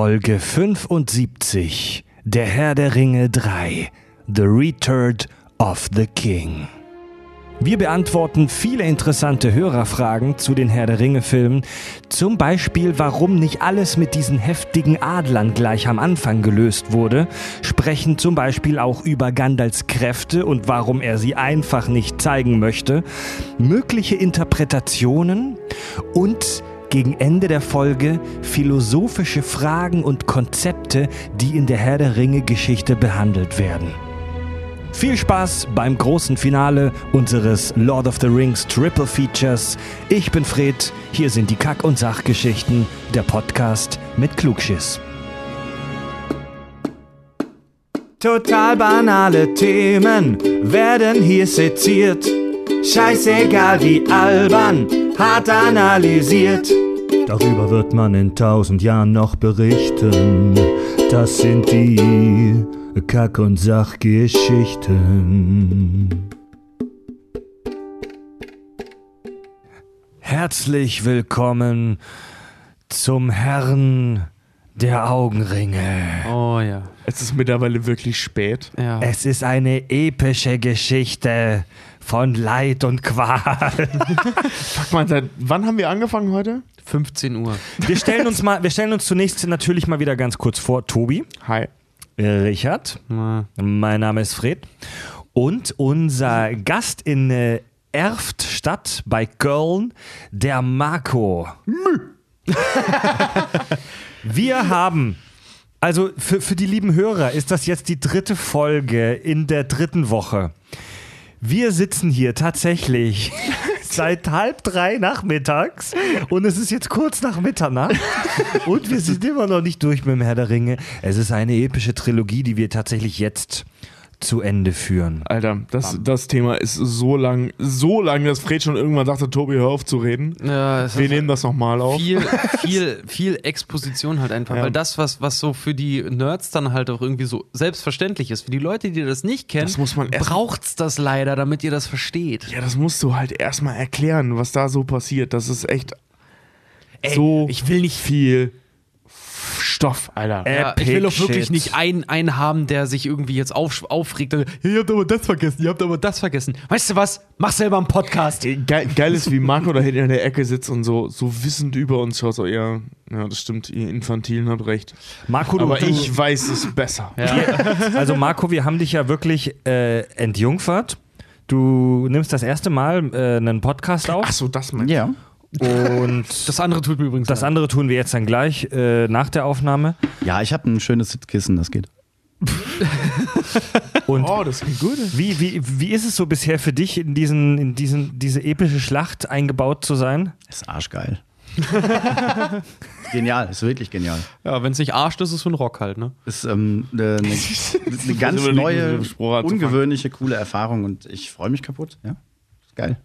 Folge 75, der Herr der Ringe 3, The Return of the King. Wir beantworten viele interessante Hörerfragen zu den Herr der Ringe-Filmen, zum Beispiel warum nicht alles mit diesen heftigen Adlern gleich am Anfang gelöst wurde, sprechen zum Beispiel auch über Gandalfs Kräfte und warum er sie einfach nicht zeigen möchte, mögliche Interpretationen und gegen Ende der Folge philosophische Fragen und Konzepte, die in der Herr der Ringe-Geschichte behandelt werden. Viel Spaß beim großen Finale unseres Lord of the Rings Triple Features. Ich bin Fred, hier sind die Kack- und Sachgeschichten, der Podcast mit Klugschiss. Total banale Themen werden hier seziert. Scheißegal wie albern, hart analysiert. Darüber wird man in 1000 Jahren noch berichten. Das sind die Kack- und Sachgeschichten. Herzlich willkommen zum Herrn der Augenringe. Oh ja. Es ist mittlerweile wirklich spät. Ja. Es ist eine epische Geschichte von Leid und Qual. Fuck man, seit wann haben wir angefangen heute? 15 Uhr. Wir stellen uns zunächst natürlich mal wieder ganz kurz vor. Tobi. Hi. Richard, mein Name ist Fred und unser Gast in Erftstadt bei Köln, der Marco. Wir haben, also für die lieben Hörer ist das jetzt die dritte Folge in der dritten Woche. Wir sitzen hier tatsächlich seit 2:30 nachmittags und es ist jetzt kurz nach Mitternacht und wir sind immer noch nicht durch mit dem Herr der Ringe. Es ist eine epische Trilogie, die wir tatsächlich jetzt zu Ende führen. Alter, das Thema ist so lang, dass Fred schon irgendwann sagte, Tobi, hör auf zu reden. Ja, wir nehmen das nochmal auf. Viel Exposition halt einfach, ja. Weil das, was so für die Nerds dann halt auch irgendwie so selbstverständlich ist, für die Leute, die das nicht kennen, braucht's das leider, damit ihr das versteht. Ja, das musst du halt erstmal erklären, was da so passiert. Das ist echt ich will nicht viel Stoff, Alter. Ja, ich will doch wirklich nicht einen haben, der sich irgendwie jetzt aufregt. Und, ihr habt aber das vergessen. Weißt du was? Mach selber einen Podcast. Geil ist, wie Marco da hinten in der Ecke sitzt und so wissend über uns schaut. So, ja, das stimmt, ihr Infantilen habt recht. Marco, aber ich weiß es besser. Ja. Also Marco, wir haben dich ja wirklich entjungfert. Du nimmst das erste Mal einen Podcast auf. Achso, das meinst du? Ja. Und das andere tut mir übrigens das leid. Andere tun wir jetzt dann gleich nach der Aufnahme. Ja, ich habe ein schönes Sitzkissen, das geht. Und das geht gut. Wie ist es so bisher für dich, in diese epische Schlacht eingebaut zu sein? Das ist arschgeil. Genial, ist wirklich genial. Ja, wenn es nicht arscht, ist es für ein Rock halt, ne? Ist eine ganz neue, ungewöhnliche, coole Erfahrung und ich freue mich kaputt. Ja, geil.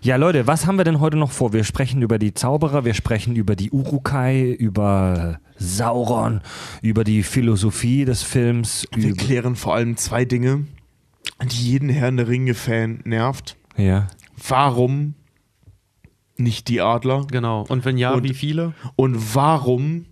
Ja, Leute, was haben wir denn heute noch vor? Wir sprechen über die Zauberer, wir sprechen über die Uruk-hai, über Sauron, über die Philosophie des Films. Wir klären vor allem zwei Dinge, die jeden Herrn der Ringe-Fan nervt. Ja. Warum nicht die Adler? Genau. Und wenn ja, wie viele? Und warum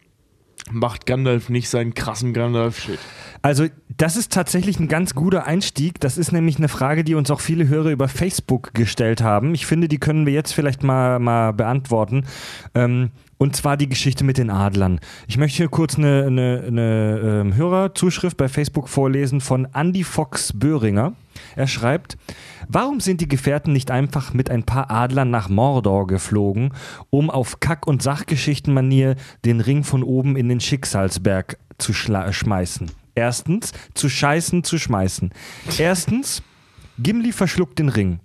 macht Gandalf nicht seinen krassen Gandalf-Shit? Also das ist tatsächlich ein ganz guter Einstieg. Das ist nämlich eine Frage, die uns auch viele Hörer über Facebook gestellt haben. Ich finde, die können wir jetzt vielleicht mal beantworten. Und zwar die Geschichte mit den Adlern. Ich möchte hier kurz eine Hörerzuschrift bei Facebook vorlesen von Andy Fox Böhringer. Er schreibt, warum sind die Gefährten nicht einfach mit ein paar Adlern nach Mordor geflogen, um auf Kack- und Sachgeschichten-Manier den Ring von oben in den Schicksalsberg zu schmeißen? Erstens, zu scheißen, zu schmeißen. Erstens, Gimli verschluckt den Ring.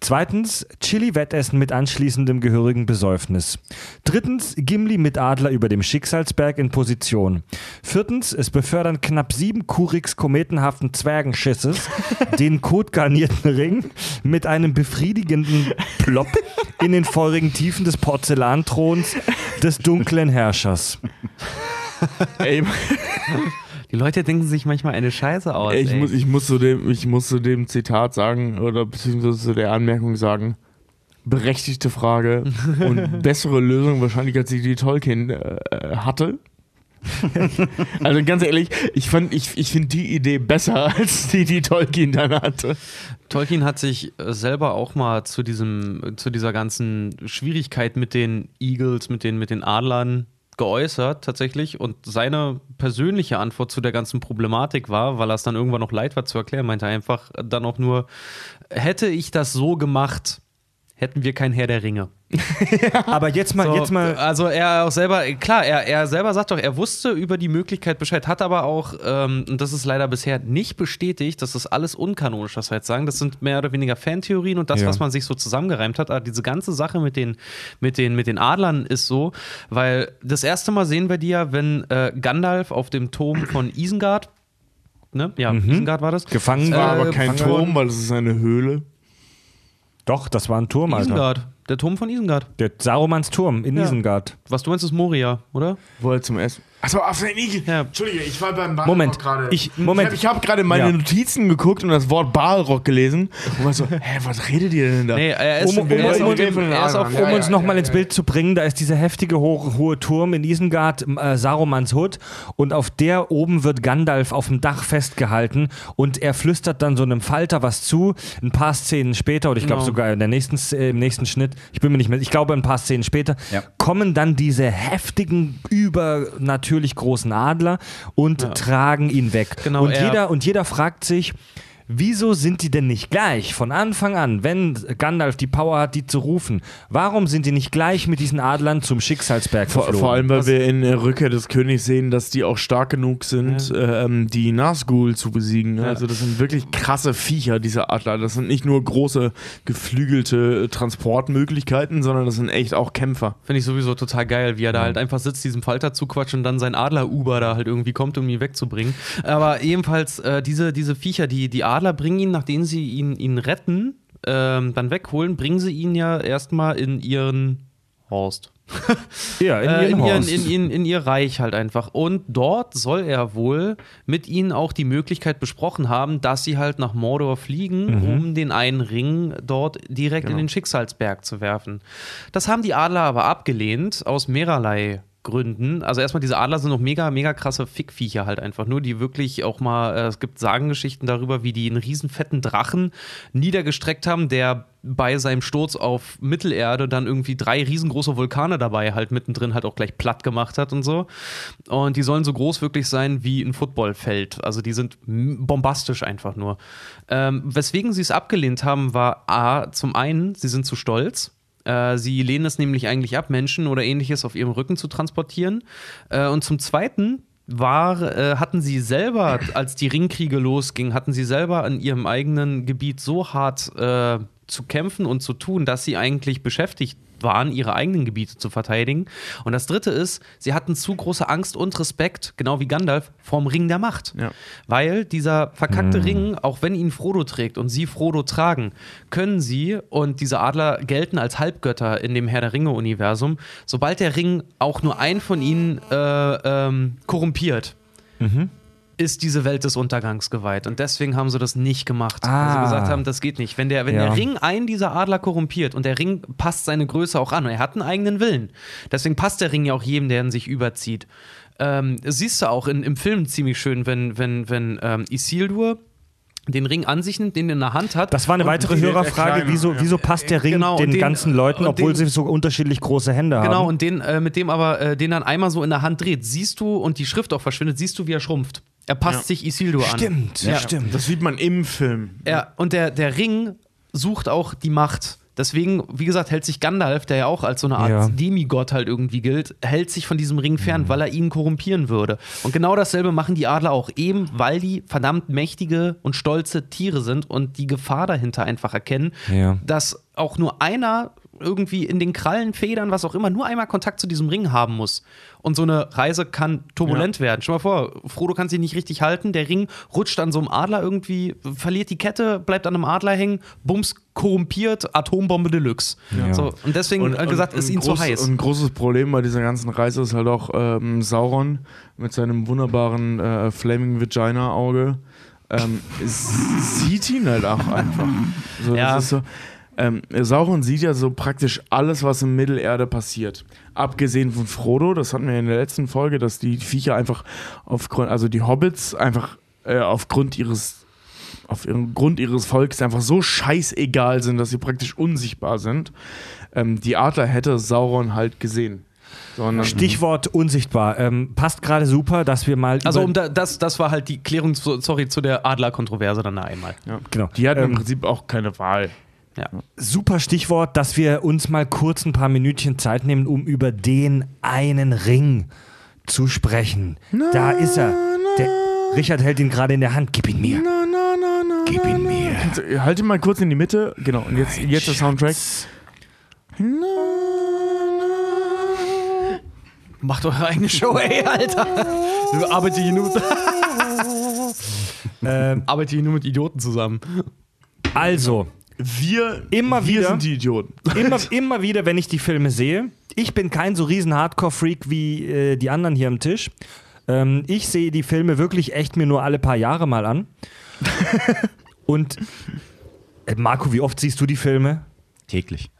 Zweitens, Chili-Wettessen mit anschließendem gehörigen Besäufnis. Drittens, Gimli mit Adler über dem Schicksalsberg in Position. Viertens, es befördern knapp 7 Kuriks kometenhaften Zwergenschisses den kotgarnierten Ring mit einem befriedigenden Plopp in den feurigen Tiefen des Porzellanthrons des dunklen Herrschers. Ey, die Leute denken sich manchmal eine Scheiße aus. Ich muss zu dem Zitat sagen, oder beziehungsweise zu der Anmerkung sagen, berechtigte Frage und bessere Lösung wahrscheinlich, als die Tolkien hatte. Also ganz ehrlich, ich finde die Idee besser als die Tolkien dann hatte. Tolkien hat sich selber auch mal zu dieser ganzen Schwierigkeit mit den Eagles, mit den Adlern geäußert tatsächlich, und seine persönliche Antwort zu der ganzen Problematik war, weil er es dann irgendwann noch leid war zu erklären, meinte er einfach dann auch nur, hätte ich das so gemacht, hätten wir kein Herr der Ringe. Ja. Aber jetzt mal. Also er auch selber, klar, er selber sagt doch, er wusste über die Möglichkeit Bescheid, hat aber auch, und das ist leider bisher nicht bestätigt, das ist alles unkanonisch, was wir jetzt sagen, das sind mehr oder weniger Fantheorien und das, ja, was man sich so zusammengereimt hat, aber diese ganze Sache mit den Adlern ist so, weil das erste Mal sehen wir die ja, wenn Gandalf auf dem Turm von Isengard, ne? Ja, Isengard war das. Gefangen war, aber kein Turm, weil es ist eine Höhle. Doch, das war ein Turm, Alter. Isengard. Der Turm von Isengard. Der Sarumans Turm in, ja, Isengard. Was du meinst, ist Moria, oder? Wo er zum Essen. Achso, auf den Igel. Ja. Entschuldige, ich war beim Balrog gerade. Ich habe gerade meine, ja, Notizen geguckt und das Wort Balrog gelesen und war so, hä, was redet ihr denn da? Nee, um uns nochmal ins Bild zu bringen, da ist dieser heftige hohe Turm in Isengard, Sarumans Hut, und auf der oben wird Gandalf auf dem Dach festgehalten und er flüstert dann so einem Falter was zu. Ein paar Szenen später, oder ich glaube sogar im nächsten Schnitt, ich bin mir nicht mehr, ich glaube ein paar Szenen später, ja, kommen dann diese heftigen, übernatürlichen großen Adler und, ja, tragen ihn weg. Genau, und jeder fragt sich, wieso sind die denn nicht gleich von Anfang an, wenn Gandalf die Power hat, die zu rufen? Warum sind die nicht gleich mit diesen Adlern zum Schicksalsberg geflogen? Vor allem, weil wir in der Rückkehr des Königs sehen, dass die auch stark genug sind, ja, die Nazgûl zu besiegen. Ja. Also das sind wirklich krasse Viecher, diese Adler. Das sind nicht nur große, geflügelte Transportmöglichkeiten, sondern das sind echt auch Kämpfer. Finde ich sowieso total geil, wie er da, ja, halt einfach sitzt, diesem Falter zuquatscht und dann sein Adler-Uber da halt irgendwie kommt, um ihn wegzubringen. Aber jedenfalls, diese Viecher, die Adler bringen ihn, nachdem sie ihn retten, dann wegholen, bringen sie ihn ja erstmal in ihren Horst. Ja, in ihr Reich halt einfach. Und dort soll er wohl mit ihnen auch die Möglichkeit besprochen haben, dass sie halt nach Mordor fliegen, um den einen Ring dort direkt, genau, in den Schicksalsberg zu werfen. Das haben die Adler aber abgelehnt, aus mehrerlei Gründen. Also erstmal, diese Adler sind noch mega, mega krasse Fickviecher halt einfach nur, die wirklich auch mal, es gibt Sagengeschichten darüber, wie die einen riesen fetten Drachen niedergestreckt haben, der bei seinem Sturz auf Mittelerde dann irgendwie 3 riesengroße Vulkane dabei halt mittendrin halt auch gleich platt gemacht hat und so. Und die sollen so groß wirklich sein wie ein Footballfeld. Also die sind bombastisch einfach nur. Weswegen sie es abgelehnt haben, war A, zum einen, sie sind zu stolz. Sie lehnen es nämlich eigentlich ab, Menschen oder Ähnliches auf ihrem Rücken zu transportieren. Und zum Zweiten hatten sie selber, als die Ringkriege losgingen, hatten sie selber in ihrem eigenen Gebiet so hart zu kämpfen und zu tun, dass sie eigentlich beschäftigt waren, ihre eigenen Gebiete zu verteidigen. Und das Dritte ist, sie hatten zu große Angst und Respekt, genau wie Gandalf, vorm Ring der Macht. Ja. Weil dieser verkackte Ring, auch wenn ihn Frodo trägt und sie Frodo tragen, können sie, und diese Adler gelten als Halbgötter in dem Herr der Ringe-Universum, sobald der Ring auch nur einen von ihnen korrumpiert, ist diese Welt des Untergangs geweiht. Und deswegen haben sie das nicht gemacht. Weil sie gesagt haben, das geht nicht. Wenn der Ring einen dieser Adler korrumpiert, und der Ring passt seine Größe auch an, und er hat einen eigenen Willen. Deswegen passt der Ring ja auch jedem, der ihn sich überzieht. Siehst du auch im Film ziemlich schön, wenn Isildur den Ring an sich nimmt, den er in der Hand hat. Das war eine weitere Hörerfrage, wieso passt der Ring den ganzen Leuten, obwohl sie so unterschiedlich große Hände haben. Genau, und den dann einmal so in der Hand dreht, siehst du, und die Schrift auch verschwindet, siehst du, wie er schrumpft. Er passt sich Isildur an. Stimmt. Das sieht man im Film. Ja, und der Ring sucht auch die Macht. Deswegen, wie gesagt, hält sich Gandalf, der ja auch als so eine Art Demigott halt irgendwie gilt, hält sich von diesem Ring fern, weil er ihn korrumpieren würde. Und genau dasselbe machen die Adler auch, eben weil die verdammt mächtige und stolze Tiere sind und die Gefahr dahinter einfach erkennen, dass auch nur einer irgendwie in den Krallen, Federn, was auch immer, nur einmal Kontakt zu diesem Ring haben muss. Und so eine Reise kann turbulent werden. Stell mal vor, Frodo kann sich nicht richtig halten, der Ring rutscht an so einem Adler irgendwie, verliert die Kette, bleibt an einem Adler hängen, bums, korrumpiert, Atombombe Deluxe. Ja. So, und deswegen, gesagt, ist ihnen zu heiß. Und ein großes Problem bei dieser ganzen Reise ist halt auch Sauron mit seinem wunderbaren Flaming Vagina-Auge sieht ihn halt auch einfach. So, das ist so... Sauron sieht ja so praktisch alles, was in Mittelerde passiert. Abgesehen von Frodo, das hatten wir in der letzten Folge, dass die Viecher einfach aufgrund, also die Hobbits einfach aufgrund ihres Volkes einfach so scheißegal sind, dass sie praktisch unsichtbar sind. Die Adler hätte Sauron halt gesehen. Sondern Stichwort unsichtbar. Passt gerade super, dass wir mal... Also das war halt die Klärung, sorry, zu der Adler-Kontroverse dann einmal. Ja, genau. Die hatten im Prinzip auch keine Wahl. Ja. Super Stichwort, dass wir uns mal kurz ein paar Minütchen Zeit nehmen, um über den einen Ring zu sprechen. Na, da ist er. Richard hält ihn gerade in der Hand. Gib ihn mir. Gib ihn mir. Halt ihn mal kurz in die Mitte. Genau, und jetzt der Soundtrack. Macht eure eigene Show, ey, Alter. Arbeite hier nur mit Idioten zusammen. Also... Wir sind die Idioten. Immer wieder, wenn ich die Filme sehe. Ich bin kein so riesen Hardcore-Freak wie die anderen hier am Tisch. Ich sehe die Filme wirklich echt mir nur alle paar Jahre mal an. Und Marco, wie oft siehst du die Filme? Täglich.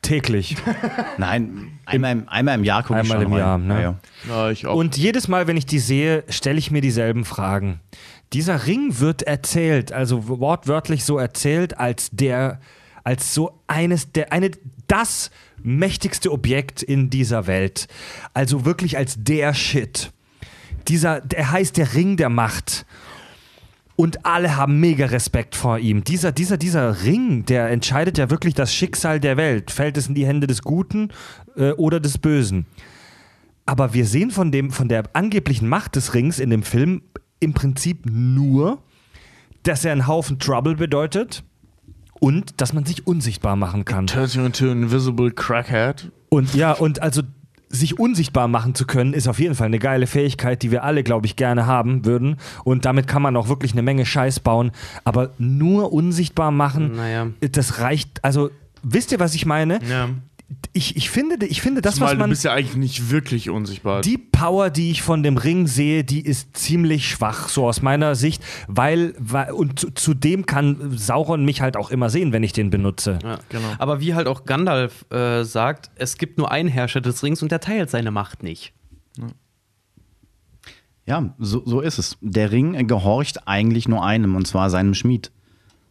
Nein, einmal im Jahr gucke ich schon. Einmal im Jahr, ne? Ja. Na, ich auch. Und jedes Mal, wenn ich die sehe, stelle ich mir dieselben Fragen. Dieser Ring wird erzählt, also wortwörtlich so erzählt, als das mächtigste Objekt in dieser Welt. Also wirklich als der Shit. Der heißt der Ring der Macht. Und alle haben mega Respekt vor ihm. Dieser Ring, der entscheidet ja wirklich das Schicksal der Welt. Fällt es in die Hände des Guten oder des Bösen? Aber wir sehen von der angeblichen Macht des Rings in dem Film im Prinzip nur, dass er einen Haufen Trouble bedeutet und dass man sich unsichtbar machen kann. Turns you into an invisible crackhead. Und also sich unsichtbar machen zu können, ist auf jeden Fall eine geile Fähigkeit, die wir alle, glaube ich, gerne haben würden. Und damit kann man auch wirklich eine Menge Scheiß bauen. Aber nur unsichtbar machen, naja, das reicht. Also, wisst ihr, was ich meine? Ja. Ich finde das, was man... Du bist ja eigentlich nicht wirklich unsichtbar. Die Power, die ich von dem Ring sehe, die ist ziemlich schwach, so aus meiner Sicht. Und zudem kann Sauron mich halt auch immer sehen, wenn ich den benutze. Ja, genau. Aber wie halt auch Gandalf sagt, es gibt nur einen Herrscher des Rings und der teilt seine Macht nicht. Ja. Ja, so ist es. Der Ring gehorcht eigentlich nur einem, und zwar seinem Schmied.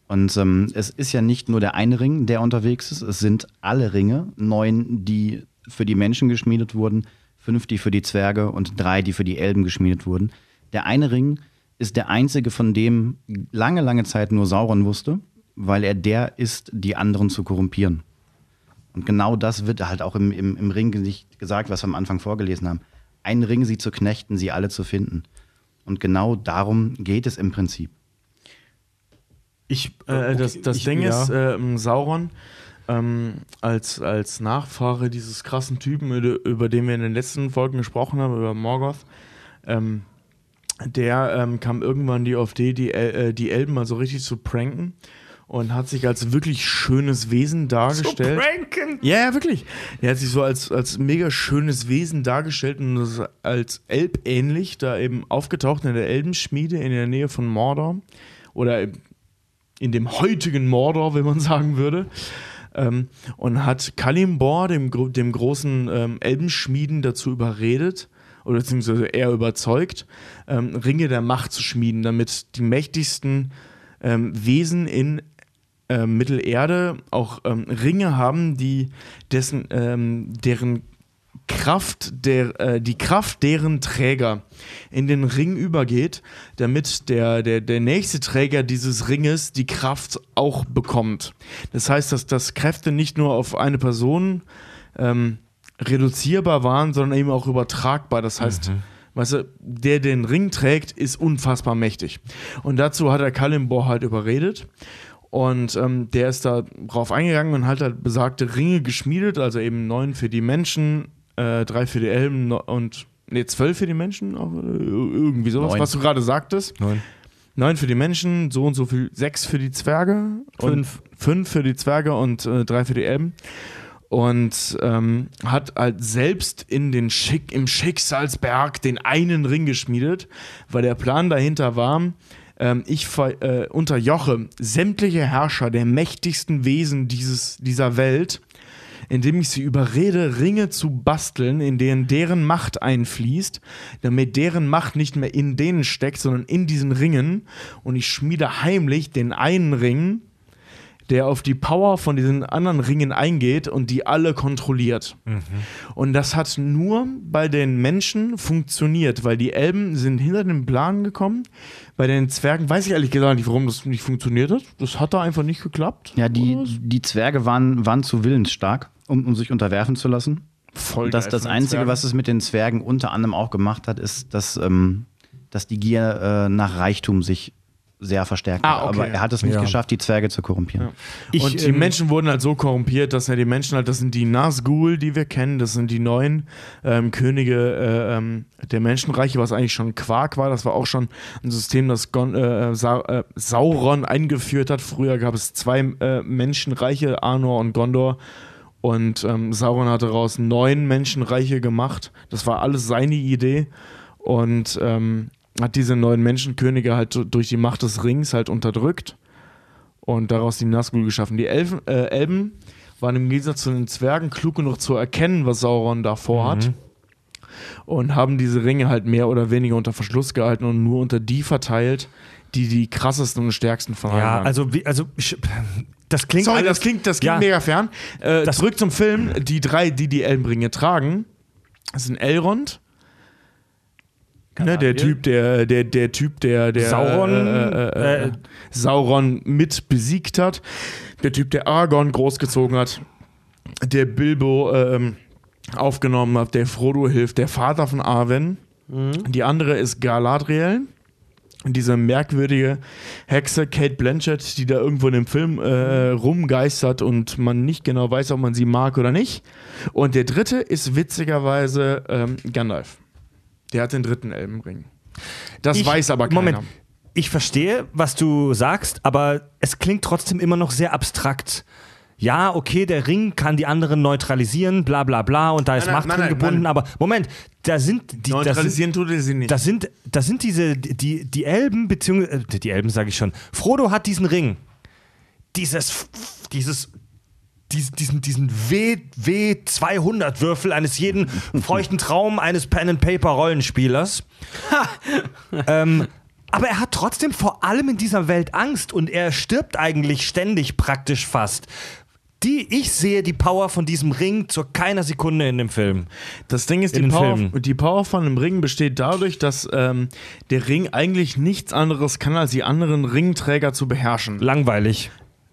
Und es ist ja nicht nur der eine Ring, der unterwegs ist, es sind alle Ringe, 9, die für die Menschen geschmiedet wurden, 5, die für die Zwerge und 3, die für die Elben geschmiedet wurden. Der eine Ring ist der einzige, von dem lange, lange Zeit nur Sauron wusste, weil er der ist, die anderen zu korrumpieren. Und genau das wird halt auch im Ring gesagt, was wir am Anfang vorgelesen haben. Einen Ring, sie zu knechten, sie alle zu finden. Und genau darum geht es im Prinzip. Sauron als Nachfahre dieses krassen Typen, über den wir in den letzten Folgen gesprochen haben, über Morgoth, der kam irgendwann auf die Elben mal so richtig zu pranken und hat sich als wirklich schönes Wesen dargestellt. Zu pranken? Ja, wirklich. Er hat sich so als mega schönes Wesen dargestellt und ist als elbähnlich da eben aufgetaucht in der Elbenschmiede in der Nähe von Mordor oder in dem heutigen Mordor, wenn man sagen würde, und hat Celebrimbor, dem großen Elbenschmieden, dazu überredet, oder beziehungsweise eher überzeugt, Ringe der Macht zu schmieden, damit die mächtigsten Wesen in Mittelerde auch Ringe haben, die Kraft deren Träger in den Ring übergeht, damit der nächste Träger dieses Ringes die Kraft auch bekommt. Das heißt, dass Kräfte nicht nur auf eine Person reduzierbar waren, sondern eben auch übertragbar. Das heißt, weißt du, der den Ring trägt, ist unfassbar mächtig. Und dazu hat er Celebrimbor halt überredet. Und der ist da drauf eingegangen und hat besagte Ringe geschmiedet, also eben 9 für die Menschen, 3 für die Elben und 12 für die Menschen, irgendwie sowas, 9. Was du gerade sagtest. 9 für die Menschen, so und so viel, 6 für die Zwerge, 5 für die Zwerge und 3 für die Elben. Und hat halt selbst im Schicksalsberg den einen Ring geschmiedet, weil der Plan dahinter war, ich unterjoche sämtliche Herrscher der mächtigsten Wesen dieser Welt, indem ich sie überrede, Ringe zu basteln, in denen deren Macht einfließt, damit deren Macht nicht mehr in denen steckt, sondern in diesen Ringen. Und ich schmiede heimlich den einen Ring, der auf die Power von diesen anderen Ringen eingeht und die alle kontrolliert. Mhm. Und das hat nur bei den Menschen funktioniert, weil die Elben sind hinter den Plan gekommen. Bei den Zwergen weiß ich ehrlich gesagt nicht, warum das nicht funktioniert hat. Das hat da einfach nicht geklappt. Ja, die Zwerge waren zu willensstark, um sich unterwerfen zu lassen. Voll geil. Das Einzige, was es mit den Zwergen unter anderem auch gemacht hat, ist, dass die Gier nach Reichtum sich sehr verstärkt. Ah, okay. Aber er hat es nicht geschafft, die Zwerge zu korrumpieren. Ja. Und die Menschen wurden halt so korrumpiert, dass ja die Menschen halt, das sind die Nazgûl, die wir kennen, das sind die neuen Könige der Menschenreiche, was eigentlich schon Quark war. Das war auch schon ein System, das Sauron eingeführt hat. Früher gab es zwei Menschenreiche, Arnor und Gondor. Und Sauron hat daraus 9 Menschenreiche gemacht. Das war alles seine Idee. Und hat diese 9 Menschenkönige halt durch die Macht des Rings halt unterdrückt und daraus die Nazgûl geschaffen. Die Elben waren im Gegensatz zu den Zwergen klug genug zu erkennen, was Sauron da vorhat, und haben diese Ringe halt mehr oder weniger unter Verschluss gehalten und nur unter die verteilt, die krassesten und stärksten von allen waren. Ja, also das klingt sorry, das klingt mega fern. Zurück zum Film. Die 3, die Elbenringe tragen, sind Elrond, der Typ, der Sauron mit besiegt hat, der Typ, der Aragorn großgezogen hat, der Bilbo aufgenommen hat, der Frodo hilft, der Vater von Arwen. Mhm. Die andere ist Galadriel, diese merkwürdige Hexe Cate Blanchett, die da irgendwo in dem Film rumgeistert und man nicht genau weiß, ob man sie mag oder nicht. Und der dritte ist witzigerweise Gandalf. Der hat den 3. Elbenring. Das weiß aber keiner. Moment, ich verstehe, was du sagst, aber es klingt trotzdem immer noch sehr abstrakt. Ja, okay, der Ring kann die anderen neutralisieren, bla bla bla, und da ist Macht drin gebunden, aber Moment, da sind die... Neutralisieren tut er sie nicht. Da sind diese, die Elben, beziehungsweise, die Elben sage ich schon, Frodo hat diesen Ring. Diesen W200-Würfel eines jeden feuchten Traum eines Pen-and-Paper-Rollenspielers. Aber er hat trotzdem vor allem in dieser Welt Angst und er stirbt eigentlich ständig praktisch fast. Ich sehe die Power von diesem Ring zu keiner Sekunde in dem Film. Das Ding ist, die Power von dem Ring besteht dadurch, dass der Ring eigentlich nichts anderes kann, als die anderen Ringträger zu beherrschen. Langweilig.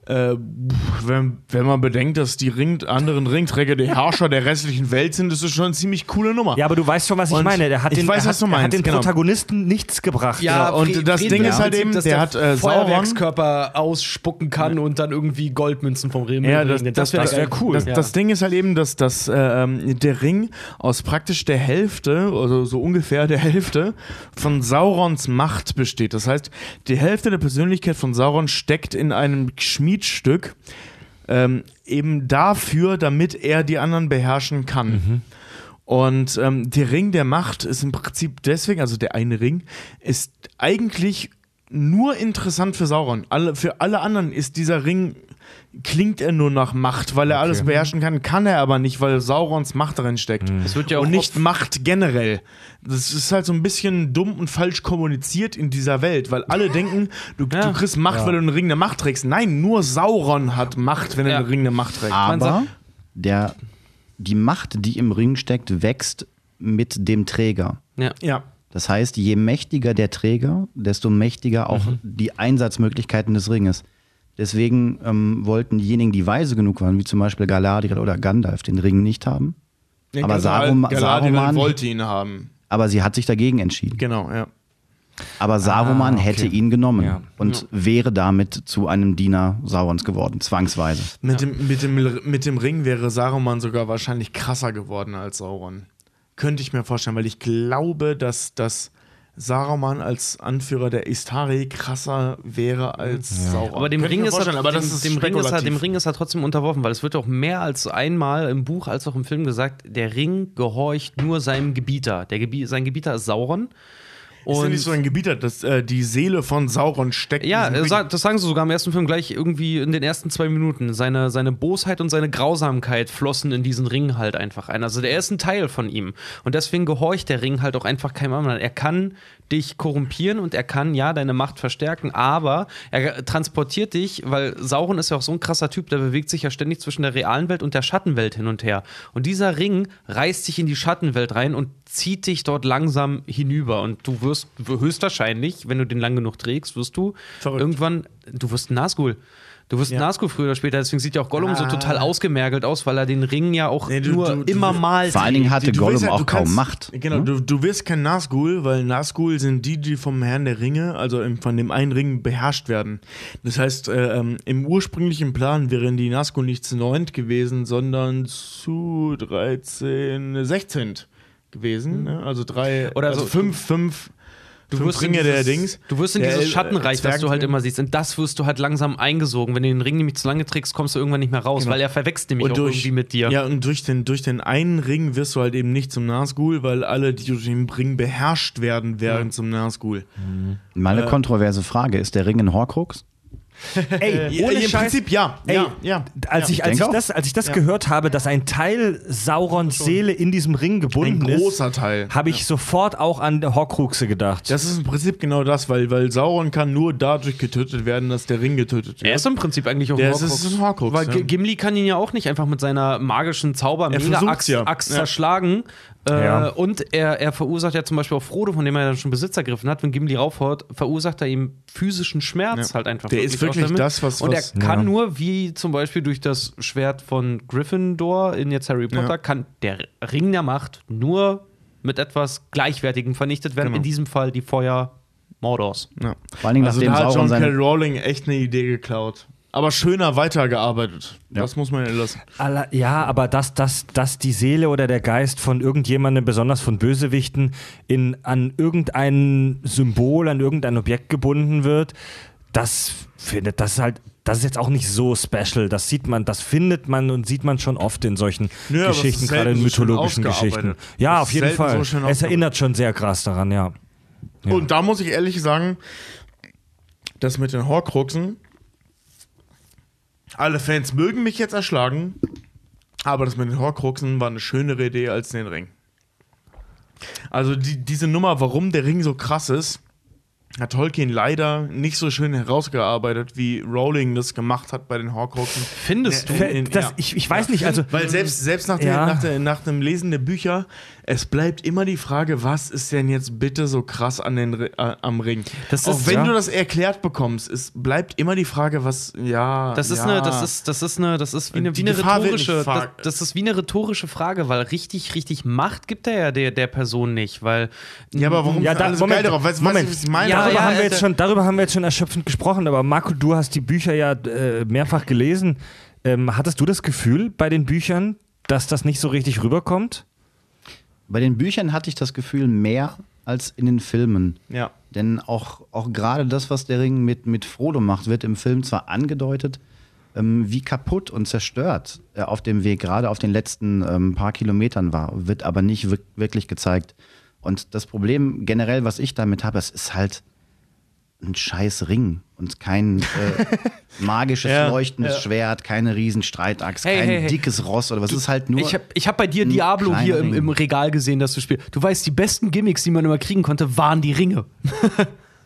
Wenn man bedenkt, dass die anderen Ringträger die Herrscher der restlichen Welt sind, ist das schon eine ziemlich coole Nummer. Ja, aber du weißt schon, was ich meine. Er hat den Protagonisten nichts gebracht. Ja, genau. Und das Ding ist halt eben, dass der Feuerwerkskörper ausspucken kann und dann irgendwie Goldmünzen vom Ring. Ja, das wäre cool. Das Ding ist halt eben, dass der Ring aus praktisch der Hälfte, also so ungefähr der Hälfte, von Saurons Macht besteht. Das heißt, die Hälfte der Persönlichkeit von Sauron steckt in einem Schmiedstück, eben dafür, damit er die anderen beherrschen kann. Mhm. Und der Ring der Macht ist im Prinzip deswegen, also der eine Ring, ist eigentlich nur interessant für Sauron. Für alle anderen ist dieser Ring, klingt er nur nach Macht, weil er alles beherrschen kann er aber nicht, weil Saurons Macht darin steckt. Mhm. Das wird ja auch und nicht Macht generell. Das ist halt so ein bisschen dumm und falsch kommuniziert in dieser Welt, weil alle denken, du kriegst Macht, weil du einen Ring der Macht trägst. Nein, nur Sauron hat Macht, wenn er einen Ring der Macht trägt. Aber die Macht, die im Ring steckt, wächst mit dem Träger. Ja. Das heißt, je mächtiger der Träger, desto mächtiger auch die Einsatzmöglichkeiten des Ringes. Deswegen wollten diejenigen, die weise genug waren, wie zum Beispiel Galadriel oder Gandalf, den Ring nicht haben. Ja, aber Saruman wollte ihn haben. Aber sie hat sich dagegen entschieden. Genau, ja. Aber Saruman hätte ihn genommen und wäre damit zu einem Diener Saurons geworden, zwangsweise. Mit dem Ring wäre Saruman sogar wahrscheinlich krasser geworden als Sauron. Könnte ich mir vorstellen, weil ich glaube, dass Saruman als Anführer der Istari krasser wäre als Sauron. Aber dem Ring ist er trotzdem unterworfen, weil es wird auch mehr als einmal im Buch als auch im Film gesagt, der Ring gehorcht nur seinem Gebieter. Sein Gebieter ist Sauron. Und ist ja nicht so ein Gebieter, dass die Seele von Sauron steckt. Ja, das sagen sie sogar im ersten Film gleich irgendwie in den ersten 2 Minuten. Seine Bosheit und seine Grausamkeit flossen in diesen Ring halt einfach ein. Also der ist ein Teil von ihm. Und deswegen gehorcht der Ring halt auch einfach keinem anderen. Er kann dich korrumpieren und er kann, ja, deine Macht verstärken, aber er transportiert dich, weil Sauron ist ja auch so ein krasser Typ, der bewegt sich ja ständig zwischen der realen Welt und der Schattenwelt hin und her. Und dieser Ring reißt dich in die Schattenwelt rein und zieht dich dort langsam hinüber. Und du wirst höchstwahrscheinlich, wenn du den lang genug trägst, wirst du verrückt. Irgendwann, du wirst ein Nazgûl. Du wirst ein Nazgûl früher oder später, deswegen sieht ja auch Gollum so total ausgemergelt aus, weil er den Ring ja auch immer mal... Vor allen Dingen hatte Gollum auch kaum Macht. Genau, du wirst kein Nazgûl, weil Nazgûl sind die vom Herrn der Ringe, also von dem einen Ring, beherrscht werden. Das heißt, im ursprünglichen Plan wären die Nazgûl nicht zu 9 gewesen, sondern zu 13, 16 gewesen. Mhm. Ne? Also 3, oder also 5... Du wirst in dieses Schattenreich, das du halt immer siehst. Und das wirst du halt langsam eingesogen. Wenn du den Ring nämlich zu lange trägst, kommst du irgendwann nicht mehr raus, genau. Weil er verwächst nämlich und irgendwie mit dir. Ja, und durch den einen Ring wirst du halt eben nicht zum Nazgûl, weil alle, die durch den Ring beherrscht werden, wären zum Nazgûl. Mhm. Meine kontroverse Frage, ist der Ring ein Horcrux? Ey, ohne Scheiß, im Prinzip ja. Ey, ja. Als ich das gehört habe, dass ein Teil Saurons Seele in diesem Ring gebunden ist, ein großer Teil, habe ich sofort auch an Horcruxe gedacht. Das ist im Prinzip genau das, weil Sauron kann nur dadurch getötet werden, dass der Ring getötet wird. Er ist im Prinzip eigentlich auch ein Horcrux. Ist ein Horcrux, weil Gimli kann ihn ja auch nicht einfach mit seiner magischen Zauber-Mega-Axt zerschlagen. Und er verursacht ja zum Beispiel auch Frodo, von dem er ja schon Besitz ergriffen hat, wenn Gimli raufhaut, verursacht er ihm physischen Schmerz halt einfach. Der ist wirklich das, was... Und er kann nur, wie zum Beispiel durch das Schwert von Gryffindor in jetzt Harry Potter, kann der Ring der Macht nur mit etwas Gleichwertigem vernichtet werden. Genau. In diesem Fall die Feuer Mordors. Ja. Vor allen Dingen, also da hat John K. Rowling echt eine Idee geklaut. Aber schöner weitergearbeitet. Ja. Das muss man ja lassen. Ja, aber dass die Seele oder der Geist von irgendjemandem, besonders von Bösewichten, an irgendein Symbol, an irgendein Objekt gebunden wird, das ist jetzt auch nicht so special. Das findet man und sieht man schon oft in solchen Geschichten, gerade in mythologischen Geschichten. Ja, auf jeden Fall. Es erinnert schon sehr krass daran, ja. Und da muss ich ehrlich sagen, das mit den Horcruxen, alle Fans mögen mich jetzt erschlagen, aber das mit den Horcruxen war eine schönere Idee als den Ring. Also diese Nummer, warum der Ring so krass ist, hat Tolkien leider nicht so schön herausgearbeitet, wie Rowling das gemacht hat bei den Horcruxen. Findest du? Ich weiß nicht. Also, weil selbst nach dem Lesen der Bücher, es bleibt immer die Frage, was ist denn jetzt bitte so krass am Ring? Auch wenn du das erklärt bekommst, es bleibt immer die Frage, was, Das ist wie eine rhetorische Frage, weil richtig Macht gibt er ja der Person nicht, weil... Ja, aber warum? Ja, darüber haben wir jetzt schon erschöpfend gesprochen, aber Marco, du hast die Bücher ja mehrfach gelesen. Hattest du das Gefühl bei den Büchern, dass das nicht so richtig rüberkommt? Bei den Büchern hatte ich das Gefühl mehr als in den Filmen. Ja. Denn auch gerade das, was der Ring mit Frodo macht, wird im Film zwar angedeutet, wie kaputt und zerstört er auf dem Weg, gerade auf den letzten paar Kilometern war, wird aber nicht wirklich gezeigt. Und das Problem generell, was ich damit habe, es ist halt ein scheiß Ring und kein magisches leuchtendes Schwert, keine Riesenstreitachs, kein dickes Ross oder was. Es ist halt nur... Ich hab bei dir Diablo hier im Regal gesehen, dass du spielst. Du weißt, die besten Gimmicks, die man immer kriegen konnte, waren die Ringe.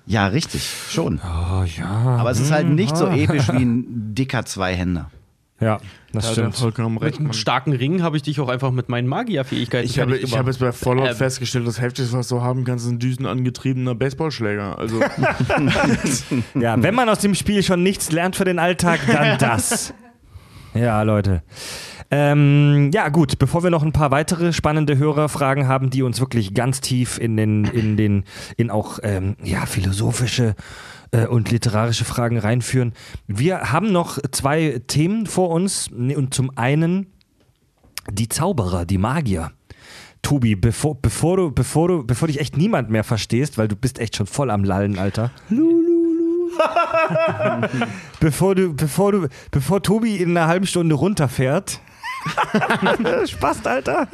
Ja, richtig, schon. Oh, ja. Aber es ist halt nicht so episch wie ein dicker Zweihänder. Ja, das stimmt. Vollkommen recht. Mit einem starken Ring habe ich dich auch einfach mit meinen Magierfähigkeiten fertig gemacht. Ich habe jetzt bei Fallout festgestellt, das Heftigste, was du haben kannst, ist ein düsenangetriebener Baseballschläger. Also. Ja, wenn man aus dem Spiel schon nichts lernt für den Alltag, dann das. Ja, Leute. Ja, gut, bevor wir noch ein paar weitere spannende Hörerfragen haben, die uns wirklich ganz tief in philosophische und literarische Fragen reinführen. Wir haben noch 2 Themen vor uns und zum einen die Zauberer, die Magier. Tobi, bevor dich echt niemand mehr verstehst, weil du bist echt schon voll am Lallen, Alter. Bevor Tobi in einer halben Stunde runterfährt. Spaß, Alter.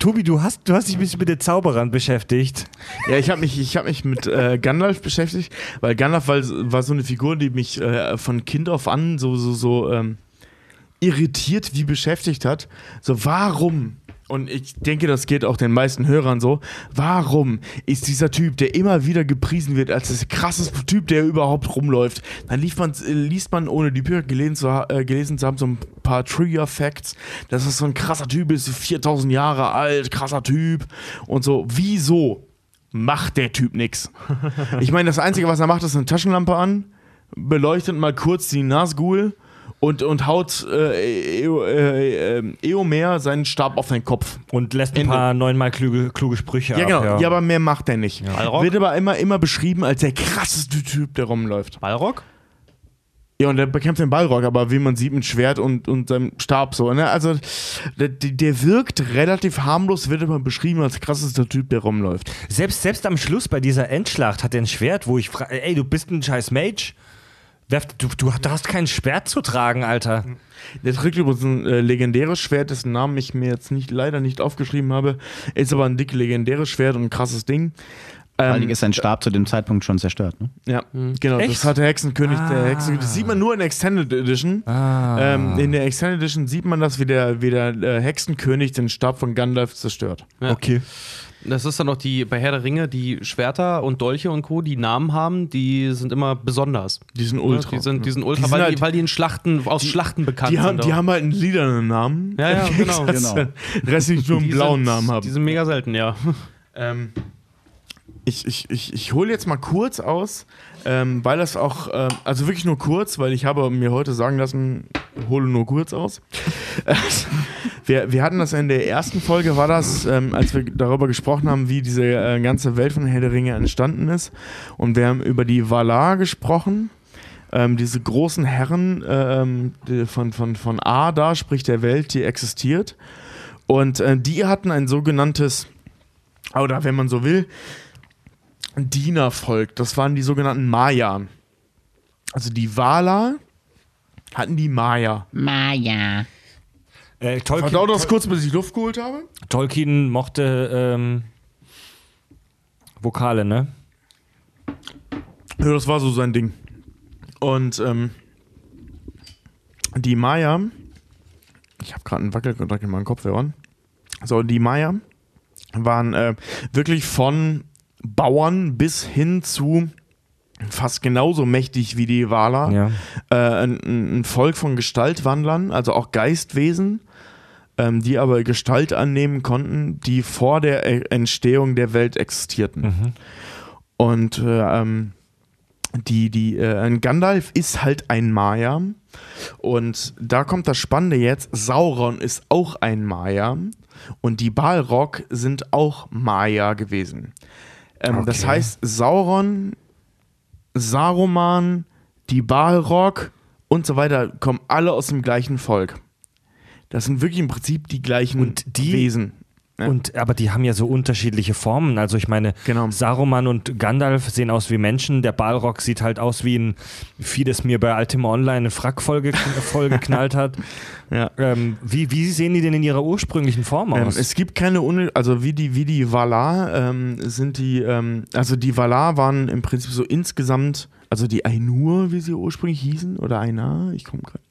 Tobi, du hast dich ein bisschen mit den Zauberern beschäftigt. Ja, ich hab mich mit Gandalf beschäftigt, weil Gandalf war so eine Figur, die mich von Kind auf an so irritiert wie beschäftigt hat. So, warum? Und ich denke, das geht auch den meisten Hörern so. Warum ist dieser Typ, der immer wieder gepriesen wird, als das krasseste Typ, der überhaupt rumläuft? Dann liest man, ohne die Bücher gelesen zu haben, so ein paar Trivia-Facts, dass das so ein krasser Typ ist, 4000 Jahre alt, krasser Typ und so. Wieso macht der Typ nichts? Ich meine, das Einzige, was er macht, ist eine Taschenlampe an, beleuchtet mal kurz die Nazgûl. Und haut Eomer seinen Stab auf seinen Kopf. Und lässt ein paar neunmal kluge Sprüche ab. Genau. Ja, aber mehr macht er nicht. Ja. Wird aber immer beschrieben als der krasseste Typ, der rumläuft. Balrog? Ja, und der bekämpft den Balrog, aber wie man sieht, mit Schwert und seinem Stab so. Ne? Also, der wirkt relativ harmlos, wird immer beschrieben als krassester Typ, der rumläuft. Selbst am Schluss bei dieser Endschlacht hat er ein Schwert, wo ich frage, ey, du bist ein scheiß Mage. Du hast kein Schwert zu tragen, Alter. Der trägt übrigens ein legendäres Schwert, dessen Namen ich mir jetzt leider nicht aufgeschrieben habe. Ist aber ein dick legendäres Schwert und ein krasses Ding. Vor allen Dingen ist sein Stab zu dem Zeitpunkt schon zerstört, ne? Ja, genau. Echt? Das hat der Hexenkönig. Ah. Das sieht man nur in Extended Edition. Ah. In der Extended Edition sieht man das, wie der Hexenkönig den Stab von Gandalf zerstört. Ja. Okay. Das ist dann noch bei Herr der Ringe, die Schwerter und Dolche und Co., die Namen haben, die sind immer besonders. Die sind ultra. Weil die in Schlachten, aus Schlachten bekannt sind. Die haben halt einen liedernen Namen. Ja, genau. Der Rest nicht nur einen blauen Namen haben. Die sind mega selten, ja. Ich hole jetzt mal kurz aus, weil das auch, also wirklich nur kurz, weil ich habe mir heute sagen lassen, hole nur kurz aus. Wir hatten das in der ersten Folge, war das, als wir darüber gesprochen haben, wie diese ganze Welt von Herr der Ringe entstanden ist. Und wir haben über die Valar gesprochen, diese großen Herren von Ada, sprich der Welt, die existiert. Und die hatten ein sogenanntes, oder wenn man so will, Dienervolk, das waren die sogenannten Maia. Also die Valar hatten die Maia. Tolkien, verdau das kurz, bis ich Luft geholt habe. Tolkien mochte Vokale, ne? Ja, das war so sein Ding. Und die Maia, ich habe gerade einen Wackelkontakt in meinem Kopf, Heron. So, die Maia waren wirklich von Bauern bis hin zu fast genauso mächtig wie die Valar, ja. Ein Volk von Gestaltwandlern, also auch Geistwesen, die aber Gestalt annehmen konnten, die vor der Entstehung der Welt existierten. Mhm. Und Gandalf ist halt ein Maia. Und da kommt das Spannende jetzt, Sauron ist auch ein Maia und die Balrog sind auch Maia gewesen. Okay. Das heißt, Sauron, Saruman, die Balrog und so weiter kommen alle aus dem gleichen Volk. Das sind wirklich im Prinzip die gleichen Wesen. Ja. Aber die haben ja so unterschiedliche Formen. Also ich meine, genau. Saruman und Gandalf sehen aus wie Menschen. Der Balrog sieht halt aus wie ein Vieh, das mir bei Ultima Online eine Frack vollgeknallt hat. Ja. Wie sehen die denn in ihrer ursprünglichen Form aus? Es gibt keine... Also wie die Valar sind die... also die Valar waren im Prinzip so insgesamt... Also die Ainur, wie sie ursprünglich hießen, oder Einar,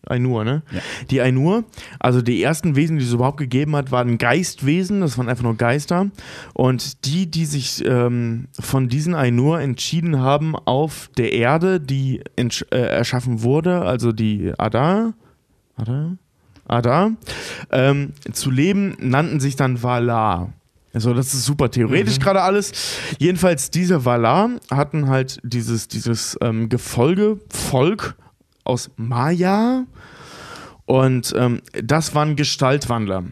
Ainur, ne? Ja. Die Ainur, also die ersten Wesen, die es überhaupt gegeben hat, waren Geistwesen, das waren einfach nur Geister. Und die sich von diesen Ainur entschieden haben, auf der Erde, die erschaffen wurde, also die Ada, zu leben, nannten sich dann Valar. Also das ist super theoretisch gerade alles. Jedenfalls diese Valar hatten halt dieses Gefolgevolk aus Maia und das waren Gestaltwandler.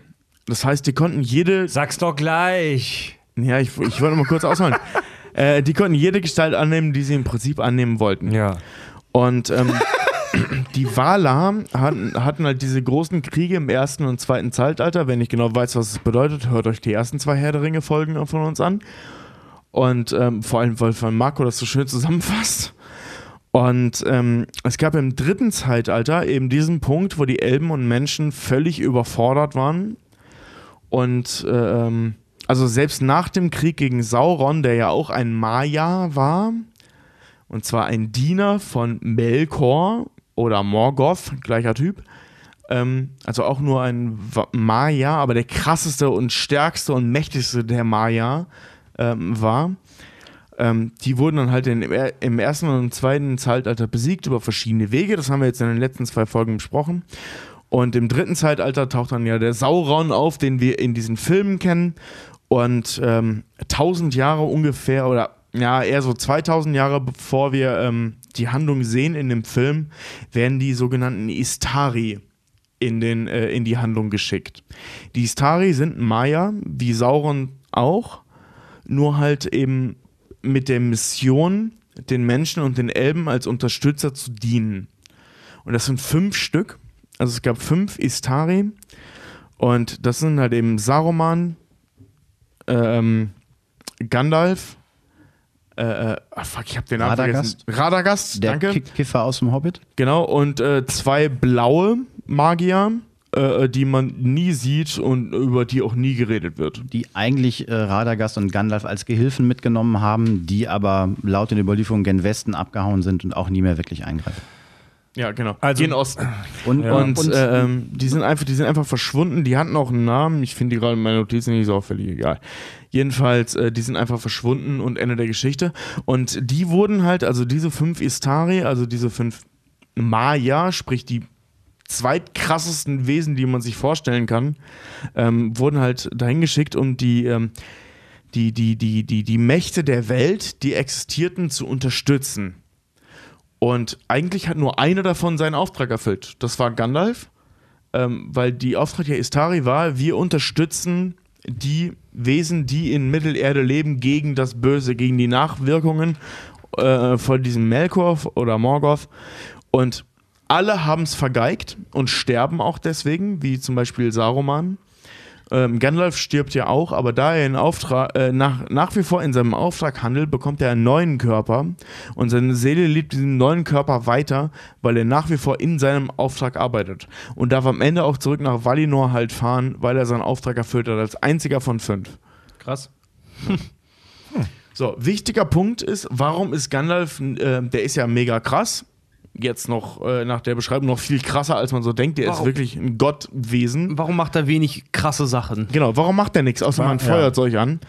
Das heißt, die konnten jede... Sag's doch gleich! Ja, ich wollte mal kurz ausholen. Die konnten jede Gestalt annehmen, die sie im Prinzip annehmen wollten. Ja. Und... die Valar hatten halt diese großen Kriege im ersten und zweiten Zeitalter. Wenn ich genau weiß, was es bedeutet, hört euch die ersten 2 Herr der Ringe-Folgen von uns an. Und vor allem, weil von Marco das so schön zusammenfasst. Und es gab im dritten Zeitalter eben diesen Punkt, wo die Elben und Menschen völlig überfordert waren Und also selbst nach dem Krieg gegen Sauron, der ja auch ein Maia war, und zwar ein Diener von Melkor oder Morgoth, gleicher Typ, also auch nur ein Maia, aber der krasseste und stärkste und mächtigste der Maia war. Die wurden dann halt im ersten und im zweiten Zeitalter besiegt über verschiedene Wege. Das haben wir jetzt in den letzten zwei Folgen besprochen. Und im dritten Zeitalter taucht dann ja der Sauron auf, den wir in diesen Filmen kennen. Und 1000 Jahre ungefähr, oder ja, eher so 2000 Jahre bevor wir die Handlung sehen in dem Film, werden die sogenannten Istari in die Handlung geschickt. Die Istari sind Maia, wie Sauron auch, nur halt eben mit der Mission, den Menschen und den Elben als Unterstützer zu dienen. Und das sind 5 Stück. Also es gab 5 Istari. Und das sind halt eben Saruman, Gandalf, ich hab den Namen vergessen. Radagast, danke. Der Kiffer aus dem Hobbit. Genau, und 2 blaue Magier, die man nie sieht und über die auch nie geredet wird. Die eigentlich Radagast und Gandalf als Gehilfen mitgenommen haben, die aber laut den Überlieferungen gen Westen abgehauen sind und auch nie mehr wirklich eingreifen. Ja, genau. Also gen Osten. Die sind einfach verschwunden. Die hatten auch einen Namen. Ich finde die gerade in meiner Notiz nicht so auffällig. Egal. Jedenfalls, die sind einfach verschwunden und Ende der Geschichte. Und die wurden halt, also diese 5 Istari, also diese 5 Maia, sprich die zweitkrassesten Wesen, die man sich vorstellen kann, wurden halt dahin geschickt, um die Mächte der Welt, die existierten, zu unterstützen. Und eigentlich hat nur einer davon seinen Auftrag erfüllt. Das war Gandalf, weil die Auftrag der Istari war, wir unterstützen die Wesen, die in Mittelerde leben, gegen das Böse, gegen die Nachwirkungen von diesem Melkor oder Morgoth. Und alle haben es vergeigt und sterben auch deswegen, wie zum Beispiel Saruman. Gandalf stirbt ja auch, aber da er nach wie vor in seinem Auftrag handelt, bekommt er einen neuen Körper. Und seine Seele liebt diesen neuen Körper weiter, weil er nach wie vor in seinem Auftrag arbeitet. Und darf am Ende auch zurück nach Valinor halt fahren, weil er seinen Auftrag erfüllt hat, als einziger von 5. Krass. So, wichtiger Punkt ist, warum ist Gandalf, der ist ja mega krass, jetzt noch nach der Beschreibung noch viel krasser, als man so denkt. Der ist wirklich ein Gottwesen. Warum macht er wenig krasse Sachen? Genau, warum macht er nichts, außer man feuert Zeug an?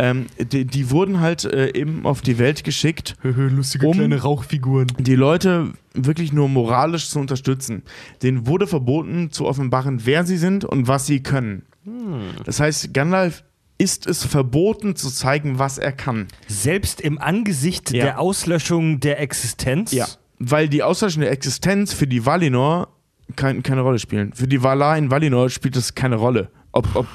Die wurden halt eben auf die Welt geschickt, lustige kleine Rauchfiguren, die Leute wirklich nur moralisch zu unterstützen. Denen wurde verboten, zu offenbaren, wer sie sind und was sie können. Das heißt, Gandalf ist es verboten, zu zeigen, was er kann. Selbst im Angesicht der Auslöschung der Existenz? Ja. Weil die Auslöschung der Existenz für die Valinor keine Rolle spielen. Für die Valar in Valinor spielt das keine Rolle. Ob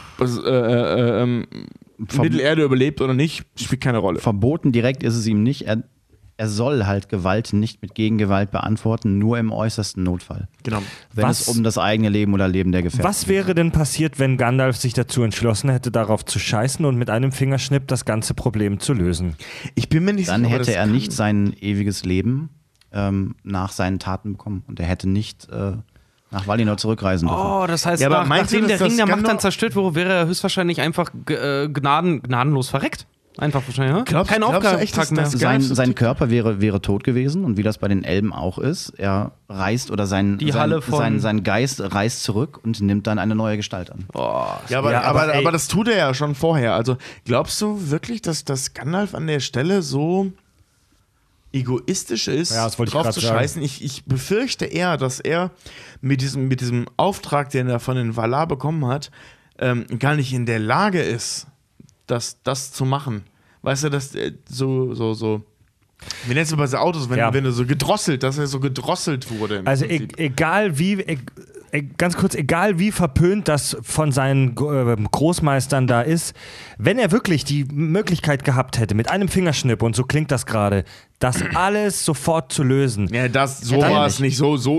Mittelerde überlebt oder nicht, spielt keine Rolle. Verboten direkt ist es ihm nicht. Er soll halt Gewalt nicht mit Gegengewalt beantworten, nur im äußersten Notfall. Genau. Wenn es um das eigene Leben oder Leben der Gefährten geht. Was wäre denn passiert, wenn Gandalf sich dazu entschlossen hätte, darauf zu scheißen und mit einem Fingerschnipp das ganze Problem zu lösen? Ich bin mir nicht sicher. Dann hätte er nicht sein ewiges Leben nach seinen Taten bekommen. Und er hätte nicht nach Valinor zurückreisen dürfen. Oh, das heißt, nachdem der Ring der Macht dann zerstört wurde, wäre er höchstwahrscheinlich einfach gnadenlos verreckt. Einfach wahrscheinlich, ne? Kein Auftrag mehr. Sein Körper wäre tot gewesen. Und wie das bei den Elben auch ist, er reist oder sein Geist reist zurück und nimmt dann eine neue Gestalt an. Oh, ja, aber das tut er ja schon vorher. Also glaubst du wirklich, dass das Gandalf an der Stelle so egoistisch ist, ja, drauf zu scheißen? Ich befürchte eher, dass er mit diesem Auftrag, den er von den Valar bekommen hat, gar nicht in der Lage ist, das zu machen. Weißt du, dass so wie nennst du bei so Autos, wenn du so gedrosselt, dass er so gedrosselt wurde. Also egal wie verpönt das von seinen Großmeistern da ist, wenn er wirklich die Möglichkeit gehabt hätte, mit einem Fingerschnipp, und so klingt das gerade, das alles sofort zu lösen. Ja, so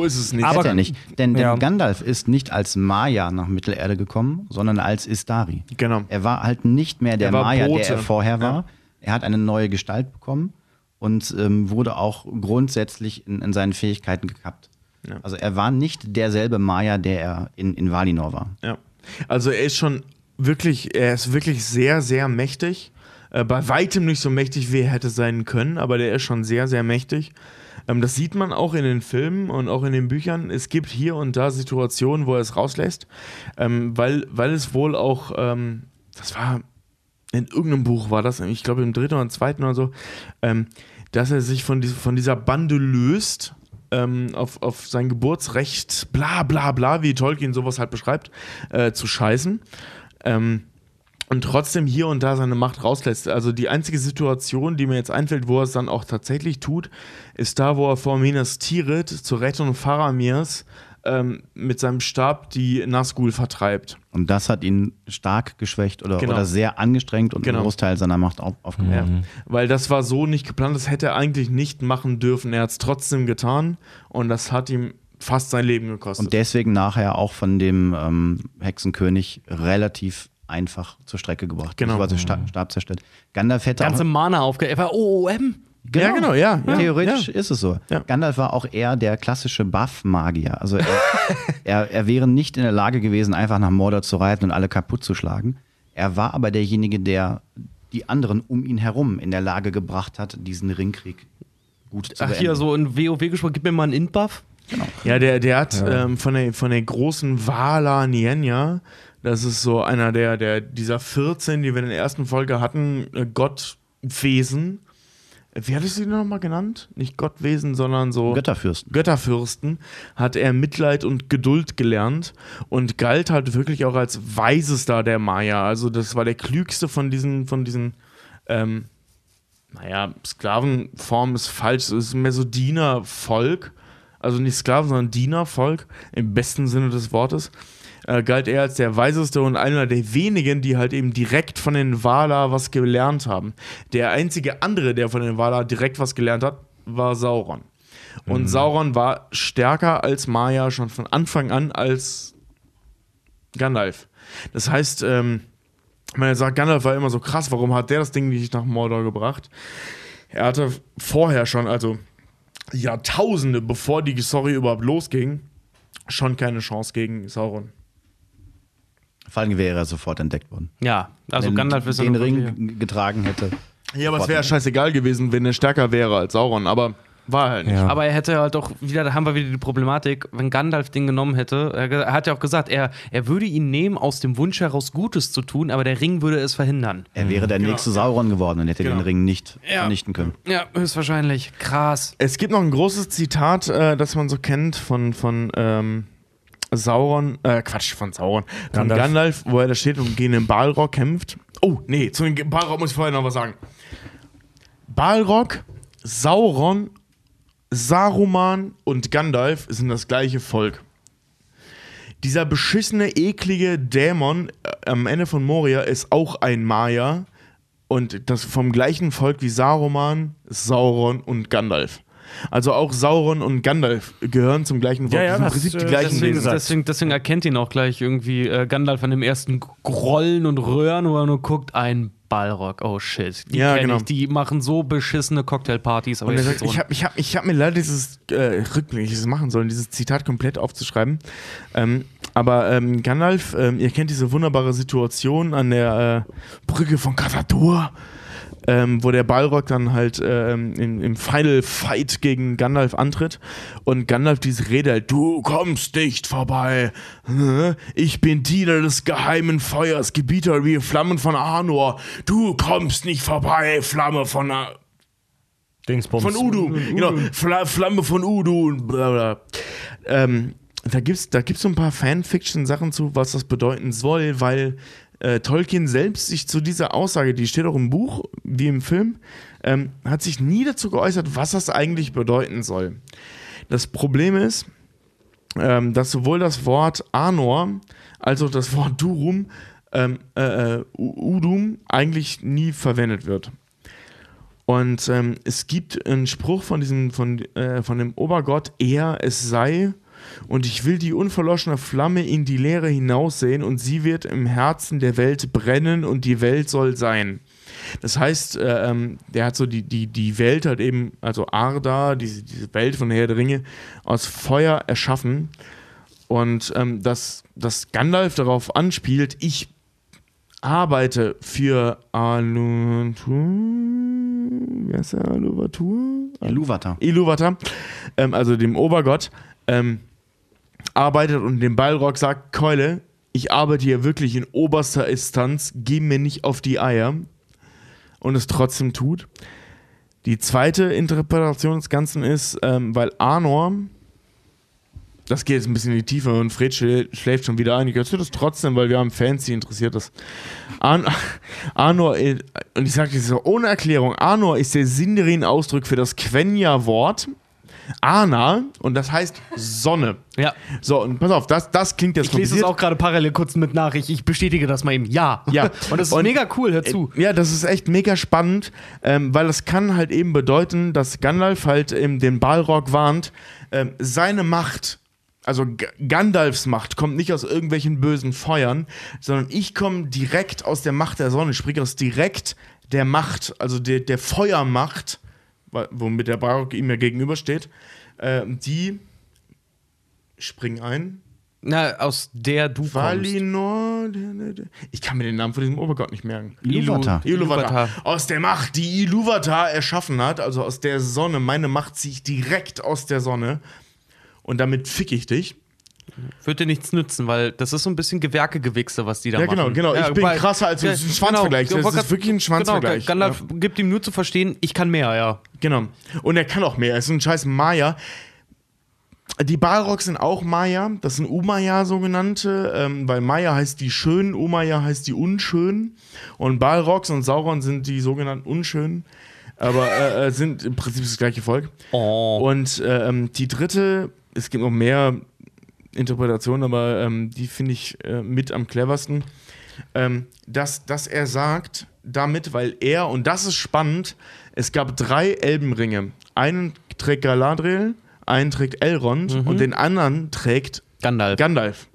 ist es nicht. Aber er nicht. Denn Gandalf ist nicht als Maia nach Mittelerde gekommen, sondern als Istari. Genau. Er war halt nicht mehr der Maia, der er vorher war. Er hat eine neue Gestalt bekommen und wurde auch grundsätzlich in seinen Fähigkeiten gekappt. Ja. Also er war nicht derselbe Maia, der er in Valinor war. Ja. Also er ist schon wirklich, er ist wirklich sehr, sehr mächtig. Bei weitem nicht so mächtig, wie er hätte sein können, aber der ist schon sehr, sehr mächtig. Das sieht man auch in den Filmen und auch in den Büchern. Es gibt hier und da Situationen, wo er es rauslässt, weil es wohl auch, das war in irgendeinem Buch, war das, ich glaube im 3. oder 2. oder so, dass er sich von dieser Bande löst, auf sein Geburtsrecht, bla bla bla, wie Tolkien sowas halt beschreibt, zu scheißen. Und trotzdem hier und da seine Macht rauslässt. Also die einzige Situation, die mir jetzt einfällt, wo er es dann auch tatsächlich tut, ist da, wo er vor Minas Tirith zur Rettung Faramirs mit seinem Stab die Nazgûl vertreibt. Und das hat ihn stark geschwächt oder sehr angestrengt und einen Großteil seiner Macht aufgenommen. Ja. Weil das war so nicht geplant, das hätte er eigentlich nicht machen dürfen. Er hat es trotzdem getan und das hat ihm fast sein Leben gekostet. Und deswegen nachher auch von dem Hexenkönig relativ einfach zur Strecke gebracht. Genau. Also Stab zerstört. Gandalf hätte ganze Mana aufgehört. Er war OOM. Genau. Ja, genau, ja. Theoretisch ist es so. Ja. Gandalf war auch eher der klassische Buff-Magier. Also er wäre nicht in der Lage gewesen, einfach nach Mordor zu reiten und alle kaputt zu schlagen. Er war aber derjenige, der die anderen um ihn herum in der Lage gebracht hat, diesen Ringkrieg gut zu beenden. Ach hier, so in WoW gesprochen, gib mir mal einen Int-Buff. Genau. Ja, der hat von der großen Valar Nienya. Das ist so einer dieser 14, die wir in der ersten Folge hatten, Gottwesen. Wie hattest du die nochmal genannt? Nicht Gottwesen, sondern so Götterfürsten. Götterfürsten hat er Mitleid und Geduld gelernt und galt halt wirklich auch als Weisester der Maia. Also das war der klügste von diesen naja, Sklavenform ist falsch, es ist mehr so Dienervolk. Also nicht Sklaven, sondern Dienervolk im besten Sinne des Wortes. Galt er als der Weiseste und einer der wenigen, die halt eben direkt von den Valar was gelernt haben. Der einzige andere, der von den Valar direkt was gelernt hat, war Sauron. Und Sauron war stärker als Maia schon von Anfang an als Gandalf. Das heißt, man sagt, Gandalf war immer so krass, warum hat der das Ding nicht nach Mordor gebracht? Er hatte vorher schon, also Jahrtausende, bevor die Story überhaupt losging, schon keine Chance gegen Sauron. Vor allem wäre er sofort entdeckt worden. Ja, also wenn Gandalf ist den Ring getragen hätte. Ja, aber es wäre scheißegal gewesen, wenn er stärker wäre als Sauron, aber war halt nicht. Ja. Aber er hätte halt auch wieder, da haben wir wieder die Problematik, wenn Gandalf den genommen hätte, er hat ja auch gesagt, er würde ihn nehmen aus dem Wunsch heraus Gutes zu tun, aber der Ring würde es verhindern. Er wäre der nächste Sauron geworden und hätte den Ring nicht vernichten können. Ja, höchstwahrscheinlich. Krass. Es gibt noch ein großes Zitat, das man so kennt von Sauron, Gandalf, wo er da steht und gegen den Balrog kämpft. Oh, nee, zu dem Balrog muss ich vorher noch was sagen. Balrog, Sauron, Saruman und Gandalf sind das gleiche Volk. Dieser beschissene, eklige Dämon am Ende von Moria ist auch ein Maia und das vom gleichen Volk wie Saruman, Sauron und Gandalf. Also auch Sauron und Gandalf gehören zum gleichen Volk. Ja, ja, das sind im Prinzip die gleichen Wesen. Deswegen erkennt ihn auch gleich irgendwie Gandalf an dem ersten Grollen und Röhren, wo er nur guckt, ein Balrog, oh shit. Die ich, die machen so beschissene Cocktailpartys. Aber sagt, ich hab mir leider dieses rückblickliches machen sollen, dieses Zitat komplett aufzuschreiben. Aber Gandalf, ihr kennt diese wunderbare Situation an der Brücke von Khazad-dûr, wo der Balrog dann halt im Final Fight gegen Gandalf antritt und Gandalf diese Rede halt, du kommst nicht vorbei, ich bin Diener des geheimen Feuers, Gebieter wie Flammen von Arnor, du kommst nicht vorbei, Flamme von Dingsbums. Von Udu, genau, Flamme von Udu und bla bla. Da gibt's so ein paar Fanfiction-Sachen zu, was das bedeuten soll, weil Tolkien selbst sich zu dieser Aussage, die steht auch im Buch wie im Film, hat sich nie dazu geäußert, was das eigentlich bedeuten soll. Das Problem ist, dass sowohl das Wort Arnor als auch das Wort Durum, Udum, eigentlich nie verwendet wird. Und es gibt einen Spruch von dem Obergott, er, es sei... Und ich will die unverloschene Flamme in die Leere hinaussehen und sie wird im Herzen der Welt brennen und die Welt soll sein. Das heißt, der hat so die Welt halt eben, also Arda, diese Welt von Herr der Ringe, aus Feuer erschaffen. Und dass Gandalf darauf anspielt, ich arbeite für Ilúvatar, also dem Obergott, arbeitet und dem Balrog sagt, Keule, ich arbeite hier wirklich in oberster Instanz, gib mir nicht auf die Eier, und es trotzdem tut. Die zweite Interpretation des Ganzen ist, weil Arnor, das geht jetzt ein bisschen in die Tiefe und Fred schläft schon wieder ein. Ich erzähle das trotzdem, weil wir haben Fans, die interessiert das. Arnor, und ich sage das so ohne Erklärung, Arnor ist der Sindarin-Ausdruck für das Quenya-Wort Arna, und das heißt Sonne. Ja. So, und pass auf, das klingt jetzt kompliziert. Ich lese es auch gerade parallel kurz mit Nachricht. Ich bestätige das mal eben. Ja. Ja. Und das ist mega cool, hör zu. Ja, das ist echt mega spannend, weil das kann halt eben bedeuten, dass Gandalf halt eben den Balrog warnt, seine Macht, also Gandalfs Macht, kommt nicht aus irgendwelchen bösen Feuern, sondern ich komme direkt aus der Macht der Sonne, sprich aus direkt der Macht, also der Feuermacht, womit der Balrog ihm ja gegenübersteht, die springen ein. Na, aus der du Valinor, ich kann mir den Namen von diesem Obergott nicht merken. Ilúvatar. Aus der Macht, die Ilúvatar erschaffen hat, also aus der Sonne. Meine Macht ziehe ich direkt aus der Sonne. Und damit fick ich dich. Wird dir nichts nützen, weil das ist so ein bisschen Gewerkegewichse, was die da machen. Genau. Ja, ich bin krasser als ein Schwanzvergleich. Das ist wirklich ein Schwanzvergleich. Genau, Gandalf gibt ihm nur zu verstehen, ich kann mehr, ja. Genau. Und er kann auch mehr. Er ist ein scheiß Maia. Die Balrogs sind auch Maia. Das sind Umayyad sogenannte, weil Maia heißt die Schönen, Umayyad heißt die Unschönen. Und Balrogs und Sauron sind die sogenannten Unschönen. Aber sind im Prinzip das gleiche Volk. Oh. Und die dritte, es gibt noch mehr Interpretation, aber die finde ich mit am cleversten, dass er sagt, damit, weil er, und das ist spannend, es gab 3 Elbenringe. Einen trägt Galadriel, einen trägt Elrond und den anderen trägt Gandalf.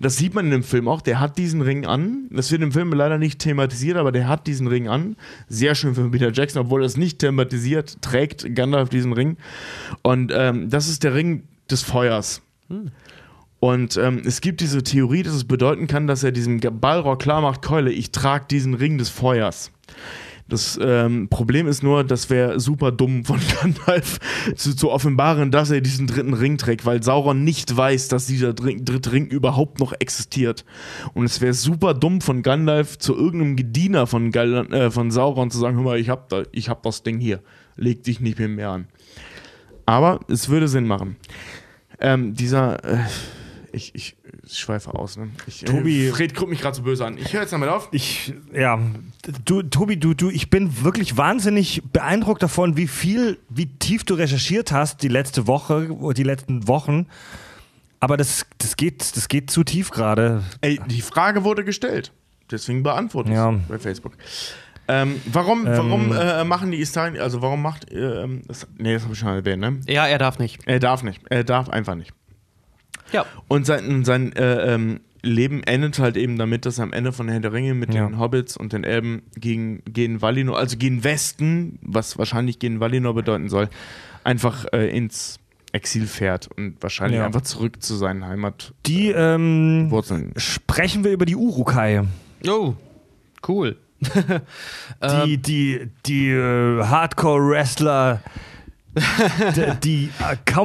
Das sieht man in dem Film auch, der hat diesen Ring an. Das wird im Film leider nicht thematisiert, aber der hat diesen Ring an. Sehr schön für Peter Jackson, obwohl er es nicht thematisiert, trägt Gandalf diesen Ring. Und das ist der Ring des Feuers. Hm. Und es gibt diese Theorie, dass es bedeuten kann, dass er diesem Balrog klar macht, Keule, ich trage diesen Ring des Feuers. Das Problem ist nur, das wäre super dumm von Gandalf zu offenbaren, dass er diesen dritten Ring trägt, weil Sauron nicht weiß, dass dieser dritte Ring überhaupt noch existiert. Und es wäre super dumm von Gandalf zu irgendeinem Gediener von Sauron zu sagen, hör mal, ich hab das Ding hier, leg dich nicht mehr an. Aber es würde Sinn machen. Ich schweife aus, ne? Tobi, Fred guckt mich gerade so böse an. Ich höre jetzt damit auf. Ich bin wirklich wahnsinnig beeindruckt davon, wie tief du recherchiert hast die letzten Wochen. Aber das geht zu tief gerade. Ey, die Frage wurde gestellt. Deswegen beantworte ich es bei Facebook. Warum machen die Istari, also warum macht, das habe ich schon erwähnt, ne? Ja, er darf nicht. Er darf einfach nicht. Ja. Und sein Leben endet halt eben damit, dass er am Ende von Herr der Ringe mit den Hobbits und den Elben gegen Valinor, also gegen Westen, was wahrscheinlich gegen Valinor bedeuten soll, einfach ins Exil fährt und wahrscheinlich einfach zurück zu seinen Heimat. Wurzeln. Sprechen wir über die Uruk-hai. Oh, cool. die Hardcore-Wrestler. Die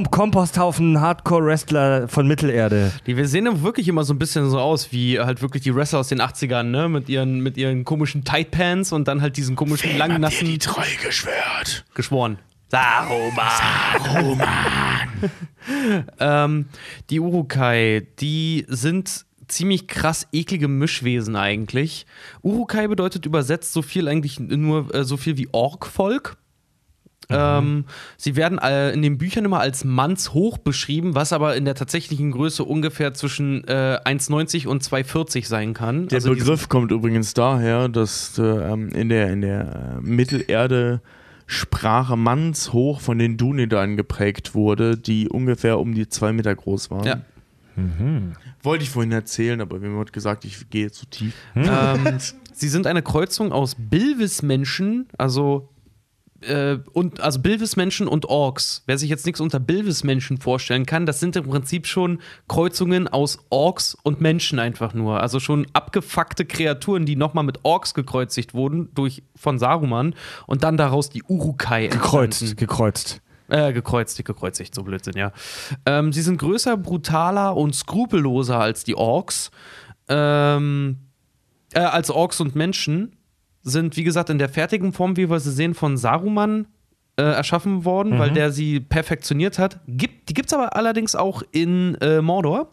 Komposthaufen Hardcore-Wrestler von Mittelerde. Wir sehen dann wirklich immer so ein bisschen so aus, wie halt wirklich die Wrestler aus den 80ern, ne? Mit ihren komischen Tightpants und dann halt diesen komischen langen, nassen... Wem hat dir die Treue geschwört? Geschworen. Saruman! Die Uruk-hai, die sind ziemlich krass eklige Mischwesen eigentlich. Uruk-hai bedeutet übersetzt so viel eigentlich nur so viel wie Ork-Volk. Sie werden in den Büchern immer als mannshoch beschrieben, was aber in der tatsächlichen Größe ungefähr zwischen 1,90 und 2,40 sein kann. Der Begriff kommt übrigens daher, dass in der Mittelerde Sprache mannshoch von den Dunedain geprägt wurde, die ungefähr um die 2 Meter groß waren. Ja. Mhm. Wollte ich vorhin erzählen, aber mir wurde gesagt, ich gehe zu tief. Sie sind eine Kreuzung aus Bilvis-Menschen, also und also Bilvis-Menschen und Orks. Wer sich jetzt nichts unter Bilvis-Menschen vorstellen kann, das sind im Prinzip schon Kreuzungen aus Orks und Menschen einfach nur. Also schon abgefuckte Kreaturen, die nochmal mit Orks gekreuzigt wurden von Saruman und dann daraus die Uruk-hai entstanden. Gekreuzigt, so Blödsinn, ja. Sie sind größer, brutaler und skrupelloser als die Orks. Als Orks und Menschen sind, wie gesagt, in der fertigen Form, wie wir sie sehen, von Saruman erschaffen worden, weil der sie perfektioniert hat. Die gibt es aber allerdings auch in Mordor.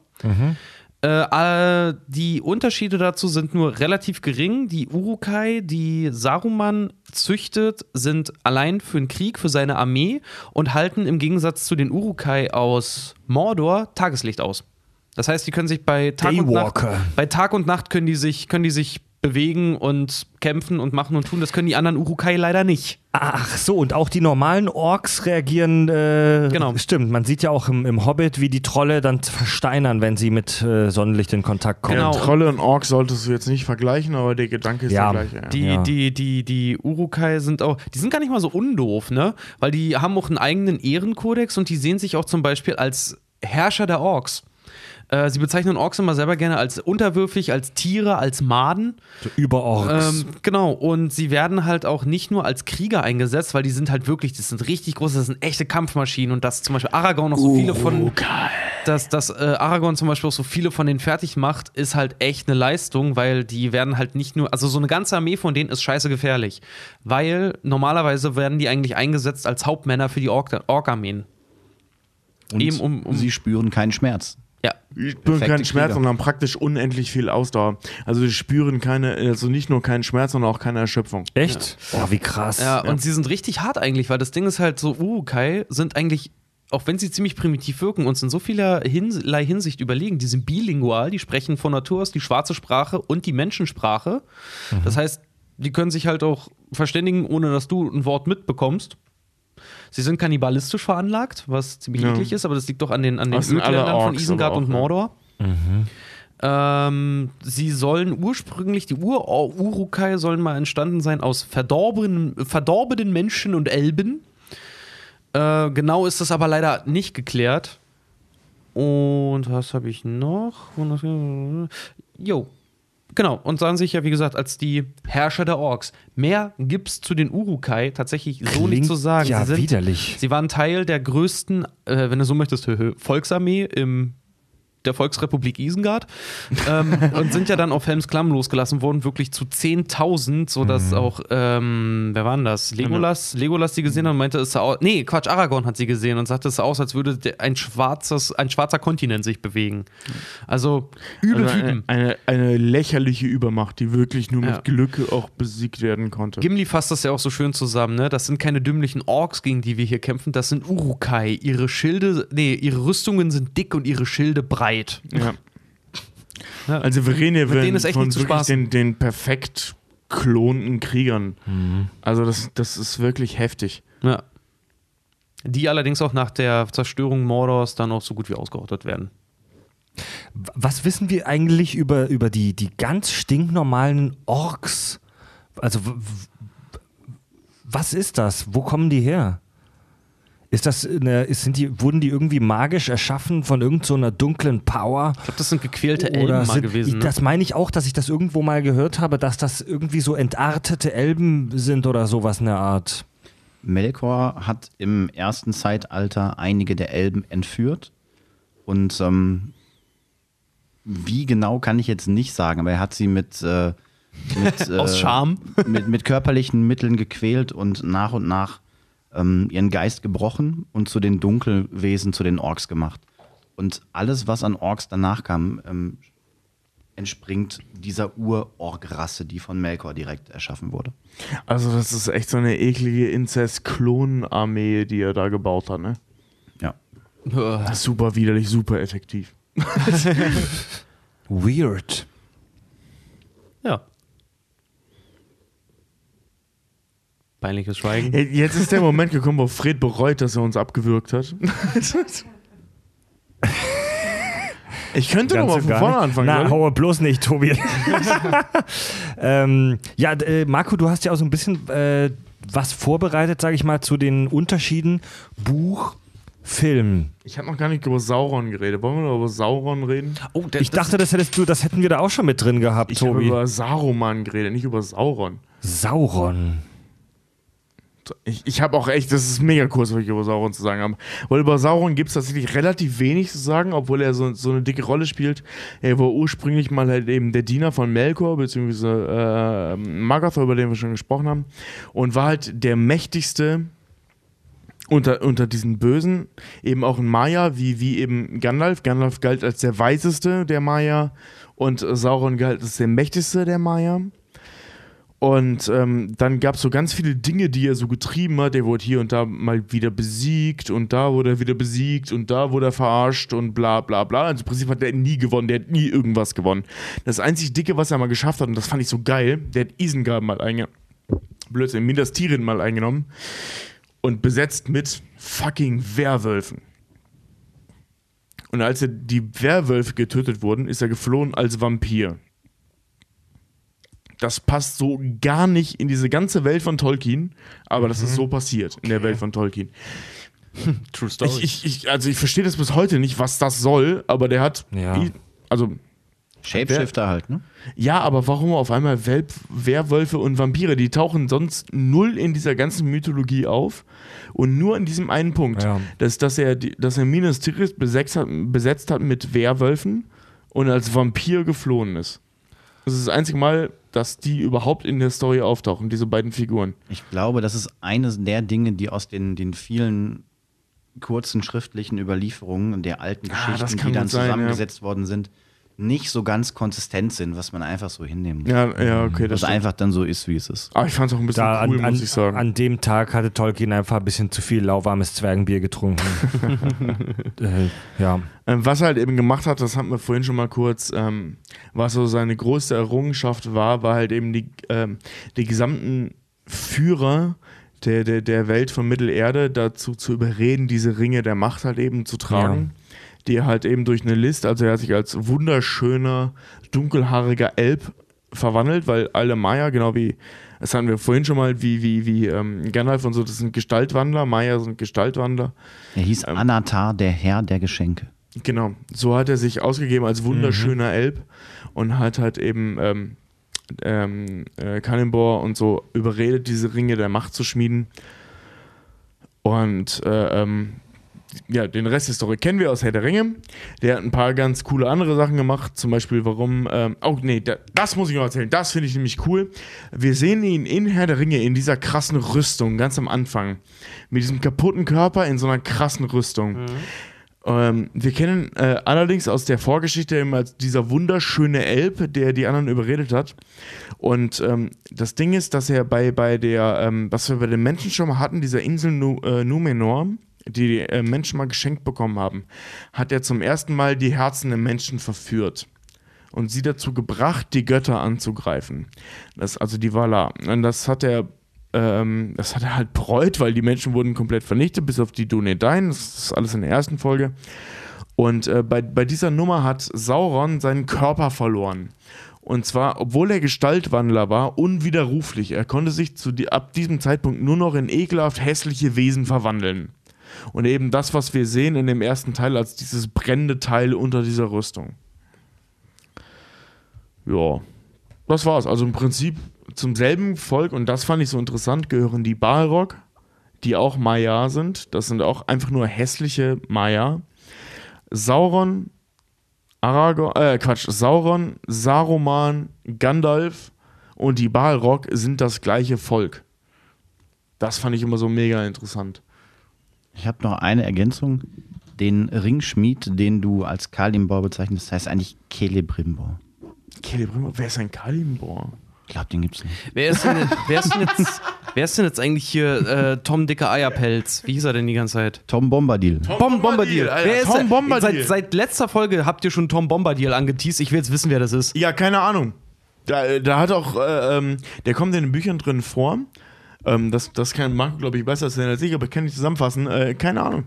Die Unterschiede dazu sind nur relativ gering. Die Uruk-hai, die Saruman züchtet, sind allein für den Krieg, für seine Armee und halten im Gegensatz zu den Uruk-hai aus Mordor Tageslicht aus. Das heißt, die können sich bei Tag und Nacht können die sich bewegen und kämpfen und machen und tun. Das können die anderen Uruk-hai leider nicht. Ach so, und auch die normalen Orks reagieren. Genau. Stimmt, man sieht ja auch im Hobbit, wie die Trolle dann versteinern, wenn sie mit Sonnenlicht in Kontakt kommen. Genau. Trolle und Orks solltest du jetzt nicht vergleichen, aber der Gedanke ist der gleiche. Ja. Die Uruk-hai sind auch, die sind gar nicht mal so undoof, ne? Weil die haben auch einen eigenen Ehrenkodex und die sehen sich auch zum Beispiel als Herrscher der Orks. Sie bezeichnen Orks immer selber gerne als unterwürfig, als Tiere, als Maden. So Überorks. Genau, und sie werden halt auch nicht nur als Krieger eingesetzt, weil die sind halt wirklich, das sind richtig große, das sind echte Kampfmaschinen. Und dass zum Beispiel Aragorn noch so viele von, Aragorn zum Beispiel auch so viele von denen fertig macht, ist halt echt eine Leistung, weil die werden halt nicht nur, also so eine ganze Armee von denen ist scheiße gefährlich. Weil normalerweise werden die eigentlich eingesetzt als Hauptmänner für die Ork-Armeen. Und eben sie spüren keinen Schmerz. Ja. Sie spüren keinen Schmerz und haben praktisch unendlich viel Ausdauer. Also sie spüren nicht nur keinen Schmerz, sondern auch keine Erschöpfung. Echt? Ja. Oh, wie krass. Ja, und sie sind richtig hart eigentlich, weil das Ding ist halt so, Uruk-hai sind eigentlich, auch wenn sie ziemlich primitiv wirken, uns in so vielerlei Hinsicht überlegen. Die sind bilingual, die sprechen von Natur aus die schwarze Sprache und die Menschensprache. Mhm. Das heißt, die können sich halt auch verständigen, ohne dass du ein Wort mitbekommst. Sie sind kannibalistisch veranlagt, was ziemlich eklig ist, aber das liegt doch an den Ödländern von Isengard und Mordor. Mhm. Sie sollen ursprünglich, die Uruk-hai sollen mal entstanden sein aus verdorbenen Menschen und Elben. Genau ist das aber leider nicht geklärt. Und was habe ich noch? Jo. Genau, und sahen sich ja, wie gesagt, als die Herrscher der Orks. Mehr gibt's zu den Uruk-hai tatsächlich so nicht zu sagen. Ja, widerlich. Sie waren Teil der größten, wenn du so möchtest, Volksarmee im der Volksrepublik Isengard und sind ja dann auf Helms Klamm losgelassen worden, wirklich zu 10.000, sodass auch, wer war denn das? Legolas sie gesehen hat und meinte, es sah aus, Aragorn hat sie gesehen und sagte, es sah aus, als würde ein schwarzer Kontinent sich bewegen. Also üble Typen. Eine lächerliche Übermacht, die wirklich nur mit Glück auch besiegt werden konnte. Gimli fasst das ja auch so schön zusammen, ne? Das sind keine dümmlichen Orks, gegen die wir hier kämpfen, das sind Uruk-hai. Ihre Rüstungen sind dick und ihre Schilde breit. Ja. Also wir reden hier von wirklich den perfekt klonten Kriegern. Mhm. Also das ist wirklich heftig. Ja. Die allerdings auch nach der Zerstörung Mordors dann auch so gut wie ausgerottet werden. Was wissen wir eigentlich über die ganz stinknormalen Orks? Also was ist das? Wo kommen die her? Wurden die irgendwie magisch erschaffen von irgend so einer dunklen Power? Ich glaube, das sind gequälte Elben gewesen. Das meine ich auch, dass ich das irgendwo mal gehört habe, dass das irgendwie so entartete Elben sind oder sowas in der Art. Melkor hat im ersten Zeitalter einige der Elben entführt. Und wie genau kann ich jetzt nicht sagen, aber er hat sie aus Scham? mit körperlichen Mitteln gequält und nach ihren Geist gebrochen und zu den Dunkelwesen, zu den Orks gemacht. Und alles, was an Orks danach kam, entspringt dieser Ur-Ork-Rasse, die von Melkor direkt erschaffen wurde. Also das ist echt so eine eklige Inzest-Klon-Armee, die er da gebaut hat, ne? Ja. Super widerlich, super effektiv. Weird. Ja. Peinliches Schweigen. Jetzt ist der Moment gekommen, wo Fred bereut, dass er uns abgewürgt hat. Ich könnte nochmal von vorne anfangen. Na, hau bloß nicht, Tobi. Marco, du hast ja auch so ein bisschen was vorbereitet, sage ich mal, zu den Unterschieden Buch, Film. Ich habe noch gar nicht über Sauron geredet. Wollen wir noch über Sauron reden? Oh, ich dachte, das hätten wir da auch schon mit drin gehabt, ich Tobi. Ich habe über Saruman geredet, nicht über Sauron. Sauron. Ich habe auch echt, das ist mega kurz, was ich über Sauron zu sagen habe. Weil über Sauron gibt es tatsächlich relativ wenig zu sagen, obwohl er so eine dicke Rolle spielt. Er war ursprünglich mal halt eben der Diener von Melkor, beziehungsweise Morgoth, über den wir schon gesprochen haben. Und war halt der mächtigste unter diesen Bösen, eben auch in Maia, wie eben Gandalf. Gandalf galt als der Weiseste der Maia und Sauron galt als der Mächtigste der Maia. Und dann gab es so ganz viele Dinge, die er so getrieben hat. Er wurde hier und da mal wieder besiegt und da wurde er wieder besiegt und da wurde er verarscht und bla bla bla. Also im Prinzip hat er nie gewonnen, der hat nie irgendwas gewonnen. Das einzig Dicke, was er mal geschafft hat, und das fand ich so geil, der hat Isengard mal eingenommen. Blödsinn, Minas Tirith mal eingenommen und besetzt mit fucking Werwölfen. Und als die Werwölfe getötet wurden, ist er geflohen als Vampir. Das passt so gar nicht in diese ganze Welt von Tolkien, aber das ist so passiert in der Welt von Tolkien. True Story. Ich verstehe das bis heute nicht, was das soll, aber der hat... Ja. Also, Shapeshifter halt, ne? Ja, aber warum auf einmal Werwölfe und Vampire? Die tauchen sonst null in dieser ganzen Mythologie auf und nur in diesem einen Punkt, ja. dass er Minas Tirith besetzt hat mit Werwölfen und als Vampir geflohen ist. Das ist das einzige Mal, dass die überhaupt in der Story auftauchen, diese beiden Figuren. Ich glaube, das ist eines der Dinge, die aus den vielen kurzen schriftlichen Überlieferungen der alten Geschichten, die dann zusammengesetzt worden sind, nicht so ganz konsistent sind, was man einfach so hinnehmen muss. Ja, okay, das was einfach dann so ist, wie es ist. Aber ich fand es auch ein bisschen cool, muss ich sagen. An dem Tag hatte Tolkien einfach ein bisschen zu viel lauwarmes Zwergenbier getrunken. Ja. Was er halt eben gemacht hat, das hatten wir vorhin schon mal kurz, was so seine größte Errungenschaft war halt eben die gesamten Führer der Welt von Mittelerde dazu zu überreden, diese Ringe der Macht halt eben zu tragen. Ja. Die er halt eben durch eine List, also er hat sich als wunderschöner, dunkelhaariger Elb verwandelt, weil alle Maya, genau wie, das hatten wir vorhin schon mal, wie Gandalf und so, das sind Gestaltwandler, Maya sind Gestaltwandler. Er hieß Anatar, der Herr der Geschenke. Genau, so hat er sich ausgegeben als wunderschöner Elb und hat halt eben Celebrimbor und so überredet, diese Ringe der Macht zu schmieden. Und ja, den Rest der Story kennen wir aus Herr der Ringe. Der hat ein paar ganz coole andere Sachen gemacht. Zum Beispiel, warum... das muss ich noch erzählen. Das finde ich nämlich cool. Wir sehen ihn in Herr der Ringe in dieser krassen Rüstung, ganz am Anfang. Mit diesem kaputten Körper in so einer krassen Rüstung. Mhm. Wir kennen allerdings aus der Vorgeschichte eben als dieser wunderschöne Elb, der die anderen überredet hat. Und das Ding ist, dass er was wir bei den Menschen schon mal hatten, dieser Insel Numenor, die Menschen mal geschenkt bekommen haben, hat er zum ersten Mal die Herzen der Menschen verführt und sie dazu gebracht, die Götter anzugreifen. Das, also die Valar. Und das hat er halt bereut, weil die Menschen wurden komplett vernichtet, bis auf die Dunedain. Das ist alles in der ersten Folge. Und bei dieser Nummer hat Sauron seinen Körper verloren. Und zwar, obwohl er Gestaltwandler war, unwiderruflich. Er konnte sich ab diesem Zeitpunkt nur noch in ekelhaft hässliche Wesen verwandeln. Und eben das, was wir sehen in dem ersten Teil, als dieses brennende Teil unter dieser Rüstung. Ja, das war's. Also im Prinzip zum selben Volk, und das fand ich so interessant, gehören die Balrog, die auch Maya sind. Das sind auch einfach nur hässliche Maya. Sauron, Sauron, Saruman, Gandalf und die Balrog sind das gleiche Volk. Das fand ich immer so mega interessant. Ich habe noch eine Ergänzung. Den Ringschmied, den du als Celebrimbor bezeichnest, heißt eigentlich Celebrimbor. Celebrimbor? Wer ist ein Celebrimbor? Ich glaube, den gibt's nicht. Wer ist denn jetzt eigentlich hier Tom Dicker Eierpelz? Wie hieß er denn die ganze Zeit? Tom Bombadil. Tom Bombadil. Alter, wer ist Tom Bombadil? Seit letzter Folge habt ihr schon Tom Bombadil angeteased. Ich will jetzt wissen, wer das ist. Ja, keine Ahnung. Da hat auch, der kommt in den Büchern drin vor. Das kann Marco, glaube ich, besser sein als ich, aber ich kann nicht zusammenfassen. Keine Ahnung.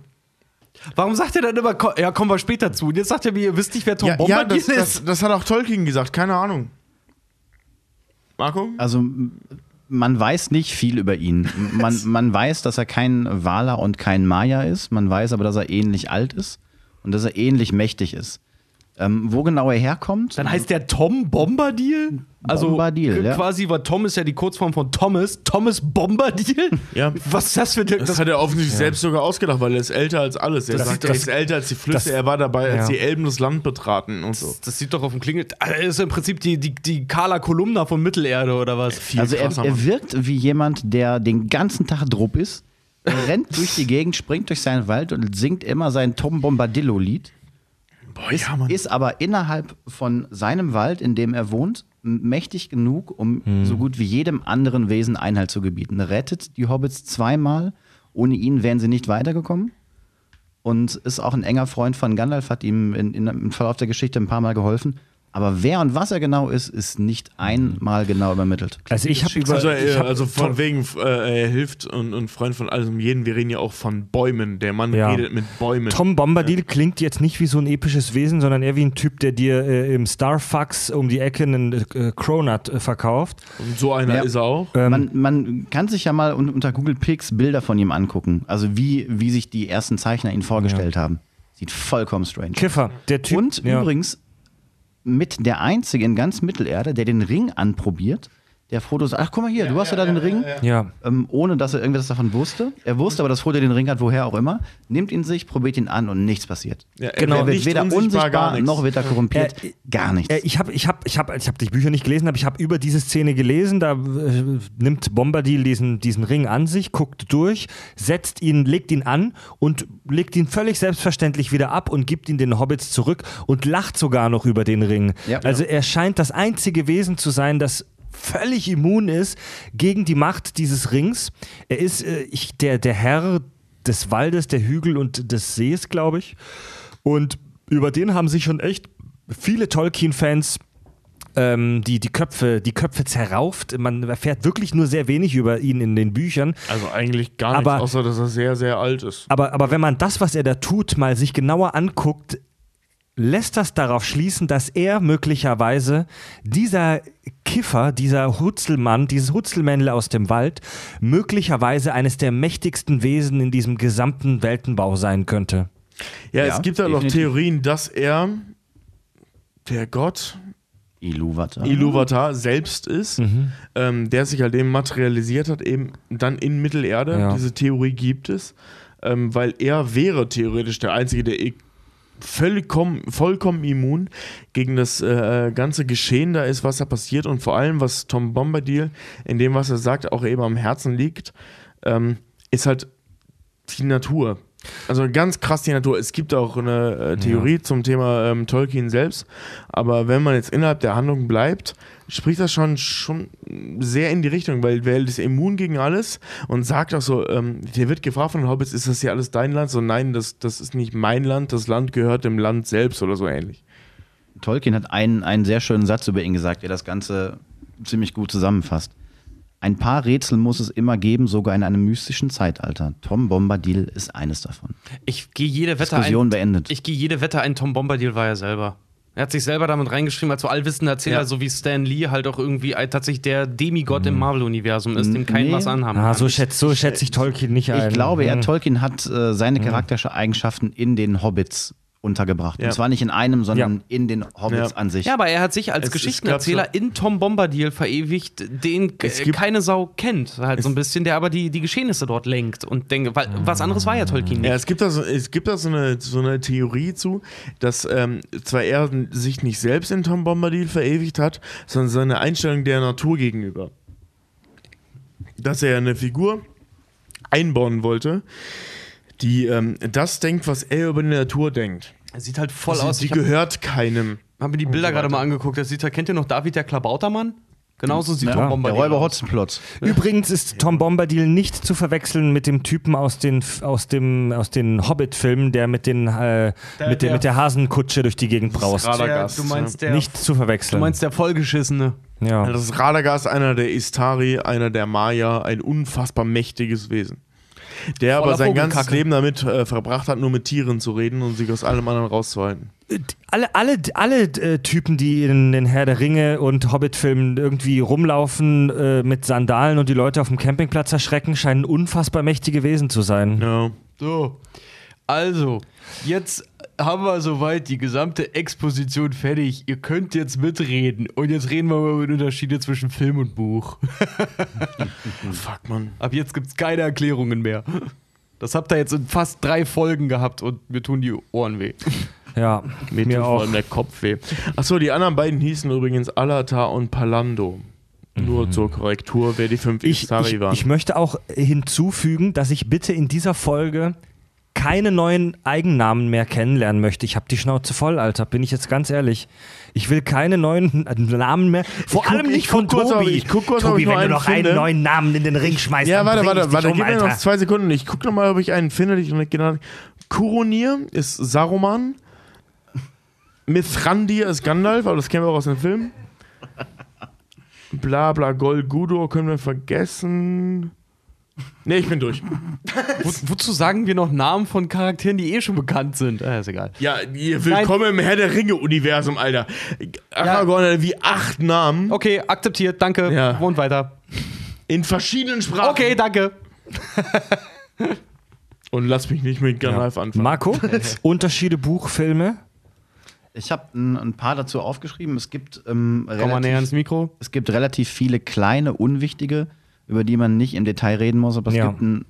Warum sagt er dann immer, ja, kommen wir später zu? Und jetzt sagt er mir, ihr wisst nicht, wer Tom Bombadil ist. Das hat auch Tolkien gesagt, keine Ahnung. Marco? Also, Man weiß nicht viel über ihn. Man weiß, dass er kein Valar und kein Maia ist. Man weiß aber, dass er ähnlich alt ist und dass er ähnlich mächtig ist. Wo genau er herkommt? Dann heißt der Tom Bombadil? Also Bombadil, ja. Quasi, weil Tom ist ja die Kurzform von Thomas. Thomas Bombadil? Ja. Was ist das für ein... Das hat er offensichtlich selbst sogar ausgedacht, weil er ist älter als alles. Er sagt, er ist älter als die Flüsse. Er war dabei, als die Elben das Land betraten und so. Das sieht doch auf dem Klingel... Er ist im Prinzip die Kala Kolumna von Mittelerde oder was. Also er wirkt wie jemand, der den ganzen Tag drupp ist, rennt durch die Gegend, springt durch seinen Wald und singt immer sein Tom Bombadillo-Lied. Boah, ist aber innerhalb von seinem Wald, in dem er wohnt, mächtig genug, um so gut wie jedem anderen Wesen Einhalt zu gebieten. Rettet die Hobbits zweimal. Ohne ihn wären sie nicht weitergekommen. Und ist auch ein enger Freund von Gandalf, hat ihm im Verlauf der Geschichte ein paar Mal geholfen. Aber wer und was er genau ist, ist nicht einmal genau übermittelt. Also ich habe von wegen, er hilft und Freund von allem und jedem. Wir reden ja auch von Bäumen. Der Mann redet mit Bäumen. Tom Bombadil klingt jetzt nicht wie so ein episches Wesen, sondern eher wie ein Typ, der dir im Starfucks um die Ecke einen Cronut verkauft. Und so einer ist er auch. Man kann sich ja mal unter Google Pics Bilder von ihm angucken. Also wie sich die ersten Zeichner ihn vorgestellt haben. Sieht vollkommen strange aus. Kiffer, der Typ. Und übrigens... mit der Einzige in ganz Mittelerde, der den Ring anprobiert, der Frodo sagt, ach guck mal hier, du hast ja da den Ring, ohne dass er irgendwas davon wusste. Er wusste aber, dass Frodo den Ring hat, woher auch immer, nimmt ihn sich, probiert ihn an und nichts passiert. Ja, genau. Er wird weder unsichtbar noch wird er korrumpiert, gar nichts. Ich hab die Bücher nicht gelesen, aber ich habe über diese Szene gelesen, da nimmt Bombadil diesen Ring an sich, guckt durch, setzt ihn, legt ihn an und legt ihn völlig selbstverständlich wieder ab und gibt ihn den Hobbits zurück und lacht sogar noch über den Ring. Ja. Also er scheint das einzige Wesen zu sein, das völlig immun ist gegen die Macht dieses Rings. Er ist der Herr des Waldes, der Hügel und des Sees, glaube ich. Und über den haben sich schon echt viele Tolkien-Fans die Köpfe zerrauft. Man erfährt wirklich nur sehr wenig über ihn in den Büchern. Also eigentlich gar nichts, außer dass er sehr, sehr alt ist. Aber wenn man das, was er da tut, mal sich genauer anguckt, lässt das darauf schließen, dass er möglicherweise dieser Kiffer, dieser Hutzelmann, dieses Hutzelmännle aus dem Wald, möglicherweise eines der mächtigsten Wesen in diesem gesamten Weltenbau sein könnte. Ja, es gibt da noch Theorien, dass er der Gott Iluvatar selbst ist, der sich halt eben materialisiert hat, eben dann in Mittelerde. Ja. Diese Theorie gibt es, weil er wäre theoretisch der Einzige, der vollkommen immun gegen das ganze Geschehen da ist, was da passiert und vor allem, was Tom Bombadil in dem, was er sagt, auch eben am Herzen liegt, ist halt die Natur. Also ganz krass die Natur. Es gibt auch eine Theorie zum Thema Tolkien selbst, aber wenn man jetzt innerhalb der Handlung bleibt, spricht das schon sehr in die Richtung, weil er ist immun gegen alles und sagt auch so, der wird gefragt von den Hobbits, ist das hier alles dein Land? So, nein, das ist nicht mein Land, das Land gehört dem Land selbst oder so ähnlich. Tolkien hat einen sehr schönen Satz über ihn gesagt, der das Ganze ziemlich gut zusammenfasst. Ein paar Rätsel muss es immer geben, sogar in einem mystischen Zeitalter. Tom Bombadil ist eines davon. Ich gehe jede Wette ein, Tom Bombadil war er selber. Er hat sich selber damit reingeschrieben, als so allwissender Erzähler, so wie Stan Lee halt auch irgendwie tatsächlich der Demigott im Marvel-Universum ist, dem kein was anhaben kann. So schätze ich Tolkien nicht ein. Ich glaube, Tolkien hat seine charakterischen Eigenschaften in den Hobbits untergebracht. Ja. Und zwar nicht in einem, sondern in den Hobbits an sich. Ja, aber er hat sich als Geschichtenerzähler in Tom Bombadil verewigt, den keine Sau kennt, halt so ein bisschen, der aber die Geschehnisse dort lenkt und denkt, weil was anderes war ja Tolkien nicht. Ja, es gibt da so eine Theorie zu, dass zwar er sich nicht selbst in Tom Bombadil verewigt hat, sondern seine Einstellung der Natur gegenüber. Dass er eine Figur einbauen wollte, die das denkt, was er über die Natur denkt. Er sieht halt voll aus. Die gehört keinem. Haben wir die Bilder gerade mal angeguckt. Das sieht halt, kennt ihr noch David der Klabautermann? Genauso sieht Tom Bombadil aus. Der Räuber Hotzenplotz. Übrigens ist Tom Bombadil nicht zu verwechseln mit dem Typen aus den Hobbit-Filmen, der mit der Hasenkutsche durch die Gegend braust. Radagast. Nicht zu verwechseln. Du meinst der Vollgeschissene. Ja. Also das ist Radagast, einer der Istari, einer der Maia, ein unfassbar mächtiges Wesen. Der aber sein ganzes Leben damit verbracht hat, nur mit Tieren zu reden und sie aus allem anderen rauszuhalten. Alle Typen, die in den Herr der Ringe und Hobbit-Filmen irgendwie rumlaufen mit Sandalen und die Leute auf dem Campingplatz erschrecken, scheinen unfassbar mächtige Wesen zu sein. Ja. So. Also, jetzt haben wir soweit die gesamte Exposition fertig. Ihr könnt jetzt mitreden. Und jetzt reden wir mal über die Unterschiede zwischen Film und Buch. Fuck, Mann. Ab jetzt gibt's keine Erklärungen mehr. Das habt ihr jetzt in fast 3 Folgen gehabt und mir tun die Ohren weh. Ja, mir auch. Vor allem der Kopf weh. Achso, die anderen beiden hießen übrigens Alatar und Palando. Nur zur Korrektur, wer die 5 Istari waren. Ich möchte auch hinzufügen, dass ich bitte in dieser Folge keine neuen Eigennamen mehr kennenlernen möchte. Ich habe die Schnauze voll, Alter. Bin ich jetzt ganz ehrlich. Ich will keine neuen Namen mehr. Vor allem nicht von Tobi. Ich guck kurz, Tobi, wenn du noch einen neuen Namen in den Ring schmeißt, ja, warte, gib mir noch 2 Sekunden. Ich guck noch mal, ob ich einen finde. Kuronir ist Saruman. Mithrandir ist Gandalf, aber das kennen wir auch aus dem Film. Blabla Golgudo können wir vergessen. Nee, ich bin durch. Wozu sagen wir noch Namen von Charakteren, die schon bekannt sind? Ist egal. Ja, willkommen im Herr der Ringe-Universum, Alter. Aragorn hat wie 8 Namen. Okay, akzeptiert, danke. Ja. Wohnt weiter. In verschiedenen Sprachen. Okay, danke. Und lass mich nicht mit Gandalf anfangen. Marco, Unterschiede Buchfilme? Ich habe ein paar dazu aufgeschrieben. Es gibt komm mal näher ans Mikro. Es gibt relativ viele kleine, unwichtige, über die man nicht im Detail reden muss, aber es gibt ein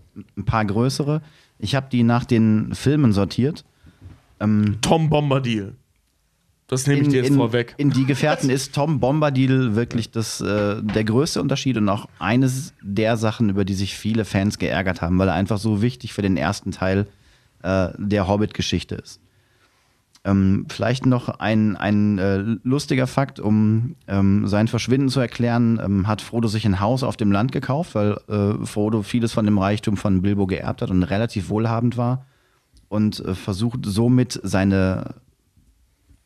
paar größere. Ich habe die nach den Filmen sortiert. Tom Bombadil. Das nehme ich dir jetzt vorweg. In Die Gefährten ist Tom Bombadil wirklich der größte Unterschied und auch eines der Sachen, über die sich viele Fans geärgert haben, weil er einfach so wichtig für den ersten Teil der Hobbit-Geschichte ist. Vielleicht noch ein lustiger Fakt, um sein Verschwinden zu erklären, hat Frodo sich ein Haus auf dem Land gekauft, weil Frodo vieles von dem Reichtum von Bilbo geerbt hat und relativ wohlhabend war und versucht somit seine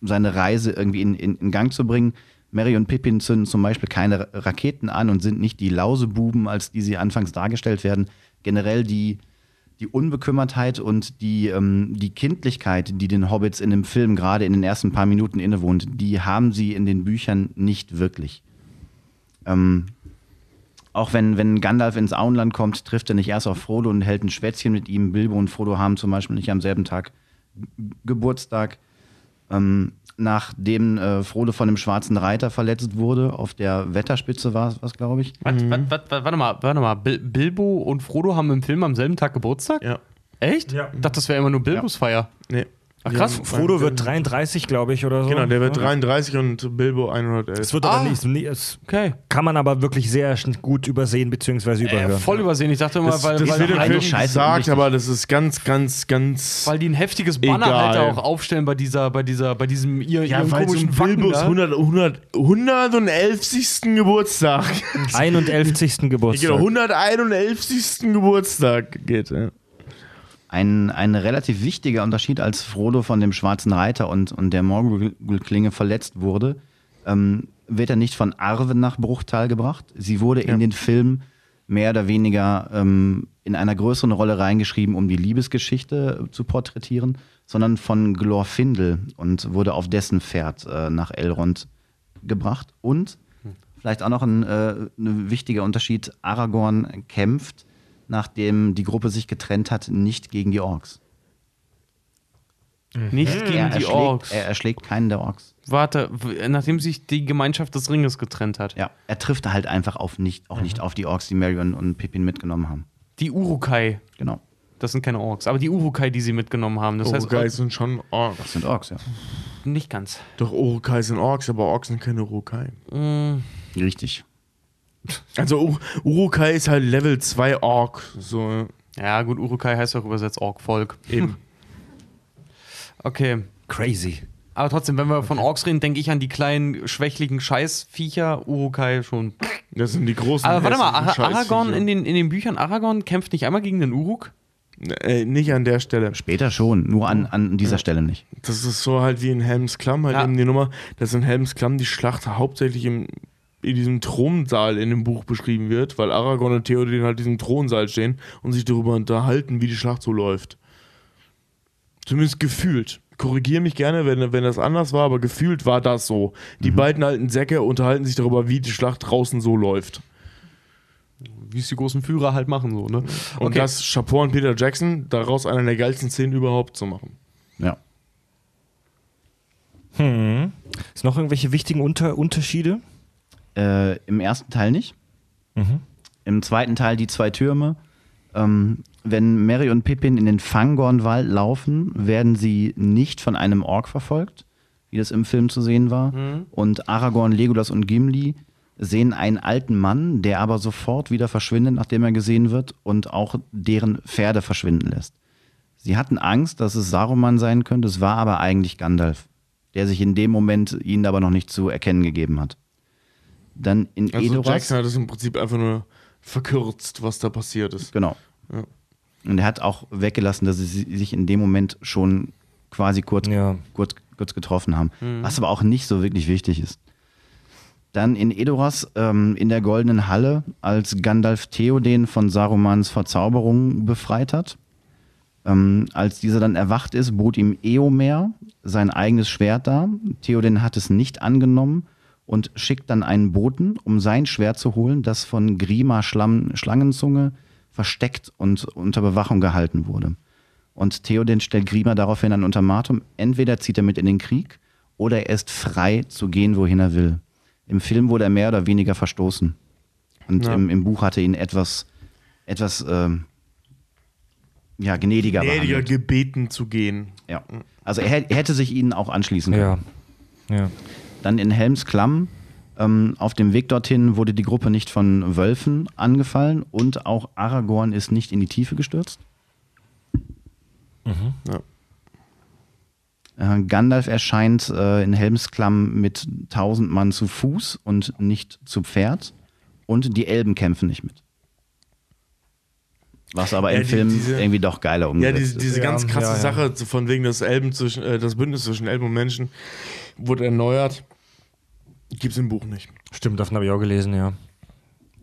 Reise irgendwie in Gang zu bringen. Merry und Pippin zünden zum Beispiel keine Raketen an und sind nicht die Lausebuben, als die sie anfangs dargestellt werden. Generell die Unbekümmertheit und die Kindlichkeit, die den Hobbits in dem Film gerade in den ersten paar Minuten innewohnt, die haben sie in den Büchern nicht wirklich. Auch wenn Gandalf ins Auenland kommt, trifft er nicht erst auf Frodo und hält ein Schwätzchen mit ihm. Bilbo und Frodo haben zum Beispiel nicht am selben Tag Geburtstag. Nachdem Frodo von dem schwarzen Reiter verletzt wurde, auf der Wetterspitze war es, glaube ich. Warte mal. Bilbo und Frodo haben im Film am selben Tag Geburtstag? Ja. Echt? Ja. Ich dachte, das wäre immer nur Bilbos Feier. Nee. Ach krass, Frodo wird 33, glaube ich, oder so. Genau, der wird 33 und Bilbo 111. Das wird aber nicht. Okay. Kann man aber wirklich sehr gut übersehen, beziehungsweise überhören. Voll übersehen. Ich dachte immer, weil der Film sagt, aber das ist ganz, ganz, ganz. Weil die ein heftiges Banner halt auch aufstellen bei diesem ihrem komischen Bilbos 111. Geburtstag. 111. Geburtstag. 111. Geburtstag geht, ja. Ein relativ wichtiger Unterschied, als Frodo von dem schwarzen Reiter und der Morgul-Klinge verletzt wurde, wird er nicht von Arwen nach Bruchtal gebracht. Sie wurde in den Film mehr oder weniger in einer größeren Rolle reingeschrieben, um die Liebesgeschichte zu porträtieren, sondern von Glorfindel und wurde auf dessen Pferd nach Elrond gebracht. Und vielleicht auch noch ein wichtiger Unterschied, Aragorn kämpft, nachdem die Gruppe sich getrennt hat, nicht gegen die Orks. Nicht gegen die Orks. Er erschlägt keinen der Orks. Warte, nachdem sich die Gemeinschaft des Ringes getrennt hat. Ja, er trifft halt einfach nicht auf die Orks, die Merry und Pippin mitgenommen haben. Die Uruk-hai. Genau. Das sind keine Orks, aber die Uruk-hai, die sie mitgenommen haben. Das Uruk-hai sind schon Orks. Das sind Orks, ja. Nicht ganz. Doch, Uruk-hai sind Orks, aber Orks sind keine Uruk-hai. Richtig. Also Uruk-hai ist halt Level 2 Ork. So. Ja gut, Uruk-hai heißt auch übersetzt Ork-Volk. Eben. Okay. Crazy. Aber trotzdem, wenn wir von Orks reden, denke ich an die kleinen, schwächlichen Scheißviecher. Uruk-hai schon. Das sind die großen. Aber warte mal, Aragorn in den Büchern, Aragorn kämpft nicht einmal gegen den Uruk? Nicht an der Stelle. Später schon, nur an dieser Stelle nicht. Das ist so halt wie in Helms Klamm, eben die Nummer, dass in Helms Klamm die Schlacht hauptsächlich in diesem Thronsaal in dem Buch beschrieben wird, weil Aragorn und Theoden halt in diesem Thronsaal stehen und sich darüber unterhalten, wie die Schlacht so läuft. Zumindest gefühlt. korrigiere mich gerne, wenn das anders war, aber gefühlt war das so. Die beiden alten Säcke unterhalten sich darüber, wie die Schlacht draußen so läuft. Wie es die großen Führer halt machen, so, ne? Okay. Und das Chapeau an Peter Jackson, daraus eine der geilsten Szenen überhaupt zu machen. Ja. Hm. Ist noch irgendwelche wichtigen Unterschiede? Im ersten Teil nicht. Mhm. Im zweiten Teil die zwei Türme. Wenn Merry und Pippin in den Fangornwald laufen, werden sie nicht von einem Ork verfolgt, wie das im Film zu sehen war. Mhm. Und Aragorn, Legolas und Gimli sehen einen alten Mann, der aber sofort wieder verschwindet, nachdem er gesehen wird, und auch deren Pferde verschwinden lässt. Sie hatten Angst, dass es Saruman sein könnte, es war aber eigentlich Gandalf, der sich in dem Moment ihnen aber noch nicht zu erkennen gegeben hat. Dann in Edoras, Jackson hat es im Prinzip einfach nur verkürzt, was da passiert ist. Genau. Ja. Und er hat auch weggelassen, dass sie sich in dem Moment schon quasi kurz getroffen haben. Mhm. Was aber auch nicht so wirklich wichtig ist. Dann in Edoras, in der Goldenen Halle, als Gandalf Theoden von Sarumans Verzauberung befreit hat. Als dieser dann erwacht ist, bot ihm Eomer sein eigenes Schwert dar. Theoden hat es nicht angenommen und schickt dann einen Boten, um sein Schwert zu holen, das von Grima Schlangenzunge versteckt und unter Bewachung gehalten wurde. Und Theoden stellt Grima daraufhin ein Ultimatum. Entweder zieht er mit in den Krieg oder er ist frei zu gehen, wohin er will. Im Film wurde er mehr oder weniger verstoßen. Und im Buch hatte ihn etwas gnädiger gebeten zu gehen. Ja. Also er hätte sich ihnen auch anschließen können. Ja. Dann in Helms Klamm. Auf dem Weg dorthin wurde die Gruppe nicht von Wölfen angefallen und auch Aragorn ist nicht in die Tiefe gestürzt. Mhm. Ja. Gandalf erscheint in Helms Klamm mit 1000 Mann zu Fuß und nicht zu Pferd. Und die Elben kämpfen nicht mit. Was aber im Film irgendwie doch geiler umgesetzt ist. Ja, diese ganz krasse Sache von wegen das Bündnis zwischen Elben und Menschen wurde erneuert. Gibt's im Buch nicht. Stimmt, davon habe ich auch gelesen, ja.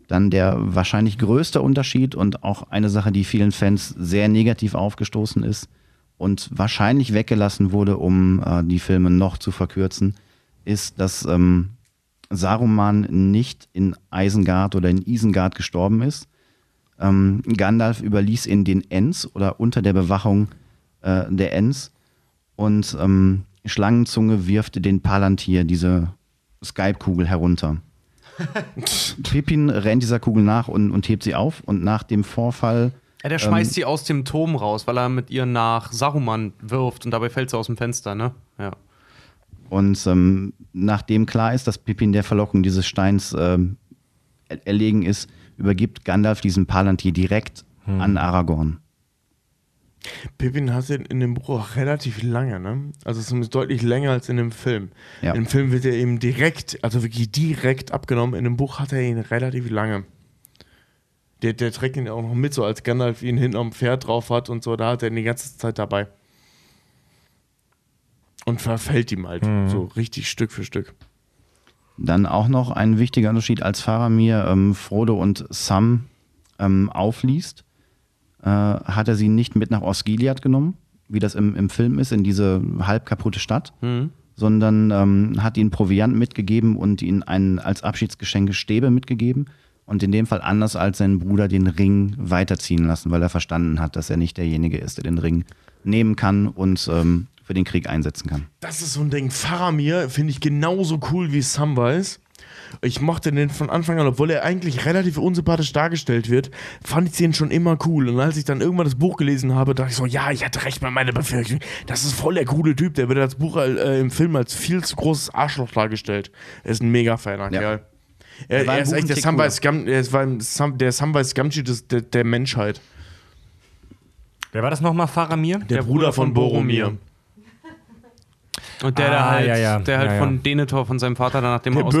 Dann der wahrscheinlich größte Unterschied und auch eine Sache, die vielen Fans sehr negativ aufgestoßen ist und wahrscheinlich weggelassen wurde, um die Filme noch zu verkürzen, ist, dass Saruman nicht in Isengard oder in Isengard gestorben ist. Gandalf überließ ihn den Ents oder unter der Bewachung der Ents und Schlangenzunge wirft den Palantir, diese Skype-Kugel, herunter. Pippin rennt dieser Kugel nach und hebt sie auf und nach dem Vorfall... Ja, der schmeißt sie aus dem Turm raus, weil er mit ihr nach Saruman wirft und dabei fällt sie aus dem Fenster, ne? Ja. Und nachdem klar ist, dass Pippin der Verlockung dieses Steins erlegen ist, übergibt Gandalf diesen Palantir direkt an Aragorn. Pippin hat in dem Buch auch relativ lange, ne? Also zumindest deutlich länger als in dem Film. Ja. Im Film wird er eben direkt, also wirklich direkt abgenommen. In dem Buch hat er ihn relativ lange. Der trägt ihn auch noch mit, so als Gandalf ihn hinten am Pferd drauf hat und so, da hat er ihn die ganze Zeit dabei. Und verfällt ihm halt so richtig Stück für Stück. Dann auch noch ein wichtiger Unterschied, als Faramir Frodo und Sam aufliest, hat er sie nicht mit nach Osgiliath genommen, wie das im Film ist, in diese halb kaputte Stadt, sondern hat ihnen Proviant mitgegeben und ihnen als Abschiedsgeschenke Stäbe mitgegeben und in dem Fall anders als seinen Bruder den Ring weiterziehen lassen, weil er verstanden hat, dass er nicht derjenige ist, der den Ring nehmen kann und für den Krieg einsetzen kann. Das ist so ein Ding. Faramir finde ich genauso cool wie Samwise. Ich mochte den von Anfang an, obwohl er eigentlich relativ unsympathisch dargestellt wird, fand ich den schon immer cool. Und als ich dann irgendwann das Buch gelesen habe, dachte ich so, ja, ich hatte recht bei meiner Befürchtung. Das ist voll der coole Typ. Der wird als Buch im Film als viel zu großes Arschloch dargestellt. Er ist ein Mega-Fan, ein Kerl. Er ist echt der Samwise Gamgee der Menschheit. Wer war das nochmal, Faramir? Der Bruder von Boromir. Und der von Denethor, von seinem Vater, nachdem er aus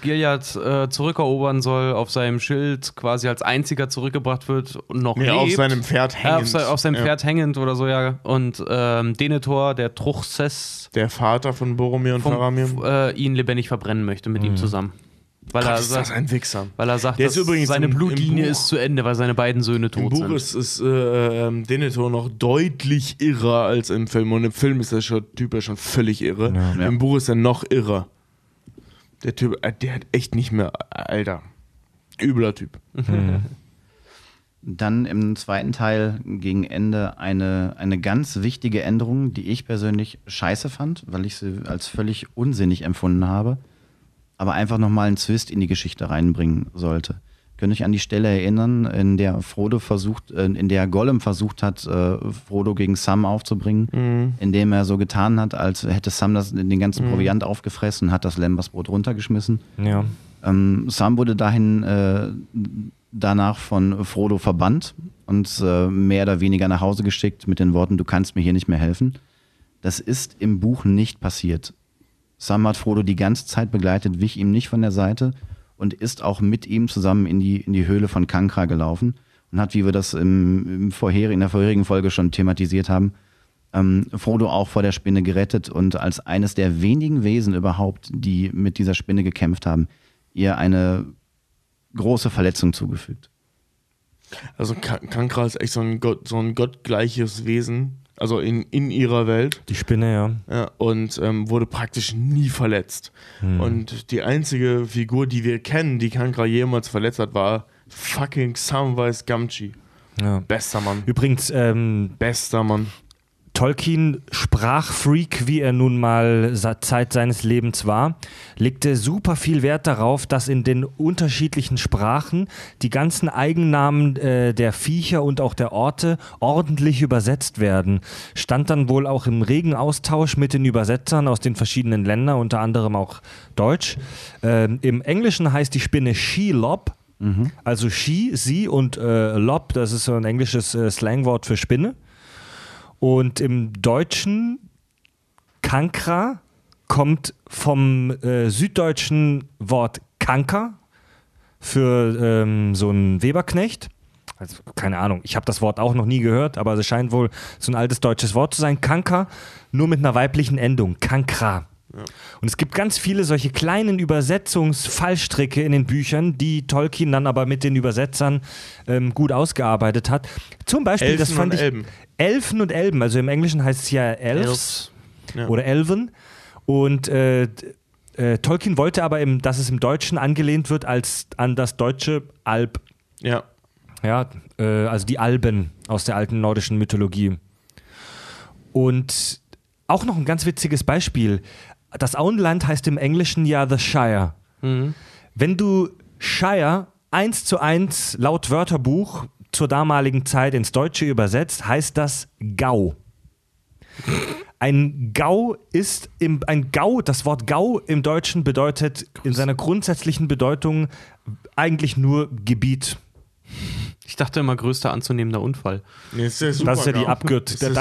Gilead zurückerobern soll, auf seinem Schild quasi als einziger zurückgebracht wird und noch lebt. Auf seinem Pferd hängend. Auf seinem Pferd hängend oder so, ja. Und Denethor, der Truchsess. Der Vater von Boromir und Faramir. Ihn lebendig verbrennen möchte mit ihm zusammen. Weil Gott, er ist das ein Wichser. Weil er sagt, dass seine Blutlinie ist zu Ende, weil seine beiden Söhne tot sind. Im Buch ist Denethor noch deutlich irrer als im Film. Und im Film ist der Typ ja schon völlig irre. Ja. Im Buch ist er noch irrer. Der Typ, der hat echt nicht mehr... Alter. Übler Typ. Mhm. Dann im zweiten Teil gegen Ende eine ganz wichtige Änderung, die ich persönlich scheiße fand, weil ich sie als völlig unsinnig empfunden habe, aber einfach nochmal einen Twist in die Geschichte reinbringen sollte. Könnt ihr euch an die Stelle erinnern, in der Gollum versucht hat, Frodo gegen Sam aufzubringen, indem er so getan hat, als hätte Sam den ganzen Proviant aufgefressen und hat das Lembasbrot runtergeschmissen. Ja. Sam wurde danach von Frodo verbannt und mehr oder weniger nach Hause geschickt mit den Worten, du kannst mir hier nicht mehr helfen. Das ist im Buch nicht passiert. Sam hat Frodo die ganze Zeit begleitet, wich ihm nicht von der Seite und ist auch mit ihm zusammen in die Höhle von Kankra gelaufen und hat, wie wir das in der vorherigen Folge schon thematisiert haben, Frodo auch vor der Spinne gerettet und als eines der wenigen Wesen überhaupt, die mit dieser Spinne gekämpft haben, ihr eine große Verletzung zugefügt. Also Kankra ist echt so ein gottgleiches Wesen, also in ihrer Welt. Die Spinne, ja. Ja, und wurde praktisch nie verletzt. Hm. Und die einzige Figur, die wir kennen, die Kankra jemals verletzt hat, war fucking Samwise Gamgee. Ja. Bester Mann. Übrigens, bester Mann. Tolkien, Sprachfreak, wie er nun mal Zeit seines Lebens war, legte super viel Wert darauf, dass in den unterschiedlichen Sprachen die ganzen Eigennamen der Viecher und auch der Orte ordentlich übersetzt werden. Stand dann wohl auch im regen Austausch mit den Übersetzern aus den verschiedenen Ländern, unter anderem auch Deutsch. Im Englischen heißt die Spinne She-Lob, also She, sie und Lob, das ist so ein englisches Slangwort für Spinne. Und im Deutschen, Kankra kommt vom süddeutschen Wort Kanker für so einen Weberknecht. Also, keine Ahnung, ich habe das Wort auch noch nie gehört, aber es scheint wohl so ein altes deutsches Wort zu sein. Kanker, nur mit einer weiblichen Endung, Kankra. Ja. Und es gibt ganz viele solche kleinen Übersetzungsfallstricke in den Büchern, die Tolkien dann aber mit den Übersetzern gut ausgearbeitet hat. Zum Beispiel, Elfen das fand ich. Elfen und Elben, also im Englischen heißt es ja Elves, ja. Oder Elven. Und Tolkien wollte aber, dass es im Deutschen angelehnt wird als an das deutsche Alb. Ja. Ja, also die Alben aus der alten nordischen Mythologie. Und auch noch ein ganz witziges Beispiel. Das Auenland heißt im Englischen ja The Shire. Mhm. Wenn du Shire 1:1 laut Wörterbuch zur damaligen Zeit ins Deutsche übersetzt, heißt das Gau. Das Wort Gau im Deutschen bedeutet in seiner grundsätzlichen Bedeutung eigentlich nur Gebiet. Ich dachte immer, größter anzunehmender Unfall. Nee, ist ja super, das ist ja die Abkürzung.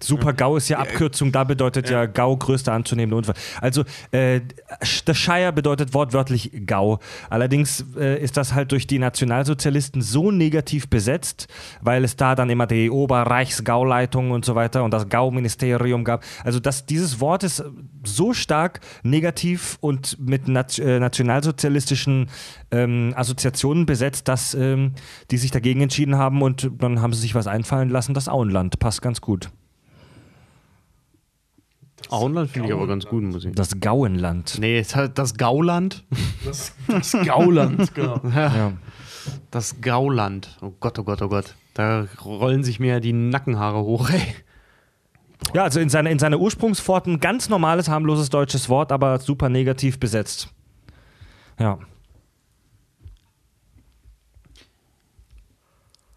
Super-GAU ist ja Abkürzung, da bedeutet ja GAU größter anzunehmender Unfall. Also das Shire bedeutet wortwörtlich GAU. Allerdings ist das halt durch die Nationalsozialisten so negativ besetzt, weil es da dann immer die Oberreichsgauleitung und so weiter und das GAU-Ministerium gab. Also dieses Wort ist so stark negativ und mit nationalsozialistischen Assoziationen besetzt, dass die sich dagegen entschieden haben und dann haben sie sich was einfallen lassen. Das Auenland passt ganz gut. Das Auenland finde ich aber ganz gut, muss ich sagen. Das Gauenland. Nee, ist halt das Gauland. Das Gauland, genau. Ja. Das Gauland. Oh Gott, oh Gott, oh Gott. Da rollen sich mir die Nackenhaare hoch, ey. Ja, also in seiner Ursprungsform ein ganz normales, harmloses deutsches Wort, aber super negativ besetzt. Ja.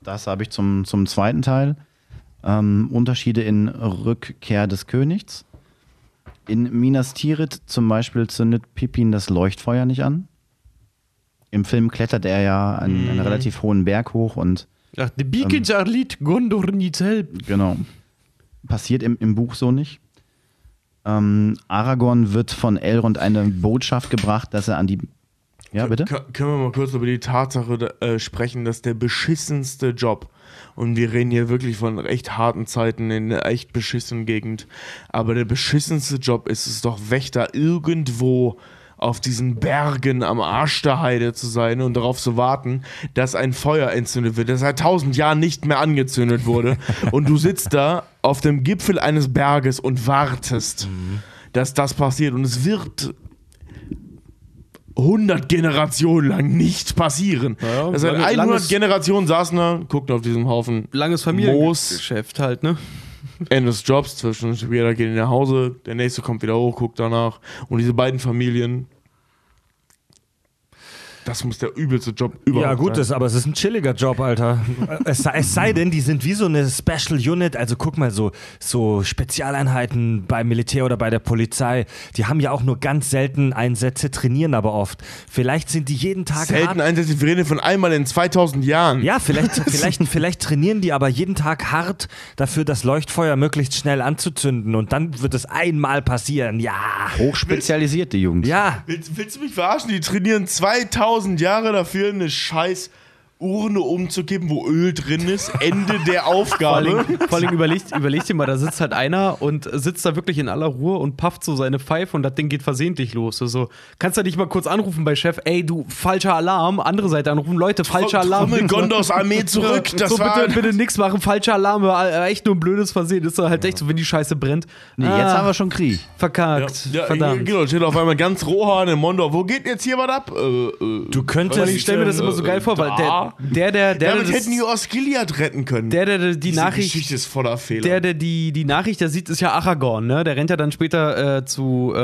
Das habe ich zum zweiten Teil. Unterschiede in Rückkehr des Königs. In Minas Tirith zum Beispiel zündet Pippin das Leuchtfeuer nicht an. Im Film klettert er ja einen relativ hohen Berg hoch und. Ach, die Beacons are lit, Gondor needs help. Genau. Passiert im Buch so nicht. Aragorn wird von Elrond eine Botschaft gebracht, dass er an die. Ja, bitte? Können wir mal kurz über die Tatsache sprechen, dass der beschissenste Job, und wir reden hier wirklich von echt harten Zeiten in einer echt beschissenen Gegend, aber der beschissenste Job ist es doch, Wächter irgendwo auf diesen Bergen am Arsch der Heide zu sein und darauf zu warten, dass ein Feuer entzündet wird, das seit 1000 Jahren nicht mehr angezündet wurde. Und du sitzt da auf dem Gipfel eines Berges und wartest, dass das passiert. Und es wird 100 Generationen lang nicht passieren. Ja, das heißt, 100 Generationen saßen da, guckten auf diesem Haufen langes Familiengeschäft halt, ne? Ende des Jobs, zwischen jeder geht nach Hause, der nächste kommt wieder hoch, guckt danach. Und diese beiden Familien, das muss der übelste Job überhaupt sein. Ja gut, aber es ist ein chilliger Job, Alter. Es sei denn, die sind wie so eine Special Unit, also guck mal, so Spezialeinheiten beim Militär oder bei der Polizei, die haben ja auch nur ganz selten Einsätze, trainieren aber oft. Vielleicht sind die jeden Tag selten Einsätze, wir reden von einmal in 2000 Jahren. Ja, vielleicht trainieren die aber jeden Tag hart dafür, das Leuchtfeuer möglichst schnell anzuzünden und dann wird es einmal passieren, ja. Hochspezialisierte Jungs. Ja. Willst du mich verarschen? Die trainieren 2000 Jahre dafür, eine scheiß Urne umzukippen, wo Öl drin ist. Ende der Aufgabe. Vor allem überleg dir mal, da sitzt halt einer und sitzt da wirklich in aller Ruhe und pafft so seine Pfeife und das Ding geht versehentlich los. Also, kannst du dich mal kurz anrufen bei Chef? Ey, du, falscher Alarm. Andere Seite anrufen. Leute, falscher Alarm. Trommel Gondors Armee zurück. Das so, bitte nix machen. Falscher Alarm. Echt nur ein blödes Versehen. Das ist halt echt so, wenn die Scheiße brennt. Nee, jetzt haben wir schon Krieg. Verkackt. Ja, verdammt. Genau, steht auf einmal ganz Rohan in Mondor. Wo geht jetzt hier was ab? Du könntest... Ich stelle mir das immer so geil vor, weil damit hätten die Osgiliath retten können. Diese Geschichte ist voller Fehler. Der die Nachricht da sieht, ist ja Aragorn, ne? Der rennt ja dann später zu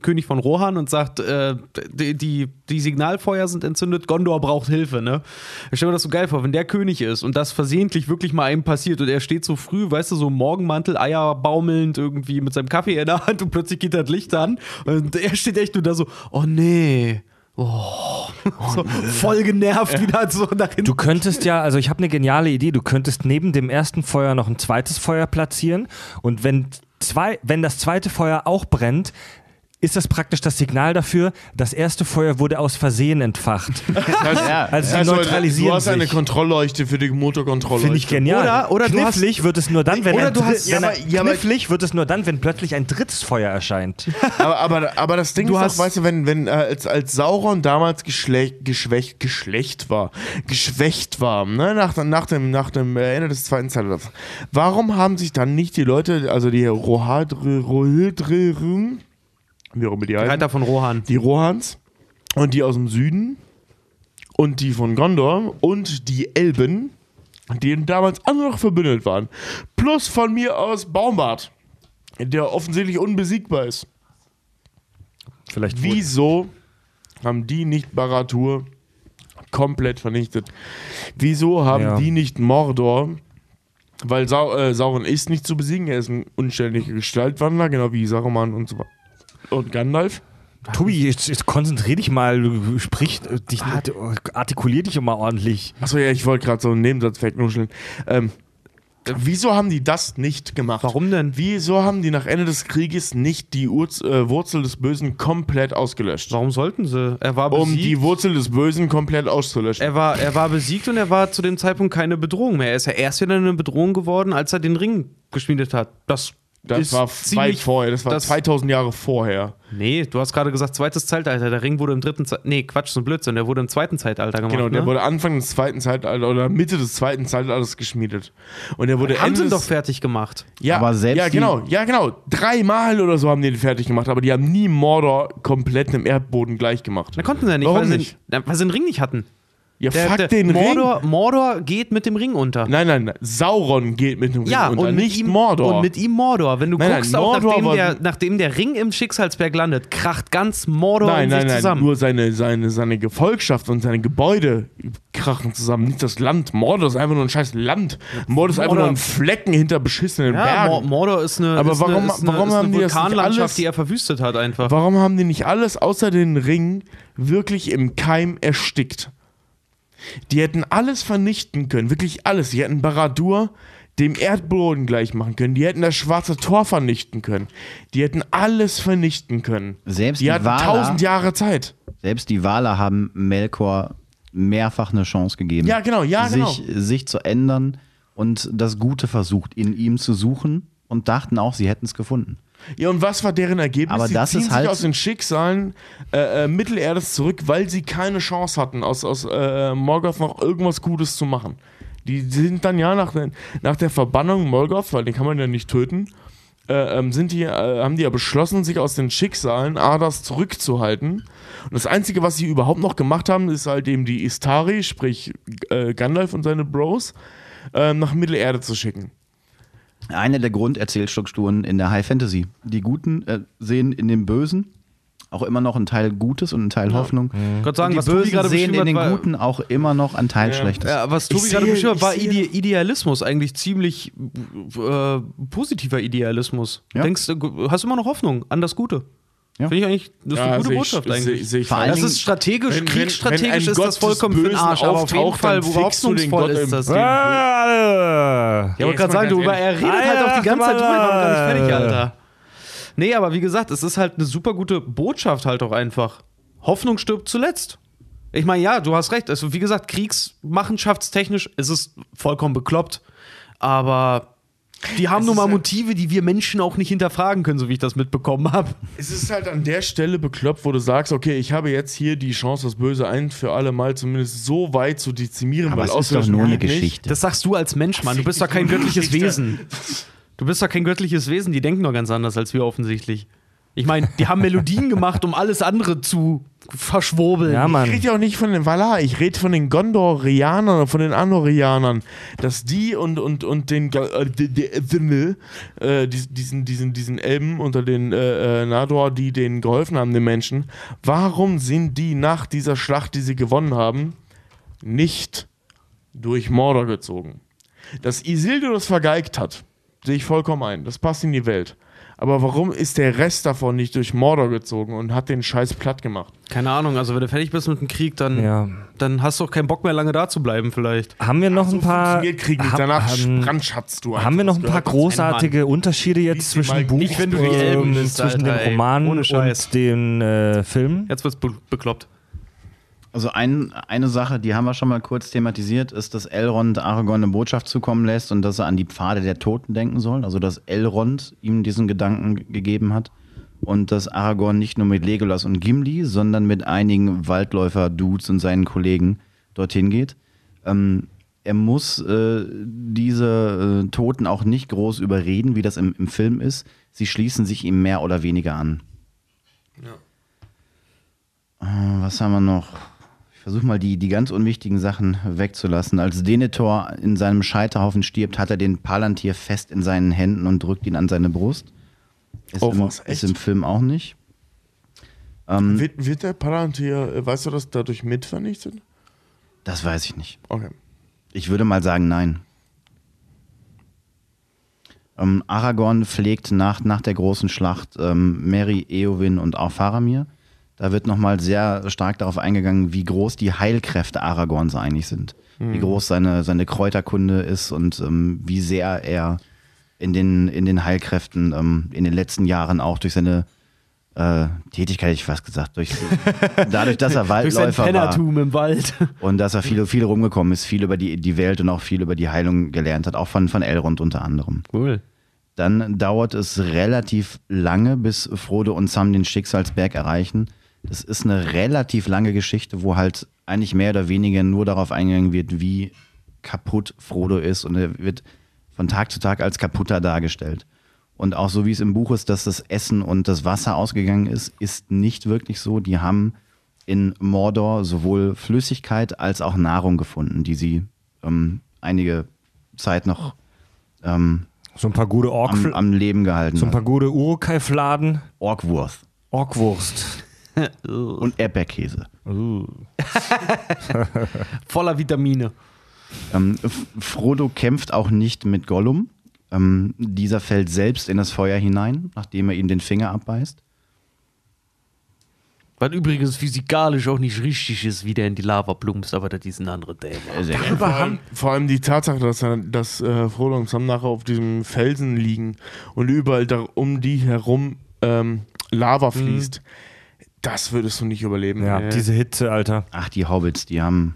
König von Rohan und sagt, die Signalfeuer sind entzündet, Gondor braucht Hilfe, ne? Ich stelle mir das so geil vor, wenn der König ist und das versehentlich wirklich mal einem passiert und er steht so früh, weißt du, so Morgenmantel, Eier baumelnd irgendwie mit seinem Kaffee in der Hand und plötzlich geht das Licht an und er steht echt nur da so, oh nee. So voll genervt wieder so nach hinten. Du könntest ja, also ich habe eine geniale Idee, du könntest neben dem ersten Feuer noch ein zweites Feuer platzieren und wenn das zweite Feuer auch brennt, ist das praktisch das Signal dafür, das erste Feuer wurde aus Versehen entfacht. Das heißt, also sie neutralisieren. Du hast eine Kontrollleuchte für die Motorkontrollleuchte. Finde ich genial. Oder knifflig wird es nur dann, wenn plötzlich ein drittes Feuer erscheint. Aber das Ding ist, weißt du, wenn als Sauron damals geschwächt war, ne? nach dem Ende des zweiten Zeitalters. Warum haben sich dann nicht die Leute, also die Rohadrüm, die Reiter von Rohan. Die Rohans und die aus dem Süden und die von Gondor und die Elben, die damals alle noch verbündet waren. Plus von mir aus Baumbart, der offensichtlich unbesiegbar ist. Vielleicht wieso haben die nicht Barad-dûr komplett vernichtet? Wieso haben die nicht Mordor? Weil Sauron ist nicht zu besiegen, er ist ein unständiger Gestaltwandler, genau wie Saruman und so weiter. Und Gandalf? Tobi, jetzt konzentrier dich mal, du artikulier dich immer ordentlich. Achso, ja, ich wollte gerade so einen Nebensatz wegnuscheln. Wieso haben die das nicht gemacht? Warum denn? Wieso haben die nach Ende des Krieges nicht die Wurzel des Bösen komplett ausgelöscht? Warum sollten sie? Er war besiegt. Um die Wurzel des Bösen komplett auszulöschen. Er war besiegt und er war zu dem Zeitpunkt keine Bedrohung mehr. Er ist ja erst wieder eine Bedrohung geworden, als er den Ring geschmiedet hat. Das war weit vorher, das war 2000 Jahre vorher. Nee, du hast gerade gesagt, zweites Zeitalter, der Ring wurde im dritten Zeitalter, nee, Quatsch, so ein Blödsinn, der wurde im zweiten Zeitalter gemacht. Genau, der wurde Anfang des zweiten Zeitalters oder Mitte des zweiten Zeitalters geschmiedet. Und der wurde haben sie doch fertig gemacht. Ja, aber selbst ja genau, 3-mal oder so haben die den fertig gemacht, aber die haben nie Mordor komplett im Erdboden gleich gemacht. Da konnten sie ja nicht, weil sie den Ring nicht hatten. Ja, Ring. Mordor geht mit dem Ring unter. Nein, Sauron geht mit dem Ring unter, und nicht Mordor. Und mit ihm Mordor. Wenn du guckst, nachdem der Ring im Schicksalsberg landet, kracht ganz Mordor in sich zusammen. Nur seine Gefolgschaft und seine Gebäude krachen zusammen, nicht das Land. Mordor ist einfach nur ein scheiß Land. Mordor ist einfach nur ein Flecken hinter beschissenen Bergen. Ja, Mordor ist eine Vulkanlandschaft, die er verwüstet hat einfach. Warum haben die nicht alles außer den Ring wirklich im Keim erstickt? Die hätten alles vernichten können, wirklich alles. Die hätten Barad-dûr dem Erdboden gleich machen können. Die hätten das Schwarze Tor vernichten können. Die hätten alles vernichten können. Selbst die hatten Valar, 1000 Jahre Zeit. Selbst die Valar haben Melkor mehrfach eine Chance gegeben, sich zu ändern und das Gute versucht, in ihm zu suchen und dachten auch, sie hätten es gefunden. Ja, und was war deren Ergebnis? Aber das ziehen ist halt sich aus den Schicksalen Mittelerdes zurück, weil sie keine Chance hatten, aus Morgoth noch irgendwas Gutes zu machen. Die sind dann ja nach der Verbannung Morgoth, weil den kann man ja nicht töten, haben die ja beschlossen, sich aus den Schicksalen Ardas zurückzuhalten. Und das Einzige, was sie überhaupt noch gemacht haben, ist halt eben die Istari, sprich Gandalf und seine Bros, nach Mittelerde zu schicken. Eine der Grunderzählstrukturen in der High Fantasy. Die Guten sehen in dem Bösen auch immer noch einen Teil Gutes und einen Teil Hoffnung. Mhm. Gott sagen, und die Bösen sehen in den Guten auch immer noch einen Teil Schlechtes. Ja, was Tobi gerade beschrieben hat, war Idealismus eigentlich ziemlich positiver Idealismus. Ja. Denkst, du hast immer noch Hoffnung an das Gute. Ja. Finde ich eigentlich, das ist eine gute Botschaft eigentlich. Vor allem, das ist strategisch, kriegsstrategisch ist das vollkommen für den Arsch, aber auf jeden Fall, wo hoffnungsvoll ist das Ding. Ja, ich wollte gerade sagen, er redet halt auch die ganze Zeit drüber, ich war gar nicht fertig, Alter. Nee, aber wie gesagt, es ist halt eine super gute Botschaft halt auch einfach. Hoffnung stirbt zuletzt. Ich meine, ja, du hast recht. Also wie gesagt, kriegsmachenschaftstechnisch ist es vollkommen bekloppt, aber die haben nun mal Motive, die wir Menschen auch nicht hinterfragen können, so wie ich das mitbekommen habe. Es ist halt an der Stelle bekloppt, wo du sagst, okay, ich habe jetzt hier die Chance, das Böse ein für alle Mal zumindest so weit zu dezimieren. Aber es ist doch nur eine Geschichte. Das sagst du als Mensch, Mann. Du bist doch kein göttliches Wesen. Du bist doch kein göttliches Wesen. Die denken doch ganz anders als wir offensichtlich. Ich meine, die haben Melodien gemacht, um alles andere zu verschwurbeln. Ja, Mann. Ich rede ja auch nicht von den Valar, ich rede von den Gondorianern und von den Andorianern, dass die und den diesen Elben unter den Nador, die denen geholfen haben, den Menschen, warum sind die nach dieser Schlacht, die sie gewonnen haben, nicht durch Mordor gezogen? Dass Isildur das vergeigt hat, sehe ich vollkommen ein, das passt in die Welt. Aber warum ist der Rest davon nicht durch Mordor gezogen und hat den Scheiß platt gemacht? Keine Ahnung, also wenn du fertig bist mit dem Krieg, dann hast du auch keinen Bock mehr, lange da zu bleiben vielleicht. Haben wir noch so ein paar... Krieg nicht. Danach brandschatzt du. Haben wir noch ein paar großartige Unterschiede jetzt zwischen Buch und zwischen dem Roman und den Filmen? Jetzt wird's bekloppt. Also eine Sache, die haben wir schon mal kurz thematisiert, ist, dass Elrond Aragorn eine Botschaft zukommen lässt und dass er an die Pfade der Toten denken soll. Also dass Elrond ihm diesen Gedanken gegeben hat und dass Aragorn nicht nur mit Legolas und Gimli, sondern mit einigen Waldläufer-Dudes und seinen Kollegen dorthin geht. Er muss diese Toten auch nicht groß überreden, wie das im Film ist. Sie schließen sich ihm mehr oder weniger an. Ja. Was haben wir noch? Versuch mal, die ganz unwichtigen Sachen wegzulassen. Als Denethor in seinem Scheiterhaufen stirbt, hat er den Palantir fest in seinen Händen und drückt ihn an seine Brust. Ist im Film auch nicht. Wird der Palantir, weißt du, dass dadurch mit vernichtet? Das weiß ich nicht. Okay. Ich würde mal sagen, nein. Aragorn pflegt nach der großen Schlacht Merry, Éowyn und auch Faramir. Da wird nochmal sehr stark darauf eingegangen, wie groß die Heilkräfte Aragorns eigentlich sind. Mhm. Wie groß seine Kräuterkunde ist und wie sehr er in den Heilkräften in den letzten Jahren auch durch seine Tätigkeit, ich fast gesagt, dadurch, dass er Waldläufer war. Durch sein Pennertum im Wald. Und dass er viel rumgekommen ist, viel über die Welt und auch viel über die Heilung gelernt hat, auch von Elrond unter anderem. Cool. Dann dauert es relativ lange, bis Frodo und Sam den Schicksalsberg erreichen. Das ist eine relativ lange Geschichte, wo halt eigentlich mehr oder weniger nur darauf eingegangen wird, wie kaputt Frodo ist. Und er wird von Tag zu Tag als kaputter dargestellt. Und auch so wie es im Buch ist, dass das Essen und das Wasser ausgegangen ist, ist nicht wirklich so. Die haben in Mordor sowohl Flüssigkeit als auch Nahrung gefunden, die sie einige Zeit noch so ein paar gute am Leben gehalten. So ein paar gute Uruk-hai-Fladen. Orkwurst. Und Erdbeerkäse. Voller Vitamine. Frodo kämpft auch nicht mit Gollum. Dieser fällt selbst in das Feuer hinein, nachdem er ihm den Finger abbeißt. Was übrigens physikalisch auch nicht richtig ist, wie der in die Lava plumpst, aber das ist ein anderes Thema. Vor allem die Tatsache, dass Frodo und Sam nachher auf diesem Felsen liegen und überall um die herum Lava fließt, das würdest du nicht überleben. Ja, diese Hitze, Alter. Ach, die Hobbits, die haben...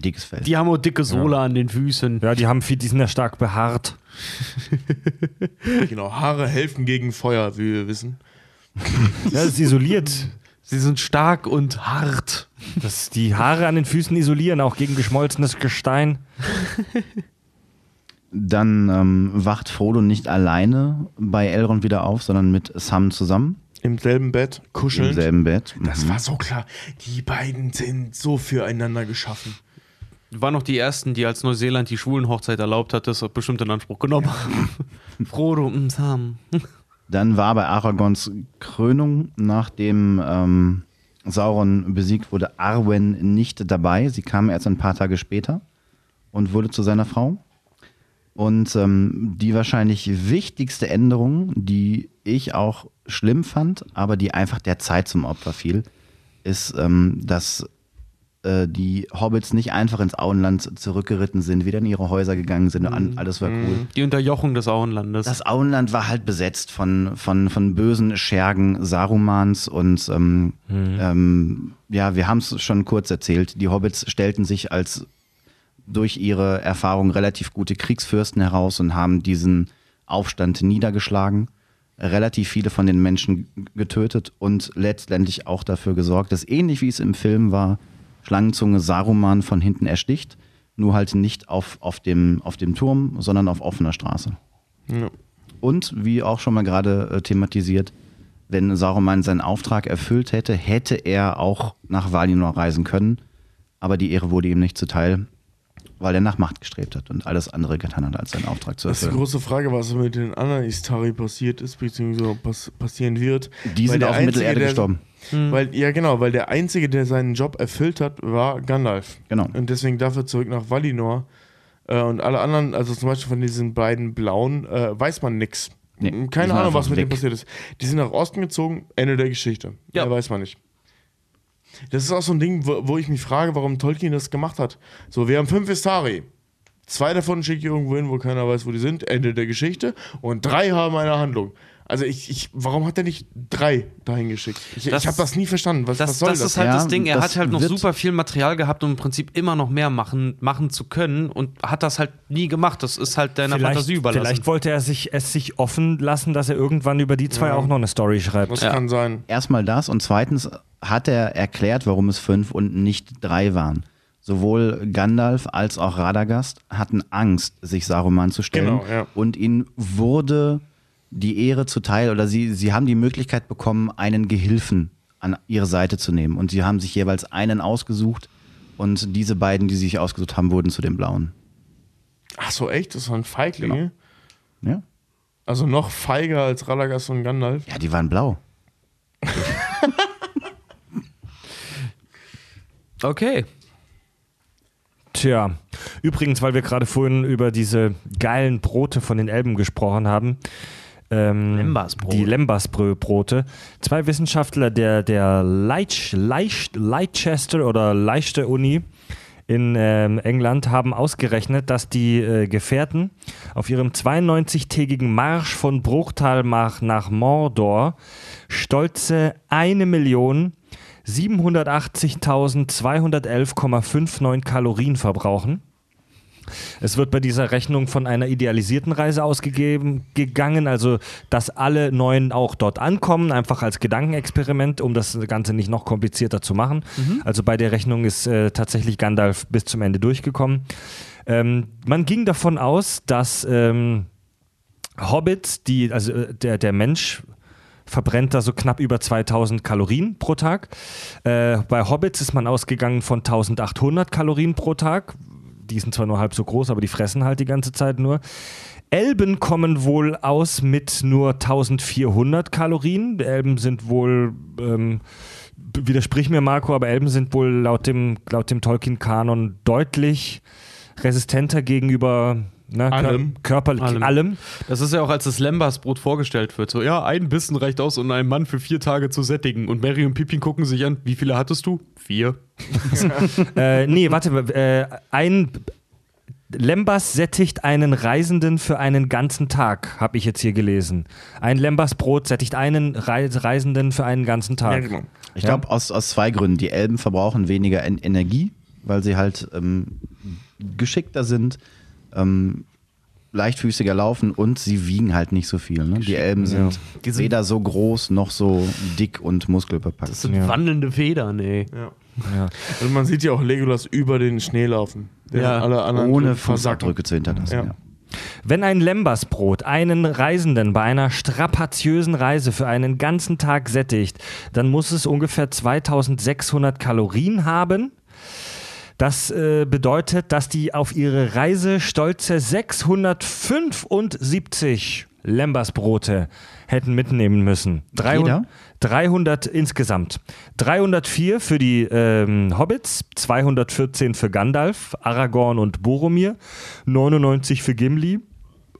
dickes Fell. Die haben auch dicke Sohle an den Füßen. Ja, die haben viel, die sind ja stark behaart. Genau, Haare helfen gegen Feuer, wie wir wissen. Ja, das ist isoliert. Sie sind stark und hart. Dass die Haare an den Füßen isolieren, auch gegen geschmolzenes Gestein. Dann wacht Frodo nicht alleine bei Elrond wieder auf, sondern mit Sam zusammen. Im selben Bett, kuschelnd. Im selben Bett. Das war so klar. Die beiden sind so füreinander geschaffen. Waren noch die ersten, die als Neuseeland die Schwulenhochzeit erlaubt hat, das bestimmt in Anspruch genommen haben. Frodo und Sam. Dann war bei Aragorns Krönung, nachdem Sauron besiegt wurde, Arwen nicht dabei. Sie kam erst ein paar Tage später und wurde zu seiner Frau. Und die wahrscheinlich wichtigste Änderung, die ich auch schlimm fand, aber die einfach der Zeit zum Opfer fiel, ist, dass die Hobbits nicht einfach ins Auenland zurückgeritten sind, wieder in ihre Häuser gegangen sind, alles war cool. Die Unterjochung des Auenlandes. Das Auenland war halt besetzt von bösen Schergen Sarumans und ja, wir haben es schon kurz erzählt, die Hobbits stellten sich als durch ihre Erfahrung relativ gute Kriegsfürsten heraus und haben diesen Aufstand niedergeschlagen, relativ viele von den Menschen getötet und letztendlich auch dafür gesorgt, dass ähnlich wie es im Film war, Schlangenzunge Saruman von hinten ersticht, nur halt nicht auf dem Turm, sondern auf offener Straße. Ja. Und wie auch schon mal gerade thematisiert, wenn Saruman seinen Auftrag erfüllt hätte, hätte er auch nach Valinor reisen können, aber die Ehre wurde ihm nicht zuteil, weil er nach Macht gestrebt hat und alles andere getan hat, als seinen Auftrag zu erfüllen. Das ist die große Frage, was mit den anderen Istari passiert ist, beziehungsweise passieren wird. Die sind auf Mittelerde gestorben. Weil der Einzige, der seinen Job erfüllt hat, war Gandalf. Genau. Und deswegen darf er zurück nach Valinor. Und alle anderen, also zum Beispiel von diesen beiden Blauen, weiß man nichts. Nee, keine Ahnung, was mit denen passiert ist. Die sind nach Osten gezogen, Ende der Geschichte. Ja. Mehr weiß man nicht. Das ist auch so ein Ding, wo ich mich frage, warum Tolkien das gemacht hat. So, wir haben 5 Istari. 2 davon schicke ich irgendwo hin, wo keiner weiß, wo die sind. Ende der Geschichte. Und 3 haben eine Handlung. Also warum hat er nicht 3 dahin geschickt? Ich habe das nie verstanden. Was soll das? Das ist halt das Ding. Er hat halt noch super viel Material gehabt, um im Prinzip immer noch mehr machen zu können und hat das halt nie gemacht. Das ist halt deiner Fantasie überlassen. Vielleicht wollte er es sich offen lassen, dass er irgendwann über die 2 auch noch eine Story schreibt. Das kann sein. Erstmal das und zweitens hat er erklärt, warum es 5 und nicht 3 waren. Sowohl Gandalf als auch Radagast hatten Angst, sich Saruman zu stellen. Genau, ja. Und ihnen wurde die Ehre zuteil, oder sie haben die Möglichkeit bekommen, einen Gehilfen an ihre Seite zu nehmen. Und sie haben sich jeweils einen ausgesucht und diese beiden, die sich ausgesucht haben, wurden zu den Blauen. Ach so, echt? Das waren Feiglinge? Genau. Ja. Also noch feiger als Radagast und Gandalf? Ja, die waren blau. Okay. Tja, übrigens, weil wir gerade vorhin über diese geilen Brote von den Elben gesprochen haben. Lembasbrot. Die Lembasbrot-Brote. 2 Wissenschaftler der Leicester oder Leicester Uni in England haben ausgerechnet, dass die Gefährten auf ihrem 92-tägigen Marsch von Bruchtal nach Mordor stolze 1.780.211,59 Kalorien verbrauchen. Es wird bei dieser Rechnung von einer idealisierten Reise ausgegangen, also dass alle 9 auch dort ankommen, einfach als Gedankenexperiment, um das Ganze nicht noch komplizierter zu machen. Mhm. Also bei der Rechnung ist tatsächlich Gandalf bis zum Ende durchgekommen. Man ging davon aus, dass Hobbits, der Mensch verbrennt da so knapp über 2000 Kalorien pro Tag. Bei Hobbits ist man ausgegangen von 1800 Kalorien pro Tag. Die sind zwar nur halb so groß, aber die fressen halt die ganze Zeit nur. Elben kommen wohl aus mit nur 1400 Kalorien. Elben sind wohl, widersprich mir Marco, aber Elben sind wohl laut dem Tolkien-Kanon deutlich resistenter gegenüber allem. Das ist ja auch, als das Lembasbrot vorgestellt wird. So, ja, ein Bissen reicht aus, um einen Mann für 4 Tage zu sättigen. Und Mary und Pippin gucken sich an, wie viele hattest du? 4. Ein Lembas sättigt einen Reisenden für einen ganzen Tag, habe ich jetzt hier gelesen. Ein Lembasbrot sättigt einen Reisenden für einen ganzen Tag. Ich glaube, aus 2 Gründen. Die Elben verbrauchen weniger Energie. weil sie halt geschickter sind, leichtfüßiger laufen und sie wiegen halt nicht so viel. Ne? Die Elben sind, die sind weder so groß noch so dick und muskelbepackt. Das sind wandelnde Federn, ey. Ja. Ja. Also man sieht ja auch Legolas über den Schnee laufen. Alle anderen ohne Fußabdrücke zu hinterlassen. Ja. Ja. Wenn ein Lembasbrot einen Reisenden bei einer strapaziösen Reise für einen ganzen Tag sättigt, dann muss es ungefähr 2600 Kalorien haben. Das bedeutet, dass die auf ihre Reise stolze 675 Lembasbrote hätten mitnehmen müssen. 300 insgesamt. 304 für die Hobbits, 214 für Gandalf, Aragorn und Boromir, 99 für Gimli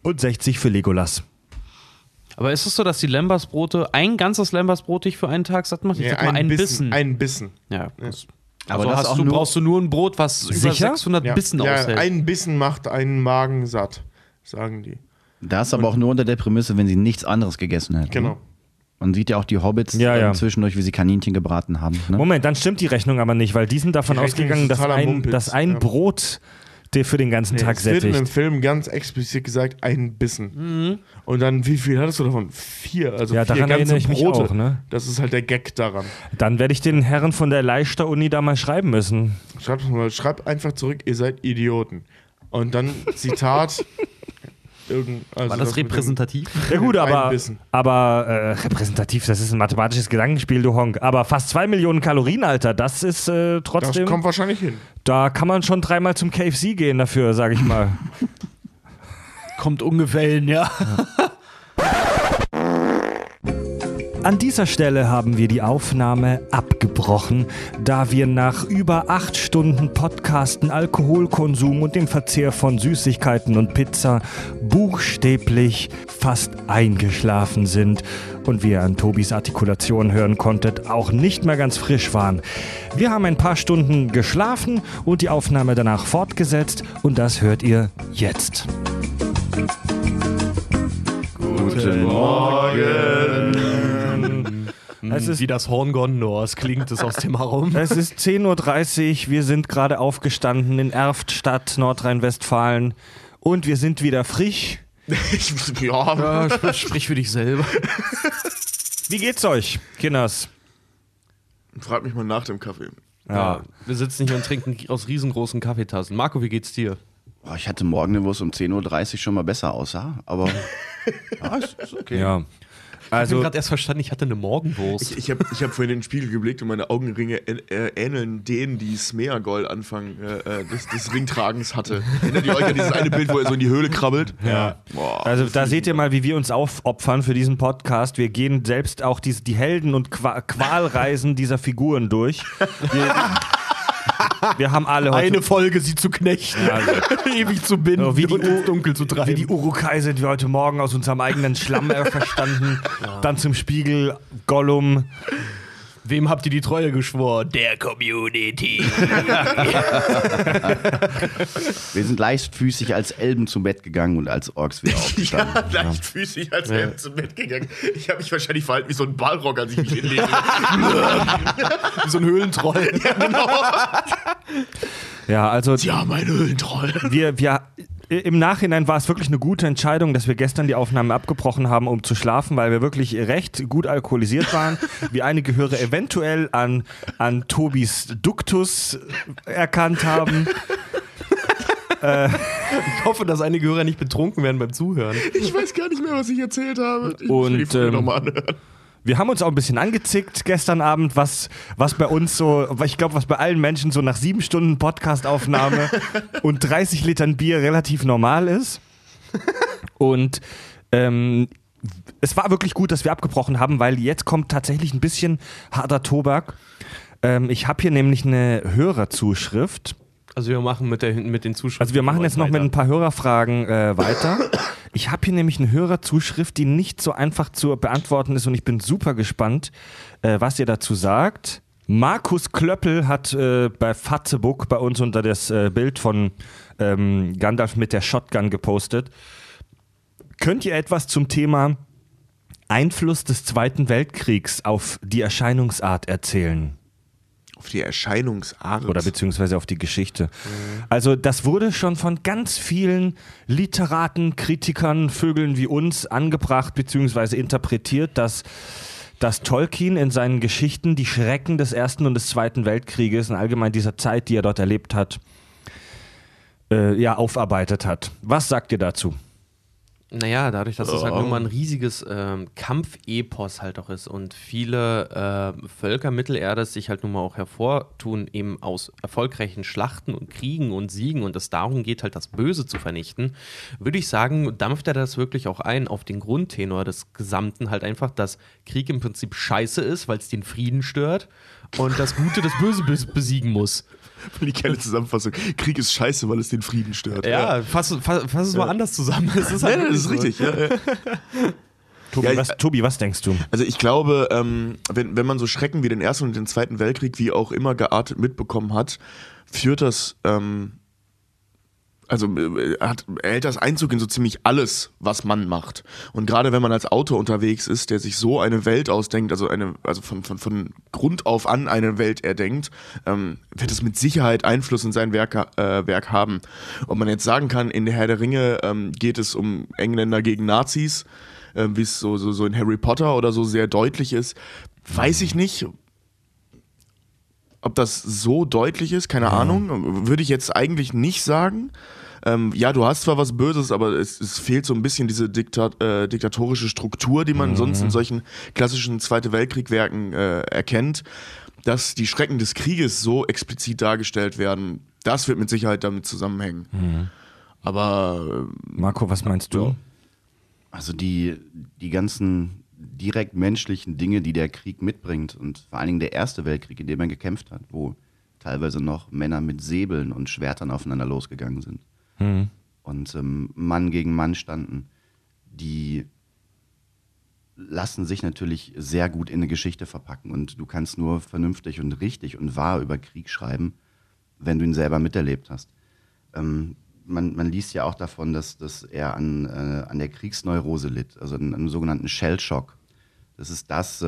und 60 für Legolas. Aber ist es so, dass die Lembasbrote, ein ganzes Lembasbrot dich für einen Tag satt macht? Ich sag mal einen Bissen. Einen Bissen. Ja, gut. Aber also das brauchst du nur ein Brot, was über 600 Bissen aushält. Ja, ein Bissen macht einen Magen satt, sagen die. Das aber auch nur unter der Prämisse, wenn sie nichts anderes gegessen hätten. Genau. Man sieht ja auch die Hobbits zwischendurch, wie sie Kaninchen gebraten haben. Ne? Moment, dann stimmt die Rechnung aber nicht, weil die sind davon ausgegangen, dass ein Brot der für den ganzen Tag sättigt. Es wird im Film ganz explizit gesagt, ein Bissen. Mhm. Und dann, wie viel hattest du davon? 4. Also 4 daran ganze erinnere ich Brote. Mich auch, ne? Das ist halt der Gag daran. Dann werde ich den Herren von der Leichter-Uni da mal schreiben müssen. Schreibt einfach zurück, ihr seid Idioten. Und dann Zitat... Also war das repräsentativ? Ja gut, aber repräsentativ, das ist ein mathematisches Gedankenspiel, du Honk. Aber fast 2 Millionen Kalorien, Alter, das ist trotzdem... Das kommt wahrscheinlich hin. Da kann man schon 3-mal zum KFC gehen dafür, sag ich mal. Kommt ungefähr hin, ja. An dieser Stelle haben wir die Aufnahme abgebrochen, da wir nach über 8 Stunden Podcasten, Alkoholkonsum und dem Verzehr von Süßigkeiten und Pizza buchstäblich fast eingeschlafen sind und wie ihr an Tobis Artikulation hören konntet, auch nicht mehr ganz frisch waren. Wir haben ein paar Stunden geschlafen und die Aufnahme danach fortgesetzt und das hört ihr jetzt. Guten Morgen! Es ist wie das Horn Gondors klingt es aus dem Raum. Es ist 10.30 Uhr, wir sind gerade aufgestanden in Erftstadt, Nordrhein-Westfalen und wir sind wieder frisch. Sprich für dich selber. Wie geht's euch, Kinders? Frag mich mal nach dem Kaffee. Ja. Wir sitzen hier und trinken aus riesengroßen Kaffeetassen. Marco, wie geht's dir? Oh, ich hatte morgen, wo es um 10.30 Uhr schon mal besser aussah, aber ist okay. Ja. Also, ich habe gerade erst verstanden, ich hatte eine Morgenwurst. Ich hab vorhin in den Spiegel geblickt und meine Augenringe ähneln denen, die Smeagol Anfang des Ringtragens hatte. Erinnert ihr euch an dieses eine Bild, wo er so in die Höhle krabbelt? Ja. Boah, also da seht ihr mal, wie wir uns aufopfern für diesen Podcast. Wir gehen selbst auch die Helden- und Qualreisen dieser Figuren durch. Wir haben alle heute eine Folge, sie zu knechten, ewig zu binden und ins Dunkel zu treiben. Wie die Uruk-hai sind wir heute Morgen aus unserem eigenen Schlamm verstanden. Ja. Dann zum Spiegel, Gollum. Wem habt ihr die Treue geschworen? Der Community. Wir sind leichtfüßig als Elben zum Bett gegangen und als Orks wieder aufgestanden. Ja, leichtfüßig als Elben zum Bett gegangen. Ich habe mich wahrscheinlich verhalten wie so ein Balrog, als ich mich hinlege. Wie so ein Höhlentroll. Ja, genau. Ja, also... Ja, mein Höhlentroll. Im Nachhinein war es wirklich eine gute Entscheidung, dass wir gestern die Aufnahme abgebrochen haben, um zu schlafen, weil wir wirklich recht gut alkoholisiert waren. Wie einige Hörer eventuell an Tobis Duktus erkannt haben. Ich hoffe, dass einige Hörer nicht betrunken werden beim Zuhören. Ich weiß gar nicht mehr, was ich erzählt habe. Ich muss die Folge nochmal anhören. Wir haben uns auch ein bisschen angezickt gestern Abend, was bei uns so, ich glaube, was bei allen Menschen so nach 7 Stunden Podcastaufnahme und 30 Litern Bier relativ normal ist. Und es war wirklich gut, dass wir abgebrochen haben, weil jetzt kommt tatsächlich ein bisschen harter Tobak. Ich habe hier nämlich eine Hörerzuschrift. Also wir machen mit den Zuschriften. Also wir machen jetzt noch mit ein paar Hörerfragen weiter. Ich habe hier nämlich eine Hörerzuschrift, die nicht so einfach zu beantworten ist und ich bin super gespannt, was ihr dazu sagt. Markus Klöppel hat bei Fatzebook bei uns unter das Bild von Gandalf mit der Shotgun gepostet. Könnt ihr etwas zum Thema Einfluss des Zweiten Weltkriegs auf die Erscheinungsart erzählen? Auf die Erscheinungsart. Oder beziehungsweise auf die Geschichte. Mhm. Also das wurde schon von ganz vielen Literaten, Kritikern, Vögeln wie uns angebracht beziehungsweise interpretiert, dass Tolkien in seinen Geschichten die Schrecken des Ersten und des Zweiten Weltkrieges und allgemein dieser Zeit, die er dort erlebt hat, aufarbeitet hat. Was sagt ihr dazu? Naja, dadurch, dass es halt nun mal ein riesiges Kampfepos halt auch ist und viele Völker Mittelerdes sich halt nun mal auch hervortun, eben aus erfolgreichen Schlachten und Kriegen und Siegen und es darum geht halt, das Böse zu vernichten, würde ich sagen, dampft er das wirklich auch ein auf den Grundtenor des Gesamten halt einfach, dass Krieg im Prinzip scheiße ist, weil es den Frieden stört und das Gute das Böse besiegen muss. Die geile Zusammenfassung. Krieg ist scheiße, weil es den Frieden stört. Ja, fass es mal anders zusammen. Das ist halt das ist so. Richtig. Ja. Tobi, was denkst du? Also ich glaube, wenn man so Schrecken wie den Ersten und den Zweiten Weltkrieg, wie auch immer geartet, mitbekommen hat, führt das... hält das Einzug in so ziemlich alles, was man macht. Und gerade wenn man als Autor unterwegs ist, der sich so eine Welt ausdenkt, von Grund auf an eine Welt erdenkt, wird es mit Sicherheit Einfluss in sein Werk haben. Ob man jetzt sagen kann, in Herr der Ringe geht es um Engländer gegen Nazis, wie es so in Harry Potter oder so sehr deutlich ist, weiß ich nicht. Ob das so deutlich ist, keine Ahnung, würde ich jetzt eigentlich nicht sagen. Du hast zwar was Böses, aber es fehlt so ein bisschen diese diktatorische Struktur, die man sonst in solchen klassischen Zweite Weltkrieg-Werken erkennt. Dass die Schrecken des Krieges so explizit dargestellt werden, das wird mit Sicherheit damit zusammenhängen. Mhm. Aber... Marco, was meinst du? Also die ganzen... direkt menschlichen Dinge, die der Krieg mitbringt und vor allen Dingen der Erste Weltkrieg, in dem er gekämpft hat, wo teilweise noch Männer mit Säbeln und Schwertern aufeinander losgegangen sind und Mann gegen Mann standen, die lassen sich natürlich sehr gut in eine Geschichte verpacken und du kannst nur vernünftig und richtig und wahr über Krieg schreiben, wenn du ihn selber miterlebt hast. Man liest ja auch davon, dass er an der Kriegsneurose litt, also an einem sogenannten Shellshock. Das ist das,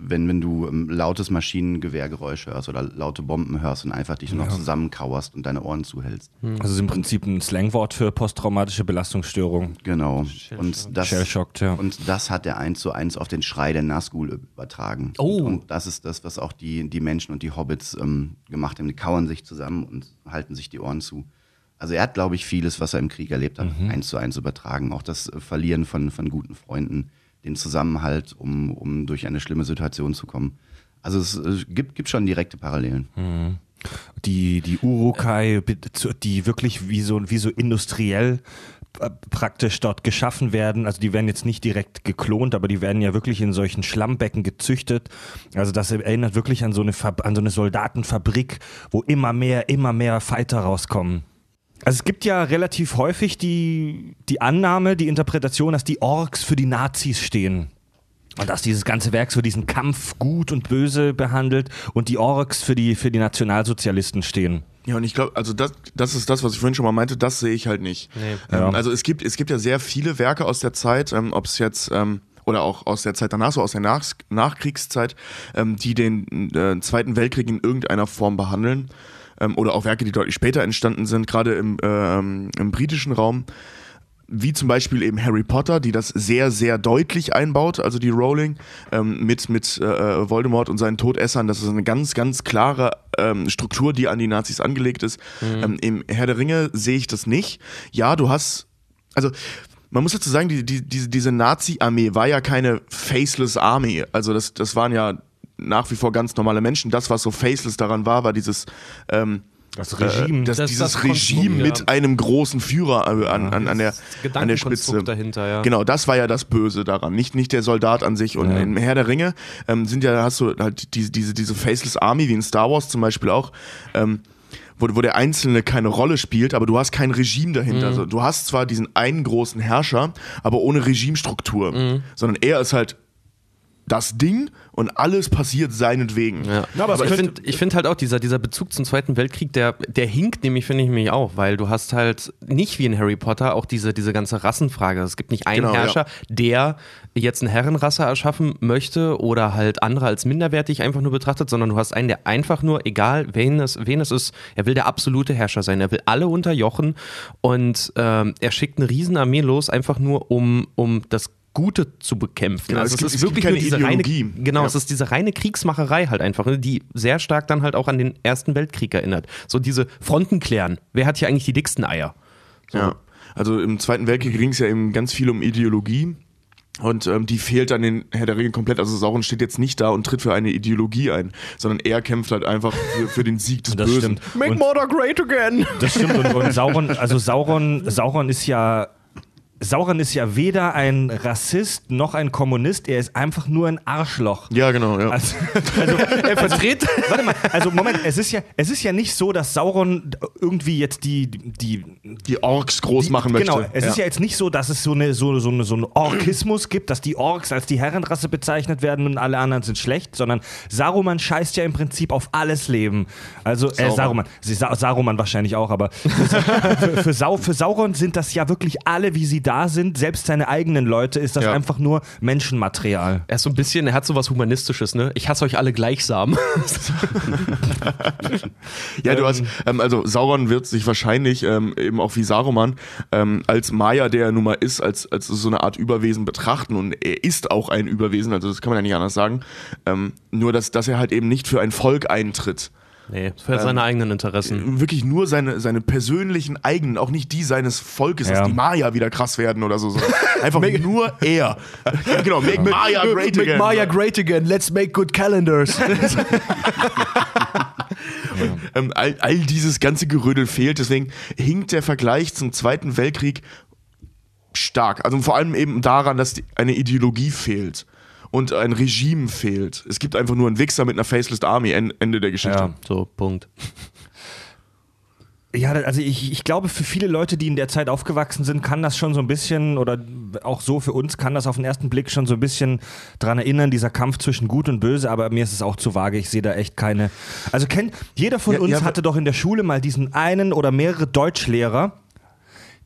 wenn du lautes Maschinengewehrgeräusch hörst oder laute Bomben hörst und einfach dich nur noch zusammenkauerst und deine Ohren zuhältst. Also ist im Prinzip ein Slangwort für posttraumatische Belastungsstörung. Genau. Und das hat er 1:1 auf den Schrei der Nazgûl übertragen. Oh. Und das ist das, was auch die Menschen und die Hobbits gemacht haben. Die kauern sich zusammen und halten sich die Ohren zu. Also er hat, glaube ich, vieles, was er im Krieg erlebt hat, 1:1 übertragen. Auch das Verlieren von guten Freunden, den Zusammenhalt, um durch eine schlimme Situation zu kommen. Also es gibt schon direkte Parallelen. Mhm. Die Uruk-hai, die wirklich wie so industriell praktisch dort geschaffen werden, also die werden jetzt nicht direkt geklont, aber die werden ja wirklich in solchen Schlammbecken gezüchtet, also das erinnert wirklich an so eine Soldatenfabrik, wo immer mehr Fighter rauskommen. Also es gibt ja relativ häufig die Annahme, die Interpretation, dass die Orks für die Nazis stehen. Und dass dieses ganze Werk so diesen Kampf gut und böse behandelt und die Orks für die Nationalsozialisten stehen. Ja, und ich glaube, also das ist das, was ich vorhin schon mal meinte, das sehe ich halt nicht. Nee. Also es gibt ja sehr viele Werke aus der Zeit, ob es jetzt... oder auch aus der Zeit danach, so aus der Nachkriegszeit, die den Zweiten Weltkrieg in irgendeiner Form behandeln. Oder auch Werke, die deutlich später entstanden sind, gerade im britischen Raum. Wie zum Beispiel eben Harry Potter, die das sehr, sehr deutlich einbaut, also die Rowling, mit Voldemort und seinen Todessern. Das ist eine ganz, ganz klare Struktur, die an die Nazis angelegt ist. Mhm. Im Herr der Ringe sehe ich das nicht. Ja, du hast... Also... Man muss dazu sagen, diese Nazi-Armee war ja keine Faceless-Armee. Also das waren ja nach wie vor ganz normale Menschen. Das, was so faceless daran war dieses das Regime. Das Regime mit einem großen Führer an der Spitze. Dahinter, ja. Genau, das war ja das Böse daran. Nicht der Soldat an sich. Und im Herr der Ringe hast du halt diese Faceless-Armee, wie in Star Wars zum Beispiel auch, wo der Einzelne keine Rolle spielt, aber du hast kein Regime dahinter. Also du hast zwar diesen einen großen Herrscher, aber ohne Regimestruktur, sondern er ist halt das Ding und alles passiert seinetwegen. Ja. Ja, aber ich finde halt auch, dieser Bezug zum Zweiten Weltkrieg, der hinkt nämlich, finde ich, mich auch, weil du hast halt nicht wie in Harry Potter auch diese ganze Rassenfrage. Es gibt nicht einen Herrscher, der jetzt eine Herrenrasse erschaffen möchte oder halt andere als minderwertig einfach nur betrachtet, sondern du hast einen, der einfach nur, egal wen es ist, er will der absolute Herrscher sein, er will alle unterjochen und er schickt eine Riesenarmee los, einfach nur um das Gute zu bekämpfen. Genau, also es ist wirklich keine Ideologie. Es ist diese reine Kriegsmacherei halt einfach, die sehr stark dann halt auch an den Ersten Weltkrieg erinnert. So diese Fronten klären. Wer hat hier eigentlich die dicksten Eier? So. Ja, also im Zweiten Weltkrieg ging es ja eben ganz viel um Ideologie und die fehlt dann den Herr der Ringe komplett. Also Sauron steht jetzt nicht da und tritt für eine Ideologie ein, sondern er kämpft halt einfach für den Sieg des das Bösen. Stimmt. Make Mordor great again! Das stimmt. Und Sauron ist ja weder ein Rassist noch ein Kommunist, er ist einfach nur ein Arschloch. Ja, genau, ja. Also er vertritt. Warte mal, also Moment, es ist ja nicht so, dass Sauron irgendwie jetzt die Orks groß machen möchte. Genau, es ist ja jetzt nicht so, dass es so einen Orkismus gibt, dass die Orks als die Herrenrasse bezeichnet werden und alle anderen sind schlecht, sondern Saruman scheißt ja im Prinzip auf alles Leben. Also Saruman wahrscheinlich auch, aber für Sauron sind das ja wirklich alle, wie sie da sind, selbst seine eigenen Leute, ist das einfach nur Menschenmaterial. Er ist so ein bisschen, er hat sowas Humanistisches, ne? Ich hasse euch alle gleichsam. Ja, du hast, also Sauron wird sich wahrscheinlich eben auch wie Saruman als Maia, der er nun mal ist, als so eine Art Überwesen betrachten und er ist auch ein Überwesen, also das kann man ja nicht anders sagen, nur dass er halt eben nicht für ein Volk eintritt. Nee, für seine eigenen Interessen. Wirklich nur seine persönlichen eigenen, auch nicht die seines Volkes, dass die Maya wieder krass werden oder so. Einfach nur er. Ja, genau, make Maya great again. Make Maya great again, let's make good calendars. All dieses ganze Gerödel fehlt, deswegen hinkt der Vergleich zum Zweiten Weltkrieg stark. Also vor allem eben daran, dass eine Ideologie fehlt. Und ein Regime fehlt. Es gibt einfach nur einen Wichser mit einer Faceless Army. Ende der Geschichte. Ja, so, Punkt. Ja, also ich glaube, für viele Leute, die in der Zeit aufgewachsen sind, kann das schon so ein bisschen, oder auch so für uns, kann das auf den ersten Blick schon so ein bisschen dran erinnern, dieser Kampf zwischen Gut und Böse, aber mir ist es auch zu vage, ich sehe da echt keine... Also jeder von uns hatte doch in der Schule mal diesen einen oder mehrere Deutschlehrer,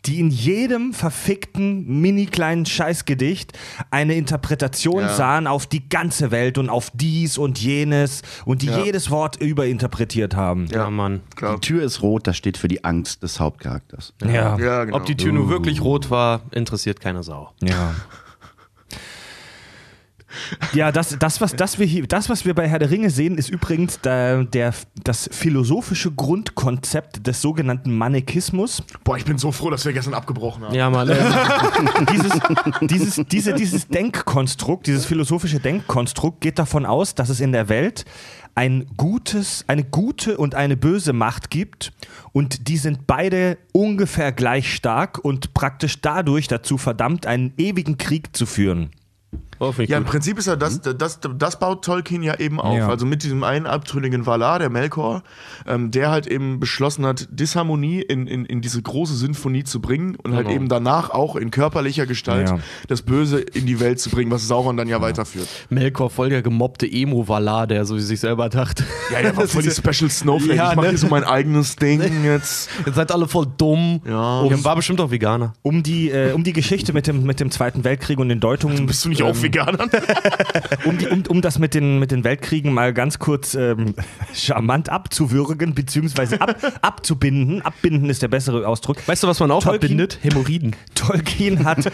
die in jedem verfickten, mini-kleinen Scheißgedicht eine Interpretation sahen auf die ganze Welt und auf dies und jenes und die jedes Wort überinterpretiert haben. Ja, Mann. Klar. Die Tür ist rot, das steht für die Angst des Hauptcharakters. Ja, ja genau. Ob die Tür nur wirklich rot war, interessiert keine Sau. Ja. Ja, das, was wir bei Herr der Ringe sehen, ist übrigens das philosophische Grundkonzept des sogenannten Manikismus. Boah, ich bin so froh, dass wir gestern abgebrochen haben. Ja, Mann. Dieses Denkkonstrukt, dieses philosophische Denkkonstrukt geht davon aus, dass es in der Welt eine gute und eine böse Macht gibt und die sind beide ungefähr gleich stark und praktisch dadurch dazu verdammt, einen ewigen Krieg zu führen. Oh, ja, im Prinzip ist ja das baut Tolkien ja eben auf. Ja. Also mit diesem einen abtrünnigen Valar, der Melkor, der halt eben beschlossen hat, Disharmonie in diese große Sinfonie zu bringen und halt eben danach auch in körperlicher Gestalt das Böse in die Welt zu bringen, was Sauron dann weiterführt. Melkor, voll der gemobbte Emo-Valar, der so wie sich selber dachte. Ja, der war voll die Special Snowflake. Ja, ich mach hier so mein eigenes Ding jetzt. Ihr seid alle voll dumm. Ja. War bestimmt auch Veganer. Um die Geschichte mit dem Zweiten Weltkrieg und den Deutungen... Also bist du nicht auch Veganern? um das mit den Weltkriegen mal ganz kurz charmant abzuwürgen, beziehungsweise abzubinden. Abbinden ist der bessere Ausdruck. Weißt du, was man auch abbindet? Hämorrhoiden. Tolkien hat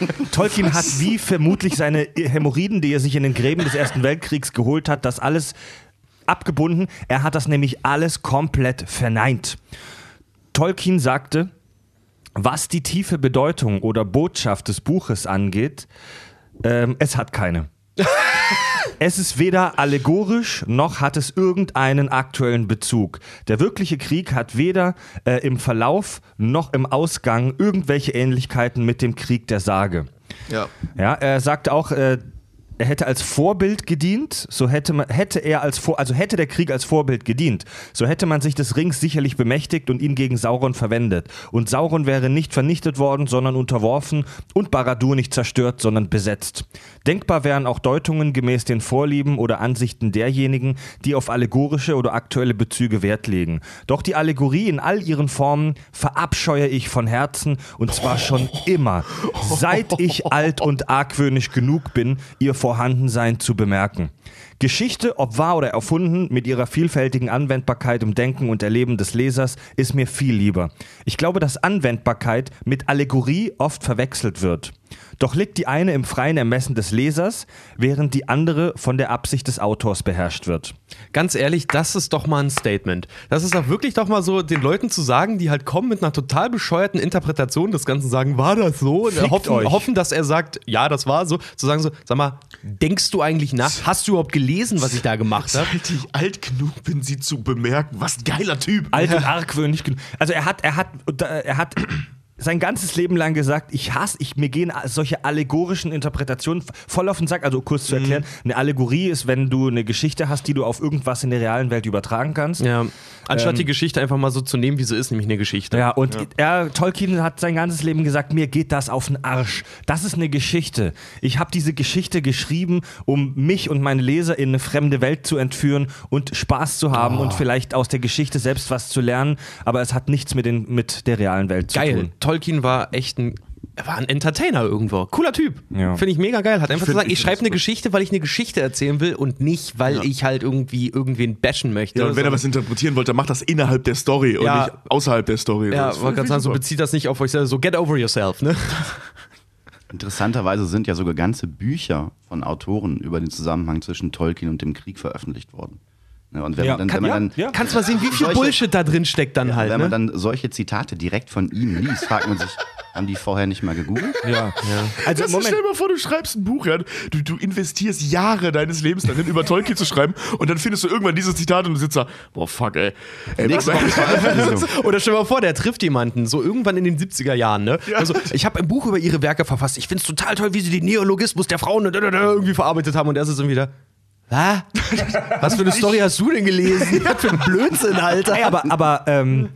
wie vermutlich seine Hämorrhoiden, die er sich in den Gräben des Ersten Weltkriegs geholt hat, das alles abgebunden. Er hat das nämlich alles komplett verneint. Tolkien sagte, was die tiefe Bedeutung oder Botschaft des Buches angeht, es hat keine. Es ist weder allegorisch, noch hat es irgendeinen aktuellen Bezug. Der wirkliche Krieg hat weder im Verlauf noch im Ausgang irgendwelche Ähnlichkeiten mit dem Krieg der Sage. Ja. Ja, er sagt auch, er hätte als Vorbild gedient, so hätte man, hätte der Krieg als Vorbild gedient, so hätte man sich des Rings sicherlich bemächtigt und ihn gegen Sauron verwendet. Und Sauron wäre nicht vernichtet worden, sondern unterworfen und Barad-dûr nicht zerstört, sondern besetzt. Denkbar wären auch Deutungen gemäß den Vorlieben oder Ansichten derjenigen, die auf allegorische oder aktuelle Bezüge Wert legen. Doch die Allegorie in all ihren Formen verabscheue ich von Herzen, und zwar schon immer, seit ich alt und argwöhnisch genug bin, ihr Vorhandensein zu bemerken. Geschichte, ob wahr oder erfunden, mit ihrer vielfältigen Anwendbarkeit im Denken und Erleben des Lesers, ist mir viel lieber. Ich glaube, dass Anwendbarkeit mit Allegorie oft verwechselt wird. Doch liegt die eine im freien Ermessen des Lesers, während die andere von der Absicht des Autors beherrscht wird. Ganz ehrlich, das ist doch mal ein Statement. Das ist doch wirklich doch mal so, den Leuten zu sagen, die halt kommen mit einer total bescheuerten Interpretation des Ganzen, sagen, war das so? Und hoffen, dass er sagt, ja, das war so. Zu sagen so, sag mal, denkst du eigentlich nach? Hast du überhaupt gelesen, was ich da gemacht habe? Seit ich alt genug bin, sie zu bemerken. Was ein geiler Typ. Alt und argwöhnisch genug. Also er hat sein ganzes Leben lang gesagt, mir gehen solche allegorischen Interpretationen voll auf den Sack. Also kurz zu erklären, eine Allegorie ist, wenn du eine Geschichte hast, die du auf irgendwas in der realen Welt übertragen kannst. Ja. Anstatt die Geschichte einfach mal so zu nehmen, wie sie ist, nämlich eine Geschichte. Ja, und Tolkien hat sein ganzes Leben gesagt, mir geht das auf den Arsch. Das ist eine Geschichte. Ich habe diese Geschichte geschrieben, um mich und meine Leser in eine fremde Welt zu entführen und Spaß zu haben und vielleicht aus der Geschichte selbst was zu lernen. Aber es hat nichts mit der realen Welt zu tun. Tolkien war echt ein Entertainer irgendwo. Cooler Typ. Ja. Finde ich mega geil. Hat einfach gesagt, ich schreibe eine Geschichte, weil ich eine Geschichte erzählen will und nicht, weil ich halt irgendwen bashen möchte. Ja, und wenn er was interpretieren wollte, dann macht das innerhalb der Story und nicht außerhalb der Story. Ja, wollte gerade sagen, so bezieht das nicht auf euch selbst. So get over yourself, ne? Interessanterweise sind ja sogar ganze Bücher von Autoren über den Zusammenhang zwischen Tolkien und dem Krieg veröffentlicht worden. Und kannst mal sehen, wie viel Bullshit da drin steckt dann halt. Wenn man dann solche Zitate direkt von ihm liest, fragt man sich, haben die vorher nicht mal gegoogelt? Ja. Also stell dir mal vor, du schreibst ein Buch, du investierst Jahre deines Lebens darin, über Tolkien zu schreiben, und dann findest du irgendwann dieses Zitat und du sitzt da, boah, fuck, ey Oder stell dir mal vor, der trifft jemanden, so irgendwann in den 70er Jahren, ne? Ja. Also, ich habe ein Buch über ihre Werke verfasst, ich find's total toll, wie sie den Neologismus der Frauen und irgendwie verarbeitet haben, und er sitzt dann wieder... Was für eine Story hast du denn gelesen? Was für ein Blödsinn, Alter. Hey, aber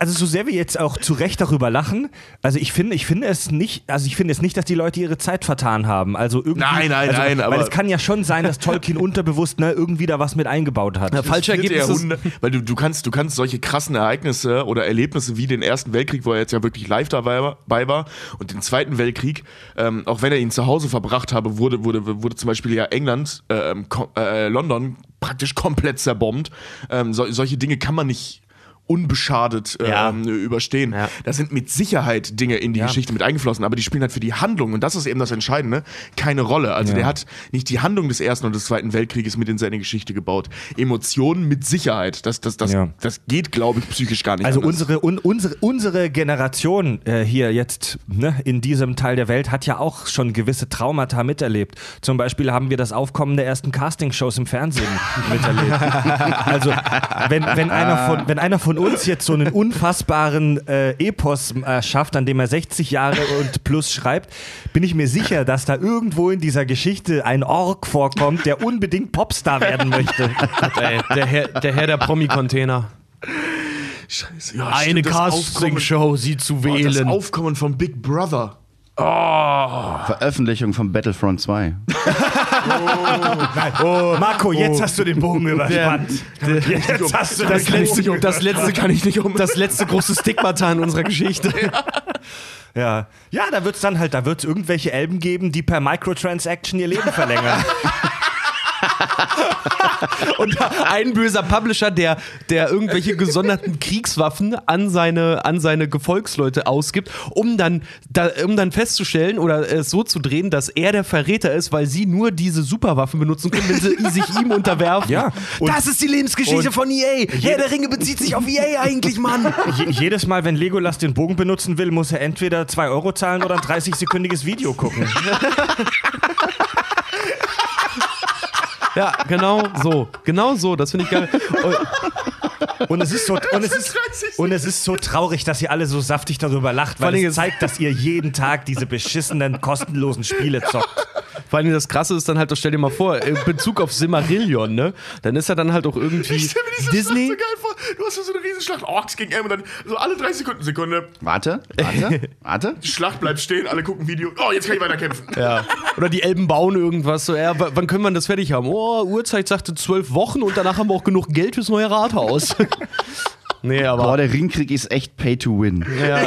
also so sehr wir jetzt auch zu Recht darüber lachen, also ich finde es nicht, dass die Leute ihre Zeit vertan haben. Also irgendwie, nein. Weil es kann ja schon sein, dass Tolkien unterbewusst irgendwie da was mit eingebaut hat. Falsche Ergebnisse. Weil du kannst solche krassen Ereignisse oder Erlebnisse wie den Ersten Weltkrieg, wo er jetzt ja wirklich live dabei war, und den Zweiten Weltkrieg, auch wenn er ihn zu Hause verbracht habe, wurde zum Beispiel ja England, London praktisch komplett zerbombt. Solche Dinge kann man nicht unbeschadet überstehen. Ja. Da sind mit Sicherheit Dinge in die Geschichte mit eingeflossen, aber die spielen halt für die Handlung, und das ist eben das Entscheidende, keine Rolle. Also der hat nicht die Handlung des Ersten und des Zweiten Weltkrieges mit in seine Geschichte gebaut. Emotionen mit Sicherheit. Das geht, glaube ich, psychisch gar nicht. Also unsere Generation hier jetzt in diesem Teil der Welt hat ja auch schon gewisse Traumata miterlebt. Zum Beispiel haben wir das Aufkommen der ersten Castingshows im Fernsehen miterlebt. Also wenn einer von uns jetzt so einen unfassbaren Epos schafft, an dem er 60 Jahre und plus schreibt, bin ich mir sicher, dass da irgendwo in dieser Geschichte ein Ork vorkommt, der unbedingt Popstar werden möchte. Ey, der Herr der Promi-Container. Scheiße. Ja, eine Casting-Show, sie zu wählen. Das Aufkommen von Big Brother. Oh. Veröffentlichung von Battlefront 2. Marco, jetzt hast du den Bogen überspannt. Das letzte große Stigmata in unserer Geschichte. Ja, ja, da wird es dann halt, da wird es irgendwelche Elben geben, die per Microtransaction ihr Leben verlängern. Und ein böser Publisher, der irgendwelche gesonderten Kriegswaffen an seine Gefolgsleute ausgibt, um dann festzustellen oder es so zu drehen, dass er der Verräter ist, weil sie nur diese Superwaffen benutzen können, wenn sie sich ihm unterwerfen. Ja. Das ist die Lebensgeschichte von EA. Herr der Ringe bezieht sich auf EA eigentlich, Mann. Jedes Mal, wenn Legolas den Bogen benutzen will, muss er entweder 2 € zahlen oder ein 30-sekündiges Video gucken. Ja, genau so, das finde ich geil. Und es ist so traurig, dass ihr alle so saftig darüber lacht, weil es zeigt, dass ihr jeden Tag diese beschissenen, kostenlosen Spiele zockt. Vor allem das Krasse ist dann halt, stell dir mal vor, in Bezug auf Silmarillion, ne? Dann ist er dann halt auch irgendwie ich stell mir diese Disney. Schlacht so geil vor. Du hast so eine Riesenschlacht, Orks gegen Elben und dann so alle 3 Sekunden. Warte. Die Schlacht bleibt stehen, alle gucken Video. Oh, jetzt kann ich weiter kämpfen. Ja. Oder die Elben bauen irgendwas so. Ja, wann können wir das fertig haben? Oh, Uhrzeit sagte 12 Wochen und danach haben wir auch genug Geld fürs neue Rathaus. Nee, aber boah, der Ringkrieg ist echt pay to win. Ja.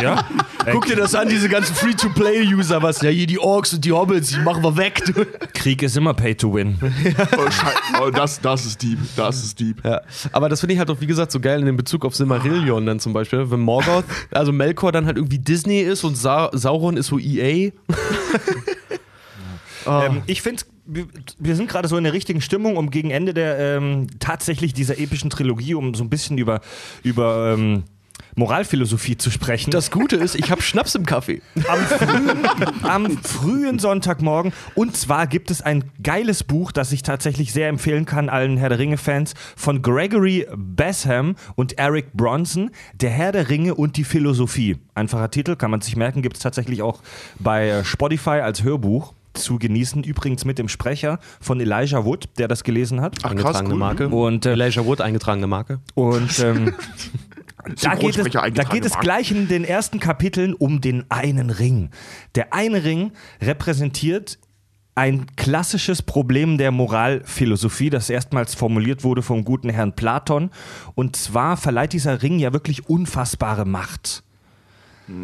Ja. Guck dir das an, diese ganzen Free-to-Play-User, was ja hier die Orks und die Hobbits, die machen wir weg. Du. Krieg ist immer pay to win. Ja. Oh, Scheiße. Oh, das ist deep, das ist deep. Ja. Aber das finde ich halt auch, wie gesagt, so geil in dem Bezug auf Silmarillion dann zum Beispiel, wenn Morgoth, also Melkor dann halt irgendwie Disney ist und Sauron ist so EA. Oh. Ich finde, wir sind gerade so in der richtigen Stimmung, um gegen Ende der tatsächlich dieser epischen Trilogie, um so ein bisschen über Moralphilosophie zu sprechen. Das Gute ist, ich habe Schnaps im Kaffee. Am frühen Sonntagmorgen. Und zwar gibt es ein geiles Buch, das ich tatsächlich sehr empfehlen kann allen Herr der Ringe-Fans, von Gregory Basham und Eric Bronson, Der Herr der Ringe und die Philosophie. Einfacher Titel, kann man sich merken, gibt es tatsächlich auch bei Spotify als Hörbuch zu genießen, übrigens mit dem Sprecher von Elijah Wood, der das gelesen hat. Ach, eingetragene krass, Marke. Und, Elijah Wood, eingetragene Marke. Und da geht es gleich in den ersten Kapiteln um den einen Ring. Der eine Ring repräsentiert ein klassisches Problem der Moralphilosophie, das erstmals formuliert wurde vom guten Herrn Platon. Und zwar verleiht dieser Ring ja wirklich unfassbare Macht.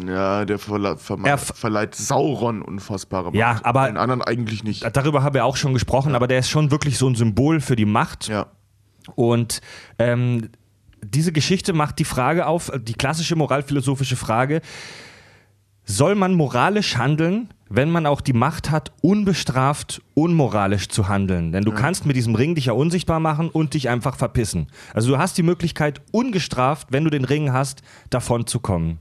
Ja, der verleiht Sauron unfassbare Macht. Ja, aber den anderen eigentlich nicht. Darüber haben wir auch schon gesprochen, ja. Aber der ist schon wirklich so ein Symbol für die Macht. Ja. Und diese Geschichte macht die Frage auf, die klassische moralphilosophische Frage: Soll man moralisch handeln, wenn man auch die Macht hat, unbestraft, unmoralisch zu handeln? Denn du kannst mit diesem Ring dich ja unsichtbar machen und dich einfach verpissen. Also du hast die Möglichkeit, ungestraft, wenn du den Ring hast, davon zu kommen.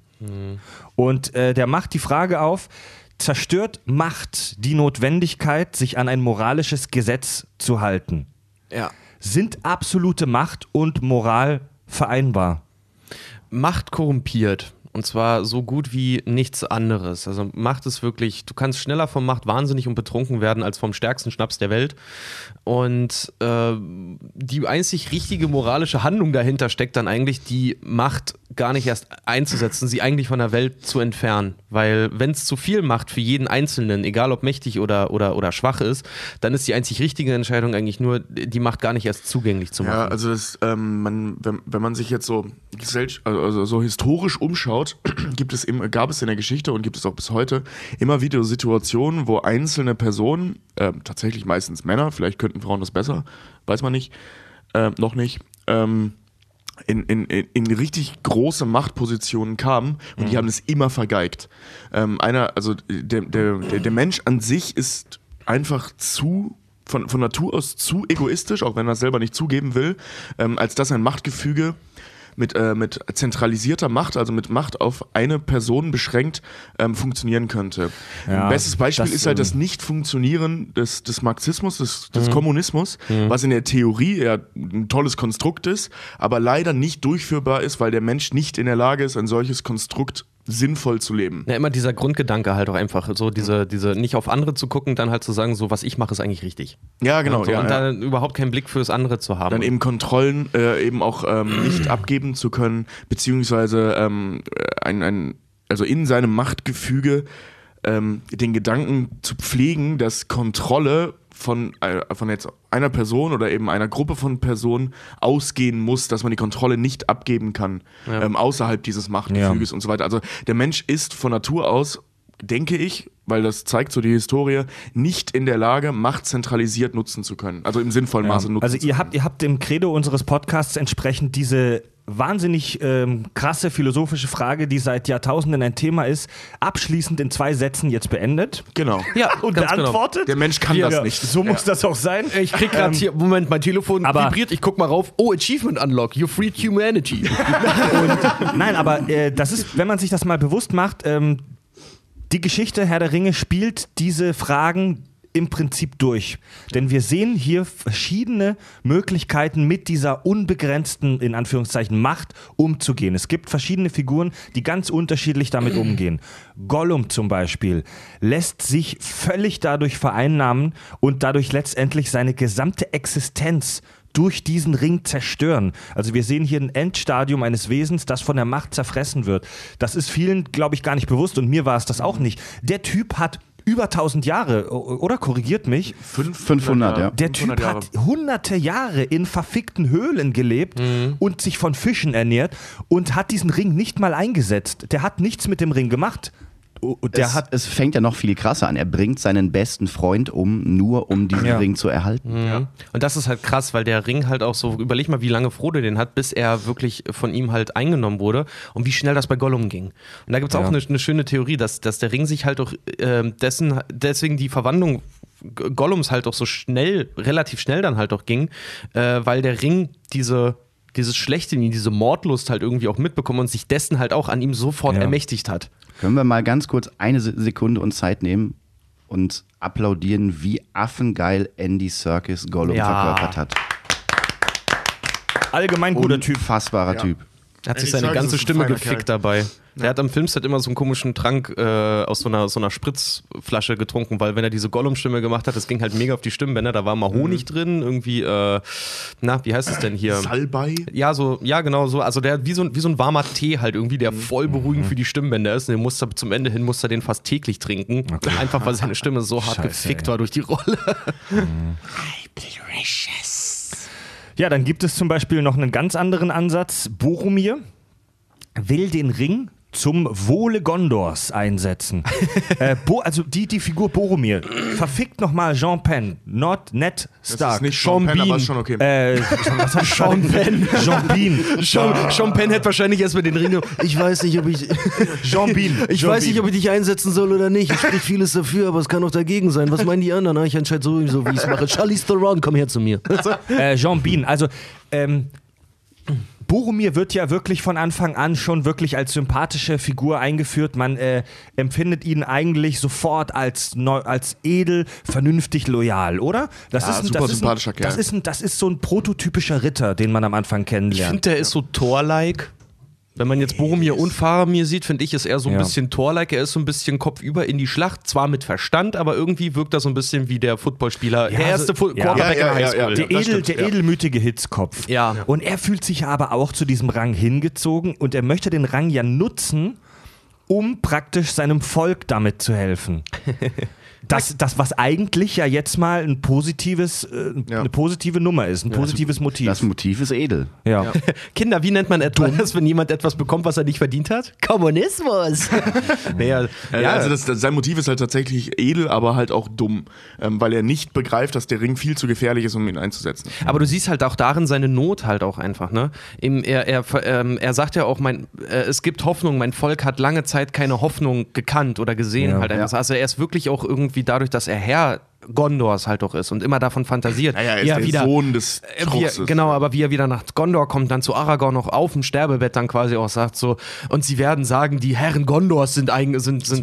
Und der macht die Frage auf, zerstört Macht die Notwendigkeit, sich an ein moralisches Gesetz zu halten? Ja. Sind absolute Macht und Moral vereinbar? Macht korrumpiert. Und zwar so gut wie nichts anderes. Also Macht ist wirklich, du kannst schneller von Macht wahnsinnig und betrunken werden als vom stärksten Schnaps der Welt. Und die einzig richtige moralische Handlung dahinter steckt dann eigentlich, die Macht gar nicht erst einzusetzen, sie eigentlich von der Welt zu entfernen. Weil wenn es zu viel Macht für jeden Einzelnen, egal ob mächtig oder schwach ist, dann ist die einzig richtige Entscheidung eigentlich nur, die Macht gar nicht erst zugänglich zu machen. Ja, also das, wenn man sich jetzt so historisch umschaut, gab es in der Geschichte und gibt es auch bis heute immer wieder Situationen, wo einzelne Personen, tatsächlich meistens Männer, vielleicht könnten Frauen das besser, weiß man nicht, noch nicht, in richtig große Machtpositionen kamen und die haben es immer vergeigt. Der Mensch an sich ist einfach von Natur aus zu egoistisch, auch wenn er es selber nicht zugeben will, als dass ein Machtgefüge mit zentralisierter Macht, also mit Macht auf eine Person beschränkt, funktionieren könnte. Ja, bestes Beispiel ist halt das Nicht-Funktionieren des Marxismus, des Kommunismus, was in der Theorie ja ein tolles Konstrukt ist, aber leider nicht durchführbar ist, weil der Mensch nicht in der Lage ist, ein solches Konstrukt sinnvoll zu leben. Ja, immer dieser Grundgedanke halt auch einfach, so diese nicht auf andere zu gucken, dann halt zu sagen, so was ich mache ist eigentlich richtig. Ja, genau. Dann überhaupt keinen Blick fürs andere zu haben. Dann eben Kontrollen eben auch nicht abgeben zu können, beziehungsweise also in seinem Machtgefüge den Gedanken zu pflegen, dass Kontrolle von jetzt einer Person oder eben einer Gruppe von Personen ausgehen muss, dass man die Kontrolle nicht abgeben kann, außerhalb dieses Machtgefüges und so weiter. Also der Mensch ist von Natur aus, denke ich, weil das zeigt so die Historie, nicht in der Lage, Macht zentralisiert nutzen zu können. Also im sinnvollen Maße nutzen zu können. Also ihr habt dem Credo unseres Podcasts entsprechend diese wahnsinnig krasse philosophische Frage, die seit Jahrtausenden ein Thema ist, abschließend in 2 Sätzen jetzt beendet. Genau. Ja, und beantwortet. Genau. Der Mensch kann das nicht. So muss das auch sein. Ich krieg gerade hier, Moment, mein Telefon vibriert, ich guck mal rauf. Oh, Achievement Unlock, you freed humanity. Und, nein, aber das ist, wenn man sich das mal bewusst macht, die Geschichte Herr der Ringe spielt diese Fragen im Prinzip durch. Denn wir sehen hier verschiedene Möglichkeiten, mit dieser unbegrenzten, in Anführungszeichen, Macht umzugehen. Es gibt verschiedene Figuren, die ganz unterschiedlich damit umgehen. Gollum zum Beispiel lässt sich völlig dadurch vereinnahmen und dadurch letztendlich seine gesamte Existenz durch diesen Ring zerstören. Also wir sehen hier ein Endstadium eines Wesens, das von der Macht zerfressen wird. Das ist vielen, glaube ich, gar nicht bewusst und mir war es das auch nicht. Der Typ hat über 1000 Jahre, oder? Korrigiert mich. 500, ja. Der Typ hat hunderte Jahre in verfickten Höhlen gelebt und sich von Fischen ernährt und hat diesen Ring nicht mal eingesetzt. Der hat nichts mit dem Ring gemacht. Es fängt ja noch viel krasser an. Er bringt seinen besten Freund um, nur um diesen Ring zu erhalten. Ja. Und das ist halt krass, weil der Ring halt auch so, überleg mal, wie lange Frodo den hat, bis er wirklich von ihm halt eingenommen wurde und wie schnell das bei Gollum ging. Und da gibt es auch eine schöne Theorie, dass der Ring sich halt auch deswegen die Verwandlung Gollums halt auch so schnell, relativ schnell dann halt auch ging, weil der Ring dieses Schlechte in ihm, diese Mordlust halt irgendwie auch mitbekommen und sich dessen halt auch an ihm sofort ermächtigt hat. Können wir mal ganz kurz eine Sekunde uns Zeit nehmen und applaudieren, wie affengeil Andy Serkis Gollum verkörpert hat. Allgemein guter Typ. Unfassbarer Typ. Er hat sich seine ganze Stimme gefickt dabei. Der hat am Filmset immer so einen komischen Trank aus so einer Spritzflasche getrunken, weil wenn er diese Gollum-Stimme gemacht hat, das ging halt mega auf die Stimmbänder, da war mal Honig drin, irgendwie, wie heißt es denn hier? Salbei? Ja, genau so. Also der wie so ein warmer Tee halt irgendwie, der voll beruhigend für die Stimmbänder ist. Und den musste zum Ende hin den fast täglich trinken. Okay. Einfach weil seine Stimme so hart gefickt war durch die Rolle. I bleed righteous. Ja, dann gibt es zum Beispiel noch einen ganz anderen Ansatz. Boromir will den Ring zum Wohle Gondors einsetzen. Die Figur Boromir. Verfickt nochmal Sean Penn. Ned Stark. Das ist nicht Sean Penn, aber ist schon okay. Sean Penn. Sean Bean. Sean Penn hätte wahrscheinlich erstmal den Ring. Ich weiß nicht, ob ich... Sean Bean. Ich weiß nicht, ob ich dich einsetzen soll oder nicht. Ich spricht vieles dafür, aber es kann auch dagegen sein. Was meinen die anderen? Ich entscheide so, wie ich es mache. Charlize Theron, komm her zu mir. Sean Bean. Also, Boromir wird ja wirklich von Anfang an schon wirklich als sympathische Figur eingeführt. Man empfindet ihn eigentlich sofort als edel, vernünftig, loyal, oder? Das ist ein sympathischer Kerl. Das ist so ein prototypischer Ritter, den man am Anfang kennenlernt. Ich finde, der ist so Thor-like. Wenn man jetzt Boromir und Faramir sieht, finde ich, ist er so ein bisschen Thor-like. Er ist so ein bisschen kopfüber in die Schlacht, zwar mit Verstand, aber irgendwie wirkt er so ein bisschen wie der Footballspieler. Ja, der erste Quarterback in der Highschool. Der edelmütige Hitzkopf. Ja. Und er fühlt sich aber auch zu diesem Rang hingezogen und er möchte den Rang ja nutzen, um praktisch seinem Volk damit zu helfen. Das, was eigentlich ja jetzt mal ein positives, eine positive Nummer ist, ein positives Motiv. Das Motiv ist edel. Ja. Ja. Kinder, wie nennt man etwas, wenn jemand etwas bekommt, was er nicht verdient hat? Kommunismus! Also sein Motiv ist halt tatsächlich edel, aber halt auch dumm, weil er nicht begreift, dass der Ring viel zu gefährlich ist, um ihn einzusetzen. Aber du siehst halt auch darin seine Not halt auch einfach. Ne? Er sagt ja auch, es gibt Hoffnung, mein Volk hat lange Zeit keine Hoffnung gekannt oder gesehen. Ja. Halt einfach. Also er ist wirklich auch irgendwie dadurch, dass er Herr Gondors halt doch ist und immer davon fantasiert. Ja, er ist der wieder, Sohn des Truchses. Genau, aber wie er wieder nach Gondor kommt, dann zu Aragorn noch auf dem Sterbebett dann quasi auch sagt so, und sie werden sagen, die Herren Gondors sind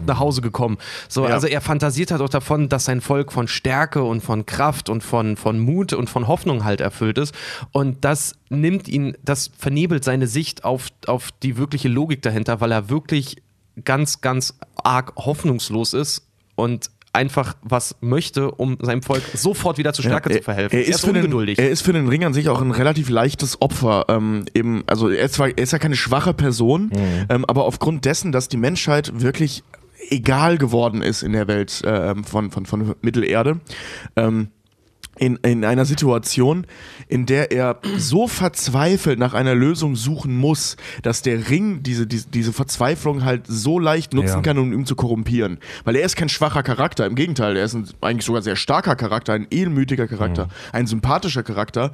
nach Hause gekommen. So, ja. Also er fantasiert halt auch davon, dass sein Volk von Stärke und von Kraft und von Mut und von Hoffnung halt erfüllt ist. Und das vernebelt seine Sicht auf die wirkliche Logik dahinter, weil er wirklich ganz, ganz arg hoffnungslos ist und einfach was möchte, um seinem Volk sofort wieder zur Stärke zu verhelfen. Er ist für den Ring an sich auch ein relativ leichtes Opfer. Er ist ja keine schwache Person, aber aufgrund dessen, dass die Menschheit wirklich egal geworden ist in der Welt von Mittelerde, in einer Situation, in der er so verzweifelt nach einer Lösung suchen muss, dass der Ring diese Verzweiflung halt so leicht nutzen kann, um ihn zu korrumpieren. Weil er ist kein schwacher Charakter, im Gegenteil, er ist eigentlich sogar sehr starker Charakter, ein edelmütiger Charakter, ein sympathischer Charakter,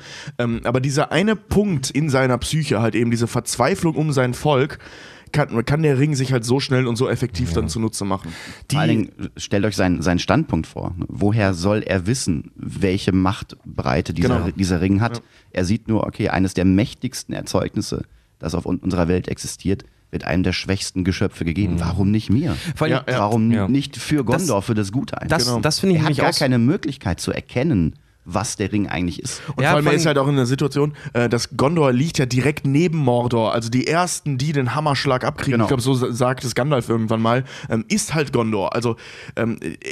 aber dieser eine Punkt in seiner Psyche, halt eben diese Verzweiflung um sein Volk, kann der Ring sich halt so schnell und so effektiv dann zunutze machen. Vor allen Dingen, stellt euch seinen Standpunkt vor. Woher soll er wissen, welche Machtbreite dieser Ring hat? Ja. Er sieht nur, okay, eines der mächtigsten Erzeugnisse, das auf unserer Welt existiert, wird einem der schwächsten Geschöpfe gegeben. Mhm. Warum nicht mir? Ja, warum nicht für Gondor, für das Gute eigentlich? Das finde ich nämlich auch. Er hat gar keine Möglichkeit zu erkennen, was der Ring eigentlich ist. Und vor allem ist halt auch in der Situation, dass Gondor liegt ja direkt neben Mordor. Also die ersten, die den Hammerschlag abkriegen, ich glaube, so sagt es Gandalf irgendwann mal, ist halt Gondor. Also er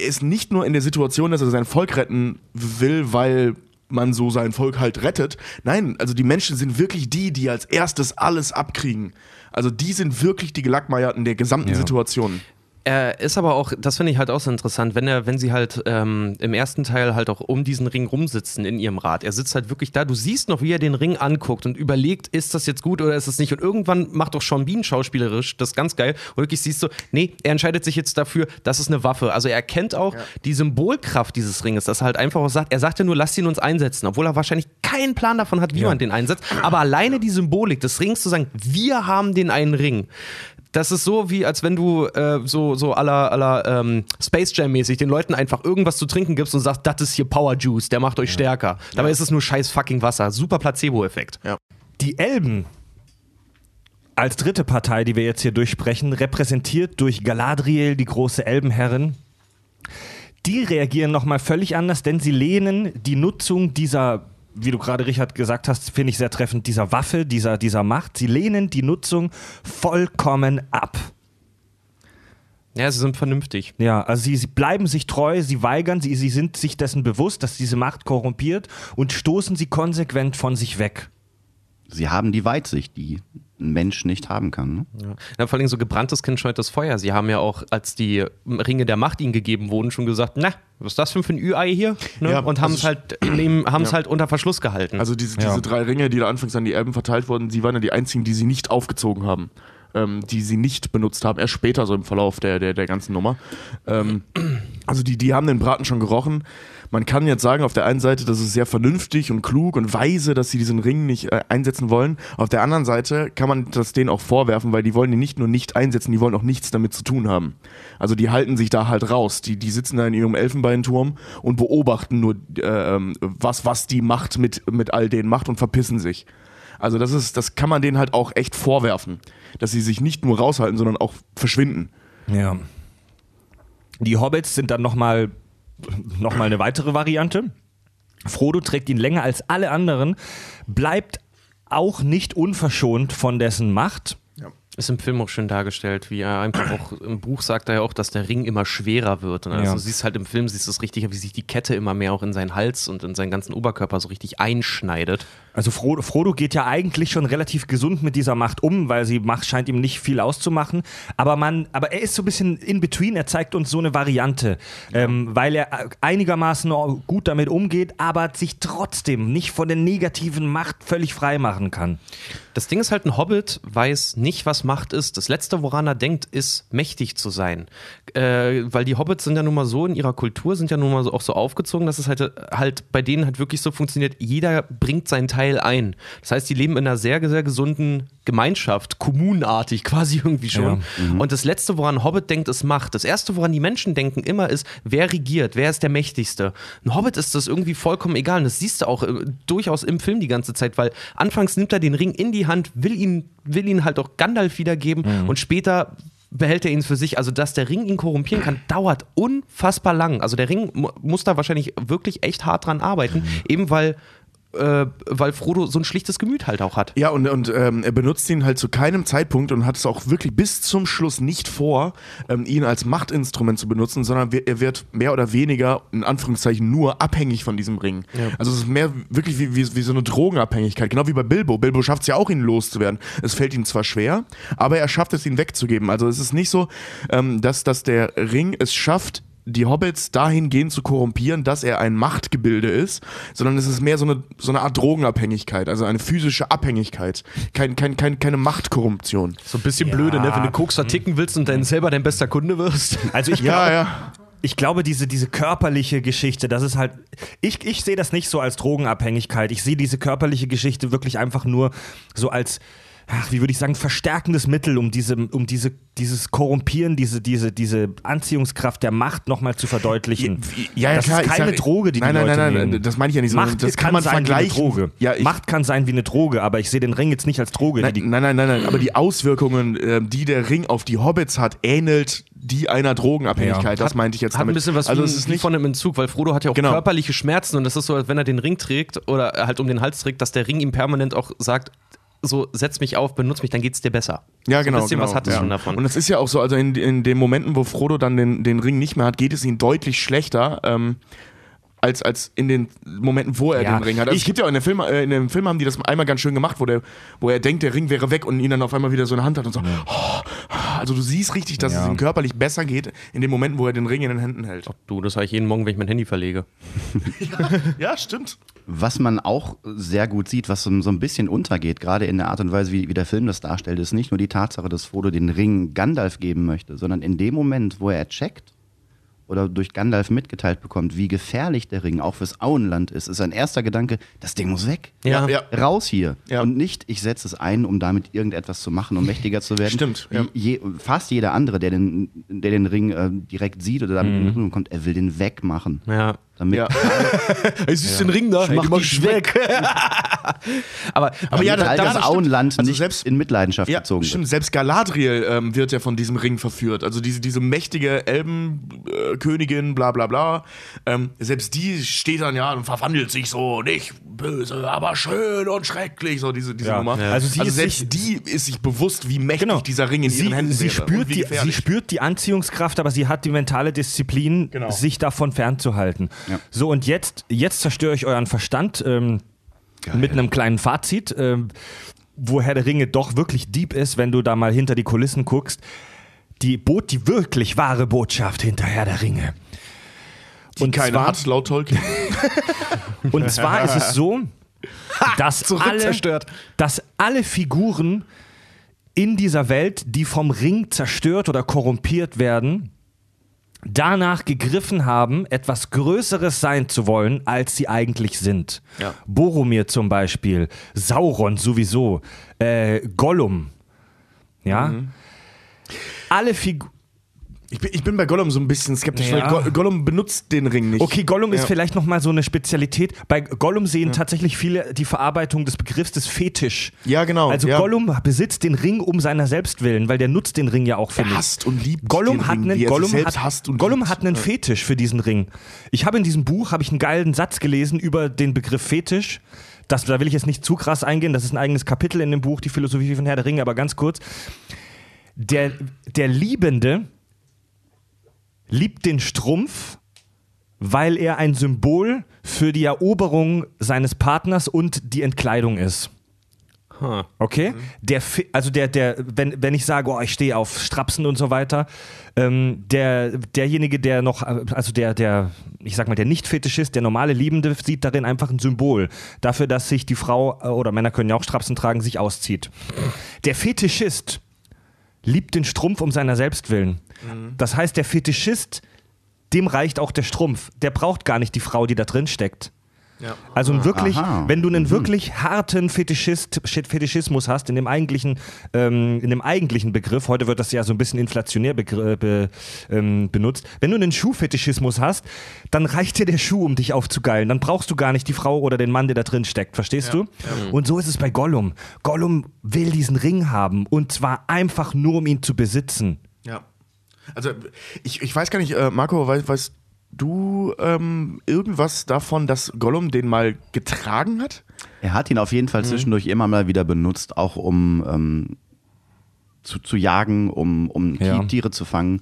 ist nicht nur in der Situation, dass er sein Volk retten will, weil man so sein Volk halt rettet. Nein, also die Menschen sind wirklich die, die als erstes alles abkriegen. Also die sind wirklich die Gelackmeierten der gesamten Situation. Er ist aber auch, das finde ich halt auch so interessant, wenn sie halt im ersten Teil halt auch um diesen Ring rumsitzen in ihrem Rad. Er sitzt halt wirklich da, du siehst noch, wie er den Ring anguckt und überlegt, ist das jetzt gut oder ist das nicht? Und irgendwann macht doch Sean Bean schauspielerisch das ganz geil. Und wirklich siehst du, nee, er entscheidet sich jetzt dafür, das ist eine Waffe. Also er erkennt auch die Symbolkraft dieses Ringes, dass er halt einfach auch sagt, er sagt ja nur, lasst ihn uns einsetzen, obwohl er wahrscheinlich keinen Plan davon hat, wie man den einsetzt. Aber alleine die Symbolik des Rings zu sagen, wir haben den einen Ring. Das ist so, wie als wenn du so à la Space Jam-mäßig den Leuten einfach irgendwas zu trinken gibst und sagst, das ist hier Power Juice, der macht euch stärker. Dabei ist es nur scheiß fucking Wasser. Super Placebo-Effekt. Ja. Die Elben als dritte Partei, die wir jetzt hier durchsprechen, repräsentiert durch Galadriel, die große Elbenherrin, die reagieren nochmal völlig anders, denn sie lehnen die Nutzung dieser, wie du gerade, Richard, gesagt hast, finde ich sehr treffend, dieser Waffe, dieser Macht. Sie lehnen die Nutzung vollkommen ab. Ja, sie sind vernünftig. Ja, also sie bleiben sich treu, sie weigern, sie sind sich dessen bewusst, dass diese Macht korrumpiert und stoßen sie konsequent von sich weg. Sie haben die Weitsicht, die ein Mensch nicht haben kann. Ne? Ja. Ja, vor allem so gebranntes Kind scheut das Feuer. Sie haben ja auch, als die Ringe der Macht ihnen gegeben wurden, schon gesagt, na, was ist das für ein Ü-Ei hier? Ne? Ja, und haben es halt unter Verschluss gehalten. Also diese drei Ringe, die da anfangs an die Elben verteilt wurden, sie waren ja die einzigen, die sie nicht aufgezogen haben. Die sie nicht benutzt haben, erst später so im Verlauf der ganzen Nummer. Also die haben den Braten schon gerochen. Man kann jetzt sagen, auf der einen Seite, das ist sehr vernünftig und klug und weise, dass sie diesen Ring nicht einsetzen wollen. Auf der anderen Seite kann man das denen auch vorwerfen, weil die wollen die nicht nur nicht einsetzen, die wollen auch nichts damit zu tun haben. Also die halten sich da halt raus. Die sitzen da in ihrem Elfenbeinturm und beobachten nur, was die Macht mit all denen macht und verpissen sich. Also das kann man denen halt auch echt vorwerfen, dass sie sich nicht nur raushalten, sondern auch verschwinden. Ja. Die Hobbits sind dann nochmal eine weitere Variante. Frodo trägt ihn länger als alle anderen, bleibt auch nicht unverschont von dessen Macht. Ja. Ist im Film auch schön dargestellt, wie er einfach auch, im Buch sagt er ja auch, dass der Ring immer schwerer wird. Und also siehst halt im Film, siehst du es richtig, wie sich die Kette immer mehr auch in seinen Hals und in seinen ganzen Oberkörper so richtig einschneidet. Also Frodo geht ja eigentlich schon relativ gesund mit dieser Macht um, weil sie Macht scheint ihm nicht viel auszumachen. Aber er ist so ein bisschen in between, er zeigt uns so eine Variante, weil er einigermaßen gut damit umgeht, aber sich trotzdem nicht von der negativen Macht völlig frei machen kann. Das Ding ist halt, ein Hobbit weiß nicht, was Macht ist. Das Letzte, woran er denkt, ist, mächtig zu sein. Weil die Hobbits sind ja nun mal so, in ihrer Kultur sind ja nun mal so, auch so aufgezogen, dass es halt bei denen halt wirklich so funktioniert, jeder bringt seinen Teil ein. Das heißt, die leben in einer sehr, sehr gesunden Gemeinschaft, kommunenartig quasi irgendwie schon. Ja. Mhm. Und das Letzte, woran Hobbit denkt, ist Macht. Das Erste, woran die Menschen denken immer ist, wer regiert, wer ist der Mächtigste. Ein Hobbit ist das irgendwie vollkommen egal. Und das siehst du auch durchaus im Film die ganze Zeit, weil anfangs nimmt er den Ring in die Hand, will ihn halt auch Gandalf wiedergeben und später behält er ihn für sich. Also, dass der Ring ihn korrumpieren kann, dauert unfassbar lang. Also der Ring muss da wahrscheinlich wirklich echt hart dran arbeiten, eben weil Frodo so ein schlichtes Gemüt halt auch hat. Ja, und er benutzt ihn halt zu keinem Zeitpunkt und hat es auch wirklich bis zum Schluss nicht vor, ihn als Machtinstrument zu benutzen, sondern er wird mehr oder weniger, in Anführungszeichen, nur abhängig von diesem Ring. Ja. Also es ist mehr wirklich wie so eine Drogenabhängigkeit, genau wie bei Bilbo. Bilbo schafft es ja auch, ihn loszuwerden. Es fällt ihm zwar schwer, aber er schafft es, ihn wegzugeben. Also es ist nicht so, dass der Ring es schafft, die Hobbits dahingehend zu korrumpieren, dass er ein Machtgebilde ist, sondern es ist mehr so eine Art Drogenabhängigkeit, also eine physische Abhängigkeit. Keine Machtkorruption. So ein bisschen blöde, ne? Wenn du Koks verticken willst und dann selber dein bester Kunde wirst. Also ich glaube, diese körperliche Geschichte, das ist halt, ich sehe das nicht so als Drogenabhängigkeit. Ich sehe diese körperliche Geschichte wirklich einfach nur so als ach, wie würde ich sagen, verstärkendes Mittel, um dieses Korrumpieren, diese Anziehungskraft der Macht nochmal zu verdeutlichen. Ja, das klar, ist keine Droge, die nein, die Leute nehmen. Das meine ich ja nicht so. Macht das kann man sein vergleichen. Wie eine Droge. Ja, Macht kann sein wie eine Droge, aber ich sehe den Ring jetzt nicht als Droge. Nein, aber die Auswirkungen, die der Ring auf die Hobbits hat, ähnelt die einer Drogenabhängigkeit, ja. Das meinte ich jetzt damit. Hat ein bisschen was also wie von einem Entzug, weil Frodo hat ja auch körperliche Schmerzen und das ist so, als wenn er den Ring trägt oder halt um den Hals trägt, dass der Ring ihm permanent auch sagt, so, setz mich auf, benutz mich, dann geht's dir besser. Ja, genau. So ein bisschen was hattest du schon davon. Und es ist ja auch so, also in den Momenten, wo Frodo dann den Ring nicht mehr hat, geht es ihm deutlich schlechter, als in den Momenten, wo er den Ring hat. Also es gibt ja auch in dem Film haben die das einmal ganz schön gemacht, wo er denkt, der Ring wäre weg und ihn dann auf einmal wieder so eine Hand hat und so. Oh, also du siehst richtig, dass es ihm körperlich besser geht in den Momenten, wo er den Ring in den Händen hält. Ach du, das habe ich jeden Morgen, wenn ich mein Handy verlege. Ja, stimmt. Was man auch sehr gut sieht, was so ein bisschen untergeht, gerade in der Art und Weise, wie der Film das darstellt, ist nicht nur die Tatsache, dass Frodo den Ring Gandalf geben möchte, sondern in dem Moment, wo er checkt, oder durch Gandalf mitgeteilt bekommt, wie gefährlich der Ring auch fürs Auenland ist, ist sein erster Gedanke, das Ding muss weg. Ja. Raus hier. Ja. Und nicht, ich setze es ein, um damit irgendetwas zu machen, um mächtiger zu werden. Stimmt. Ja. Fast jeder andere, der den Ring direkt sieht oder damit in Berührung kommt, er will den wegmachen. Ja. Damit. Es ist ein Ring da, mach dich weg. aber ja, das Auenland also nicht selbst in Mitleidenschaft gezogen. Stimmt, selbst Galadriel wird ja von diesem Ring verführt. Also diese mächtige Elbenkönigin, bla bla bla. Selbst die steht dann und verwandelt sich so, nicht böse, aber schön und schrecklich, so diese Nummer. Ja. Also selbst die ist sich bewusst, wie mächtig dieser Ring in ihren Händen ist. Sie spürt die Anziehungskraft, aber sie hat die mentale Disziplin, sich davon fernzuhalten. Ja. So, und jetzt zerstöre ich euren Verstand mit einem kleinen Fazit, wo Herr der Ringe doch wirklich deep ist, wenn du da mal hinter die Kulissen guckst. Die wirklich wahre Botschaft hinter Herr der Ringe. Und keiner hat, laut Tolkien. Und zwar ist es so, dass alle Figuren in dieser Welt, die vom Ring zerstört oder korrumpiert werden, danach gegriffen haben, etwas Größeres sein zu wollen, als sie eigentlich sind. Ja. Boromir zum Beispiel, Sauron sowieso, Gollum. Ja? Mhm. Alle Figuren. Ich bin bei Gollum so ein bisschen skeptisch, weil Gollum benutzt den Ring nicht. Okay, Gollum ist vielleicht nochmal so eine Spezialität. Bei Gollum sehen tatsächlich viele die Verarbeitung des Begriffs des Fetisch. Ja, genau. Also Gollum besitzt den Ring um seiner selbst willen, weil der nutzt den Ring ja auch für mich. Er hasst und liebt Gollum den Ring. Gollum hat einen Fetisch für diesen Ring. Ich habe in diesem Buch einen geilen Satz gelesen über den Begriff Fetisch. Da will ich jetzt nicht zu krass eingehen, das ist ein eigenes Kapitel in dem Buch, die Philosophie von Herr der Ringe, aber ganz kurz. Der Liebende liebt den Strumpf, weil er ein Symbol für die Eroberung seines Partners und die Entkleidung ist. Huh. Okay? Mhm. Wenn ich sage, ich stehe auf Strapsen und so weiter, derjenige, der noch, also der Nicht-Fetischist, der normale Liebende, sieht darin einfach ein Symbol dafür, dass sich die Frau, oder Männer können ja auch Strapsen tragen, sich auszieht. Der Fetischist liebt den Strumpf um seiner selbst willen. Mhm. Das heißt, der Fetischist, dem reicht auch der Strumpf. Der braucht gar nicht die Frau, die da drin steckt. Ja. Also wirklich, wenn du einen wirklich harten Fetischismus hast, in dem eigentlichen Begriff, heute wird das ja so ein bisschen inflationär benutzt, wenn du einen Schuhfetischismus hast, dann reicht dir der Schuh, um dich aufzugeilen. Dann brauchst du gar nicht die Frau oder den Mann, der da drin steckt, verstehst du? Ja. Und so ist es bei Gollum. Gollum will diesen Ring haben und zwar einfach nur, um ihn zu besitzen. Ja. Also ich weiß gar nicht, Marco, weißt du irgendwas davon, dass Gollum den mal getragen hat? Er hat ihn auf jeden Fall zwischendurch immer mal wieder benutzt, auch um zu jagen, um Tiere zu fangen.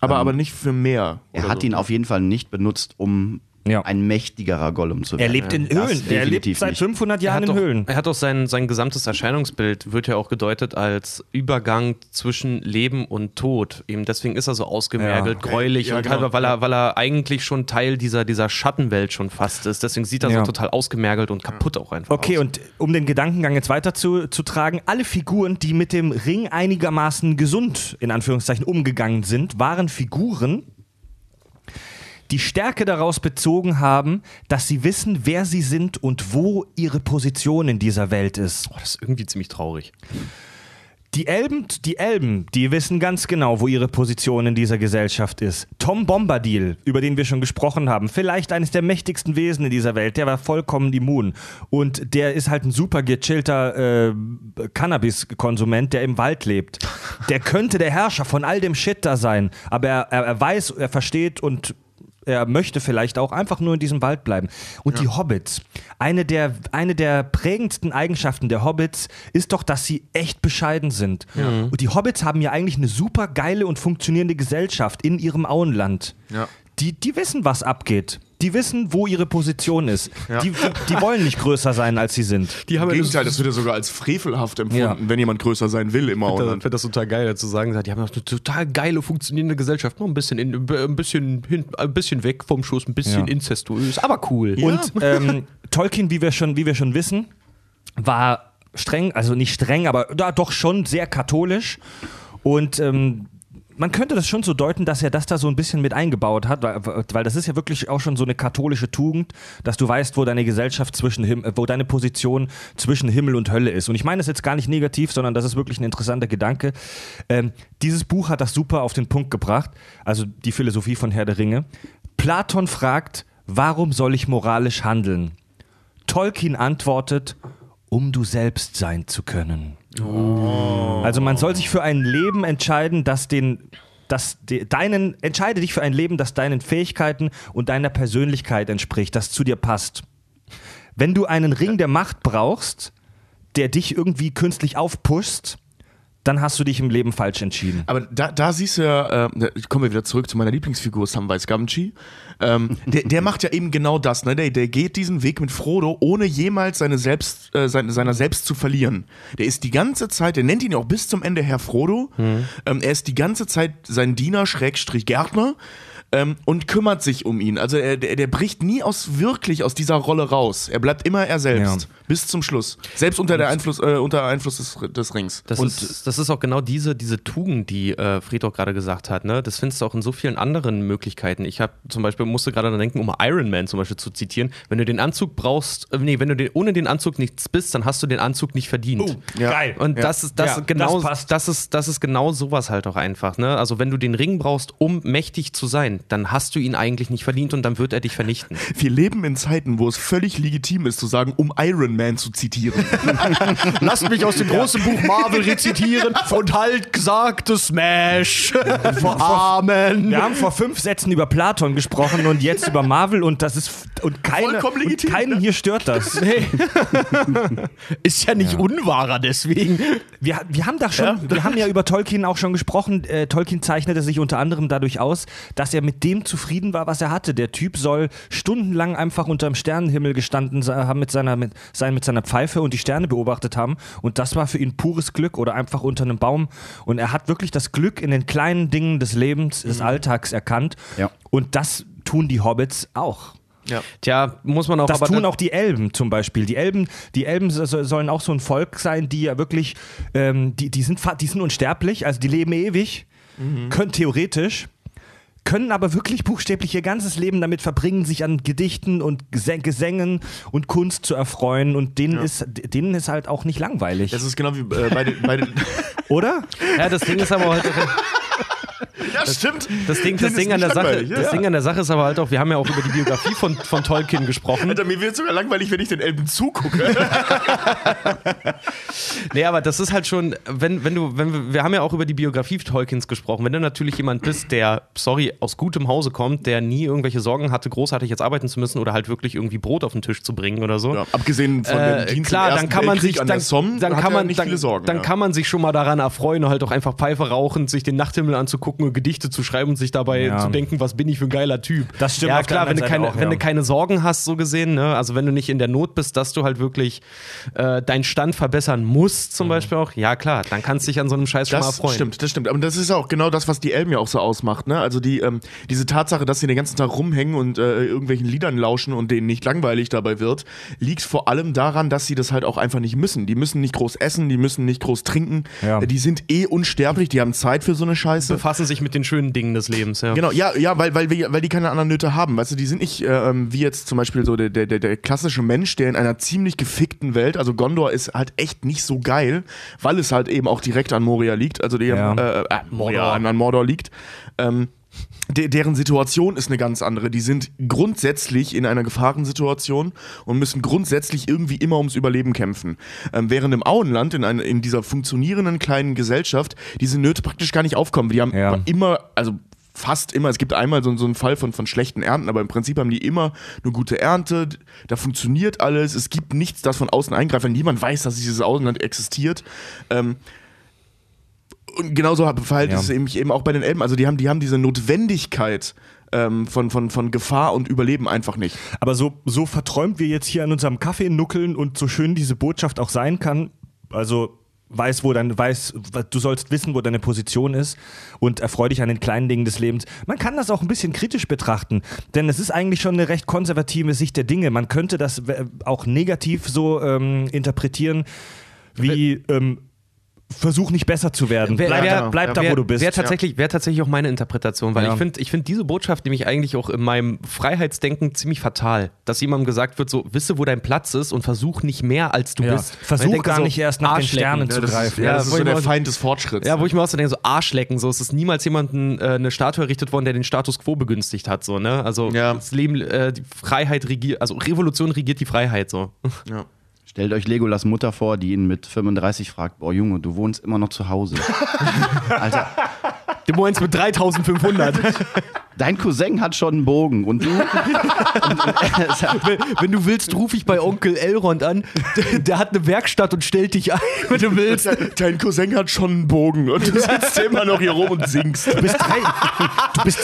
Aber nicht für mehr. Er hat ihn auf jeden Fall nicht benutzt, um ein mächtigerer Gollum zu werden. Er lebt in Höhlen. Er lebt seit 500 Jahren in Höhlen. Er hat auch sein gesamtes Erscheinungsbild, wird ja auch gedeutet als Übergang zwischen Leben und Tod. Eben deswegen ist er so ausgemergelt, gräulich, weil er eigentlich schon Teil dieser Schattenwelt schon fast ist. Deswegen sieht er so total ausgemergelt und kaputt auch einfach aus. Und um den Gedankengang jetzt weiter zu tragen, alle Figuren, die mit dem Ring einigermaßen gesund, in Anführungszeichen, umgegangen sind, waren Figuren, die Stärke daraus bezogen haben, dass sie wissen, wer sie sind und wo ihre Position in dieser Welt ist. Oh, das ist irgendwie ziemlich traurig. Die Elben, die wissen ganz genau, wo ihre Position in dieser Gesellschaft ist. Tom Bombadil, über den wir schon gesprochen haben, vielleicht eines der mächtigsten Wesen in dieser Welt, der war vollkommen immun. Und der ist halt ein super gechillter Cannabis-Konsument, der im Wald lebt. Der könnte der Herrscher von all dem Shit da sein, aber er weiß, er versteht und er möchte vielleicht auch einfach nur in diesem Wald bleiben. Und die Hobbits, eine der prägendsten Eigenschaften der Hobbits ist doch, dass sie echt bescheiden sind. Ja. Und die Hobbits haben ja eigentlich eine super geile und funktionierende Gesellschaft in ihrem Auenland. Ja. Die wissen, was abgeht. Die wissen, wo ihre Position ist. Ja. Die wollen nicht größer sein, als sie sind. Im Gegenteil, das wird ja sogar als frevelhaft empfunden, wenn jemand größer sein will im Auenland. Ich finde das total geil, zu sagen, die haben doch eine total geile, funktionierende Gesellschaft. Noch ein bisschen weg vom Schuss, ein bisschen inzestuös, aber cool. Ja. Und Tolkien, wie wir schon wissen, war streng, also nicht streng, aber doch schon sehr katholisch. Und man könnte das schon so deuten, dass er das da so ein bisschen mit eingebaut hat, weil das ist ja wirklich auch schon so eine katholische Tugend, dass du weißt, wo deine Gesellschaft wo deine Position zwischen Himmel und Hölle ist. Und ich meine das jetzt gar nicht negativ, sondern das ist wirklich ein interessanter Gedanke. Dieses Buch hat das super auf den Punkt gebracht, also die Philosophie von Herr der Ringe. Platon fragt, warum soll ich moralisch handeln? Tolkien antwortet, um du selbst sein zu können. Oh. Also man soll sich für ein Leben entscheiden, entscheide dich für ein Leben, das deinen Fähigkeiten und deiner Persönlichkeit entspricht, das zu dir passt. Wenn du einen Ring der Macht brauchst, der dich irgendwie künstlich aufpusht, dann hast du dich im Leben falsch entschieden. Aber da siehst du ja, kommen wir wieder zurück zu meiner Lieblingsfigur, Samwise Gamgee. Der macht ja eben genau das. Ne? Der geht diesen Weg mit Frodo, ohne jemals seiner selbst zu verlieren. Der ist die ganze Zeit, der nennt ihn ja auch bis zum Ende Herr Frodo. Er ist die ganze Zeit sein Diener, Gärtner. Und kümmert sich um ihn. Also der bricht nie aus dieser Rolle raus. Er bleibt immer er selbst. Ja. Bis zum Schluss. Selbst unter Einfluss des Rings. Das ist auch genau diese Tugend, die Friedhoff gerade gesagt hat. Ne? Das findest du auch in so vielen anderen Möglichkeiten. Ich habe zum Beispiel, musste gerade daran denken, um Iron Man zum Beispiel zu zitieren, wenn du den Anzug brauchst, ohne den Anzug nichts bist, dann hast du den Anzug nicht verdient. Geil. Und das ist genau sowas halt auch einfach. Ne? Also wenn du den Ring brauchst, um mächtig zu sein, dann hast du ihn eigentlich nicht verdient und dann wird er dich vernichten. Wir leben in Zeiten, wo es völlig legitim ist, zu sagen, um Iron Man zu zitieren. Lasst mich aus dem großen Buch Marvel rezitieren und halt gesagte Smash. Amen. Wir haben vor 5 Sätzen über Platon gesprochen und jetzt über Marvel und das ist vollkommen legitim, und keinen hier stört das. Nee. Ist ja nicht unwahrer deswegen. Wir haben ja über Tolkien auch schon gesprochen. Tolkien zeichnete sich unter anderem dadurch aus, dass er mit dem zufrieden war, was er hatte. Der Typ soll stundenlang einfach unterm Sternenhimmel gestanden haben mit seiner Pfeife und die Sterne beobachtet haben. Und das war für ihn pures Glück oder einfach unter einem Baum. Und er hat wirklich das Glück in den kleinen Dingen des Lebens, des Alltags erkannt. Ja. Und das tun die Hobbits auch. Ja. Tja, muss man auch. Das tun auch die Elben zum Beispiel. Die Elben sollen auch so ein Volk sein, die ja wirklich, die sind unsterblich, also die leben ewig, können theoretisch. Können aber wirklich buchstäblich ihr ganzes Leben damit verbringen, sich an Gedichten und Gesängen und Kunst zu erfreuen. Und denen ist halt auch nicht langweilig. Das ist genau wie bei den Oder? Ja, das Ding ist aber heute... Ja, stimmt. Das Ding an der Sache ist aber halt auch, wir haben ja auch über die Biografie von Tolkien gesprochen. Alter, mir wird sogar langweilig, wenn ich den Elben zugucke. Nee, aber das ist halt schon, wir haben ja auch über die Biografie Tolkiens gesprochen. Wenn du natürlich jemand bist, der, aus gutem Hause kommt, der nie irgendwelche Sorgen hatte, großartig jetzt arbeiten zu müssen oder halt wirklich irgendwie Brot auf den Tisch zu bringen oder so. Ja, abgesehen von dem Dienst im Ersten Weltkrieg an der Somme, kann man sich schon mal daran erfreuen, halt auch einfach Pfeife rauchen, sich den Nachthimmel anzugucken und Gedichte zu schreiben und sich dabei zu denken, was bin ich für ein geiler Typ. Das stimmt. Ja, klar, wenn du keine Sorgen hast, so gesehen, ne? Also wenn du nicht in der Not bist, dass du halt wirklich deinen Stand verbessern musst, zum Beispiel auch, ja klar, dann kannst du dich an so einem Scheiß schon mal erfreuen. Das stimmt. Aber das ist auch genau das, was die Elben ja auch so ausmacht, ne? Also die, diese Tatsache, dass sie den ganzen Tag rumhängen und irgendwelchen Liedern lauschen und denen nicht langweilig dabei wird, liegt vor allem daran, dass sie das halt auch einfach nicht müssen. Die müssen nicht groß essen, die müssen nicht groß trinken, die sind eh unsterblich, die haben Zeit für so eine Scheiße. Befasst befassen sich mit den schönen Dingen des Lebens, ja. Genau, ja, weil die keine anderen Nöte haben, weißt du, die sind nicht wie jetzt zum Beispiel so der klassische Mensch, der in einer ziemlich gefickten Welt, also Gondor ist halt echt nicht so geil, weil es halt eben auch direkt an Moria liegt, also die ja. An Mordor liegt, deren Situation ist eine ganz andere. Die sind grundsätzlich in einer Gefahrensituation und müssen grundsätzlich irgendwie immer ums Überleben kämpfen. Während im Auenland, in dieser funktionierenden kleinen Gesellschaft, diese Nöte praktisch gar nicht aufkommen. Die haben immer, also fast immer, es gibt einmal so einen Fall von schlechten Ernten, aber im Prinzip haben die immer eine gute Ernte, da funktioniert alles, es gibt nichts, das von außen eingreift, weil niemand weiß, dass dieses Auenland existiert. Und genauso verhält es sich eben auch bei den Elben. Also die haben diese Notwendigkeit von Gefahr und Überleben einfach nicht. Aber so verträumt wir jetzt hier an unserem Kaffee nuckeln und so schön diese Botschaft auch sein kann, also du sollst wissen, wo deine Position ist und erfreu dich an den kleinen Dingen des Lebens. Man kann das auch ein bisschen kritisch betrachten, denn es ist eigentlich schon eine recht konservative Sicht der Dinge. Man könnte das auch negativ so interpretieren, wie... versuch nicht besser zu werden. Bleib da, wo du bist. Wäre tatsächlich auch meine Interpretation, weil ich finde diese Botschaft nämlich eigentlich auch in meinem Freiheitsdenken ziemlich fatal, dass jemandem gesagt wird, so, wisse, wo dein Platz ist und versuch nicht mehr, als du bist. Versuch gar nicht erst nach den Sternen zu greifen. Das ist so der Feind des Fortschritts. Ja, wo ich mir auch so denke, so Arschlecken, so, es ist niemals jemandem eine Statue errichtet worden, der den Status Quo begünstigt hat, so, ne? Also das Leben, die Freiheit regiert, also Revolution regiert die Freiheit, so. Ja. Stellt euch Legolas Mutter vor, die ihn mit 35 fragt, boah Junge, du wohnst immer noch zu Hause. Alter. Du wohnst mit 3500. Dein Cousin hat schon einen Bogen und du... Wenn du willst, ruf ich bei Onkel Elrond an. Der hat eine Werkstatt und stellt dich ein, wenn du willst. Dein Cousin hat schon einen Bogen und du sitzt immer noch hier rum und singst. Du bist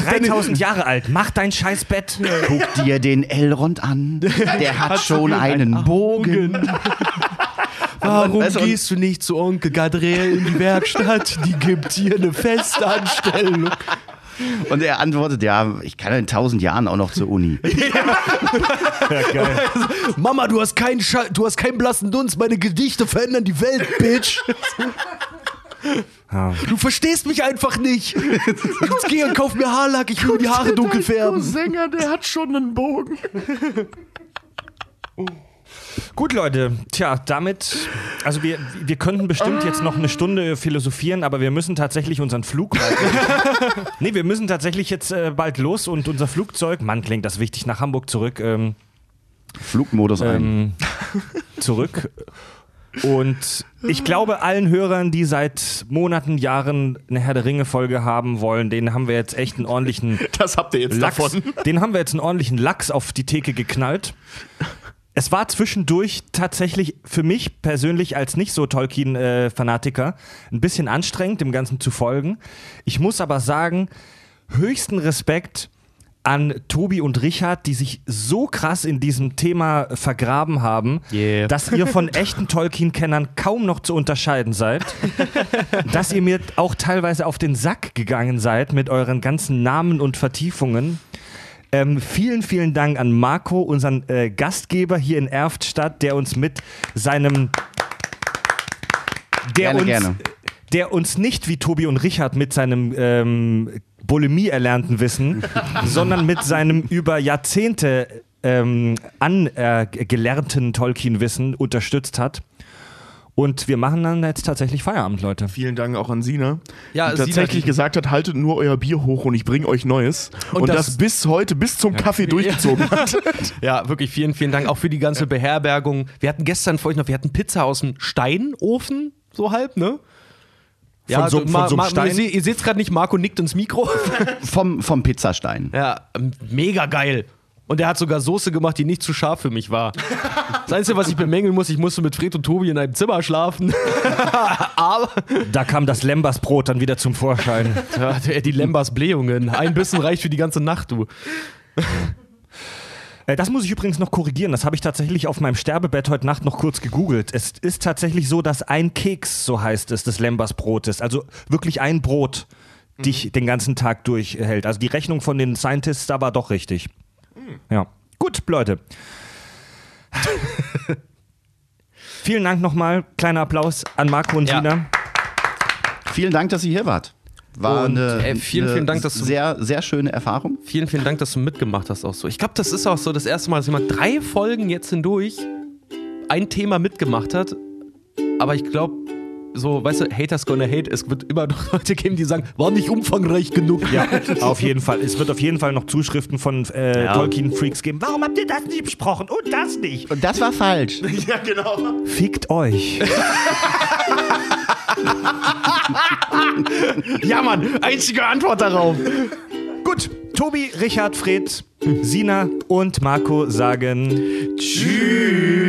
3000 Jahre alt, mach dein Scheißbett. Guck dir den Elrond an, der hat schon einen Bogen. Warum gehst du nicht zu Onkel Gadriel in die Werkstatt? Die gibt hier eine Festanstellung. Und er antwortet, ja, ich kann in 1000 Jahren auch noch zur Uni. Ja, geil. Mama, du hast keinen blassen Dunst, meine Gedichte verändern die Welt, Bitch. Du verstehst mich einfach nicht. Jetzt geh und kauf mir Haarlack, ich will die Haare dunkel färben. Der Sänger, der hat schon einen Bogen. Oh. Gut, Leute, tja, damit, also wir könnten bestimmt jetzt noch eine Stunde philosophieren, aber wir müssen tatsächlich unseren Flug wir müssen tatsächlich jetzt bald los und unser Flugzeug, Mann, klingt das wichtig, nach Hamburg zurück. Flugmodus zurück. Und ich glaube, allen Hörern, die seit Monaten, Jahren eine Herr der Ringe-Folge haben wollen, denen haben wir jetzt echt einen ordentlichen Lachs auf die Theke geknallt. Es war zwischendurch tatsächlich für mich persönlich als nicht so Tolkien-Fanatiker ein bisschen anstrengend, dem Ganzen zu folgen. Ich muss aber sagen, höchsten Respekt an Tobi und Richard, die sich so krass in diesem Thema vergraben haben, dass ihr von echten Tolkien-Kennern kaum noch zu unterscheiden seid, dass ihr mir auch teilweise auf den Sack gegangen seid mit euren ganzen Namen und Vertiefungen. Vielen, vielen Dank an Marco, unseren Gastgeber hier in Erftstadt, der uns mit seinem... Der uns nicht wie Tobi und Richard mit seinem Bulimie erlernten Wissen, sondern mit seinem über Jahrzehnte angelernten Tolkien-Wissen unterstützt hat. Und wir machen dann jetzt tatsächlich Feierabend, Leute. Vielen Dank auch an Sina, die tatsächlich gesagt hat, haltet nur euer Bier hoch und ich bringe euch Neues. Und das bis heute, bis zum Kaffee durchgezogen hat. Ja, wirklich vielen, vielen Dank auch für die ganze Beherbergung. Wir hatten gestern vor euch noch, wir hatten Pizza aus dem Steinofen, so halb, ne? Ja, von so einem Stein. Ihr seht es gerade nicht, Marco nickt ins Mikro. Vom Pizzastein. Ja, mega geil. Und er hat sogar Soße gemacht, die nicht zu scharf für mich war. Das Einzige, was ich bemängeln muss, ich musste mit Fred und Tobi in einem Zimmer schlafen. Aber da kam das Lembasbrot dann wieder zum Vorschein. Die Lembasblähungen. Ein Bissen reicht für die ganze Nacht, du. Das muss ich übrigens noch korrigieren. Das habe ich tatsächlich auf meinem Sterbebett heute Nacht noch kurz gegoogelt. Es ist tatsächlich so, dass ein Keks, so heißt es, des Lembasbrotes, also wirklich ein Brot, dich den ganzen Tag durchhält. Also die Rechnung von den Scientists, da war doch richtig. Ja, gut, Leute. Vielen Dank nochmal. Kleiner Applaus an Marco und Sina. Vielen Dank, dass ihr hier wart. War und, vielen Dank, dass du sehr schöne Erfahrung. Vielen Dank, dass du mitgemacht hast auch so. Ich glaube, das ist auch so das erste Mal, dass jemand 3 Folgen jetzt hindurch ein Thema mitgemacht hat. Aber ich glaube, so, weißt du, Haters gonna hate, es wird immer noch Leute geben, die sagen, war nicht umfangreich genug. Ja, auf jeden Fall. Es wird auf jeden Fall noch Zuschriften von Tolkien-Freaks geben. Warum habt ihr das nicht besprochen und das nicht? Und das war falsch. Ja, genau. Fickt euch. Ja, Mann, einzige Antwort darauf. Gut, Tobi, Richard, Fred, Sina und Marco sagen Tschüss.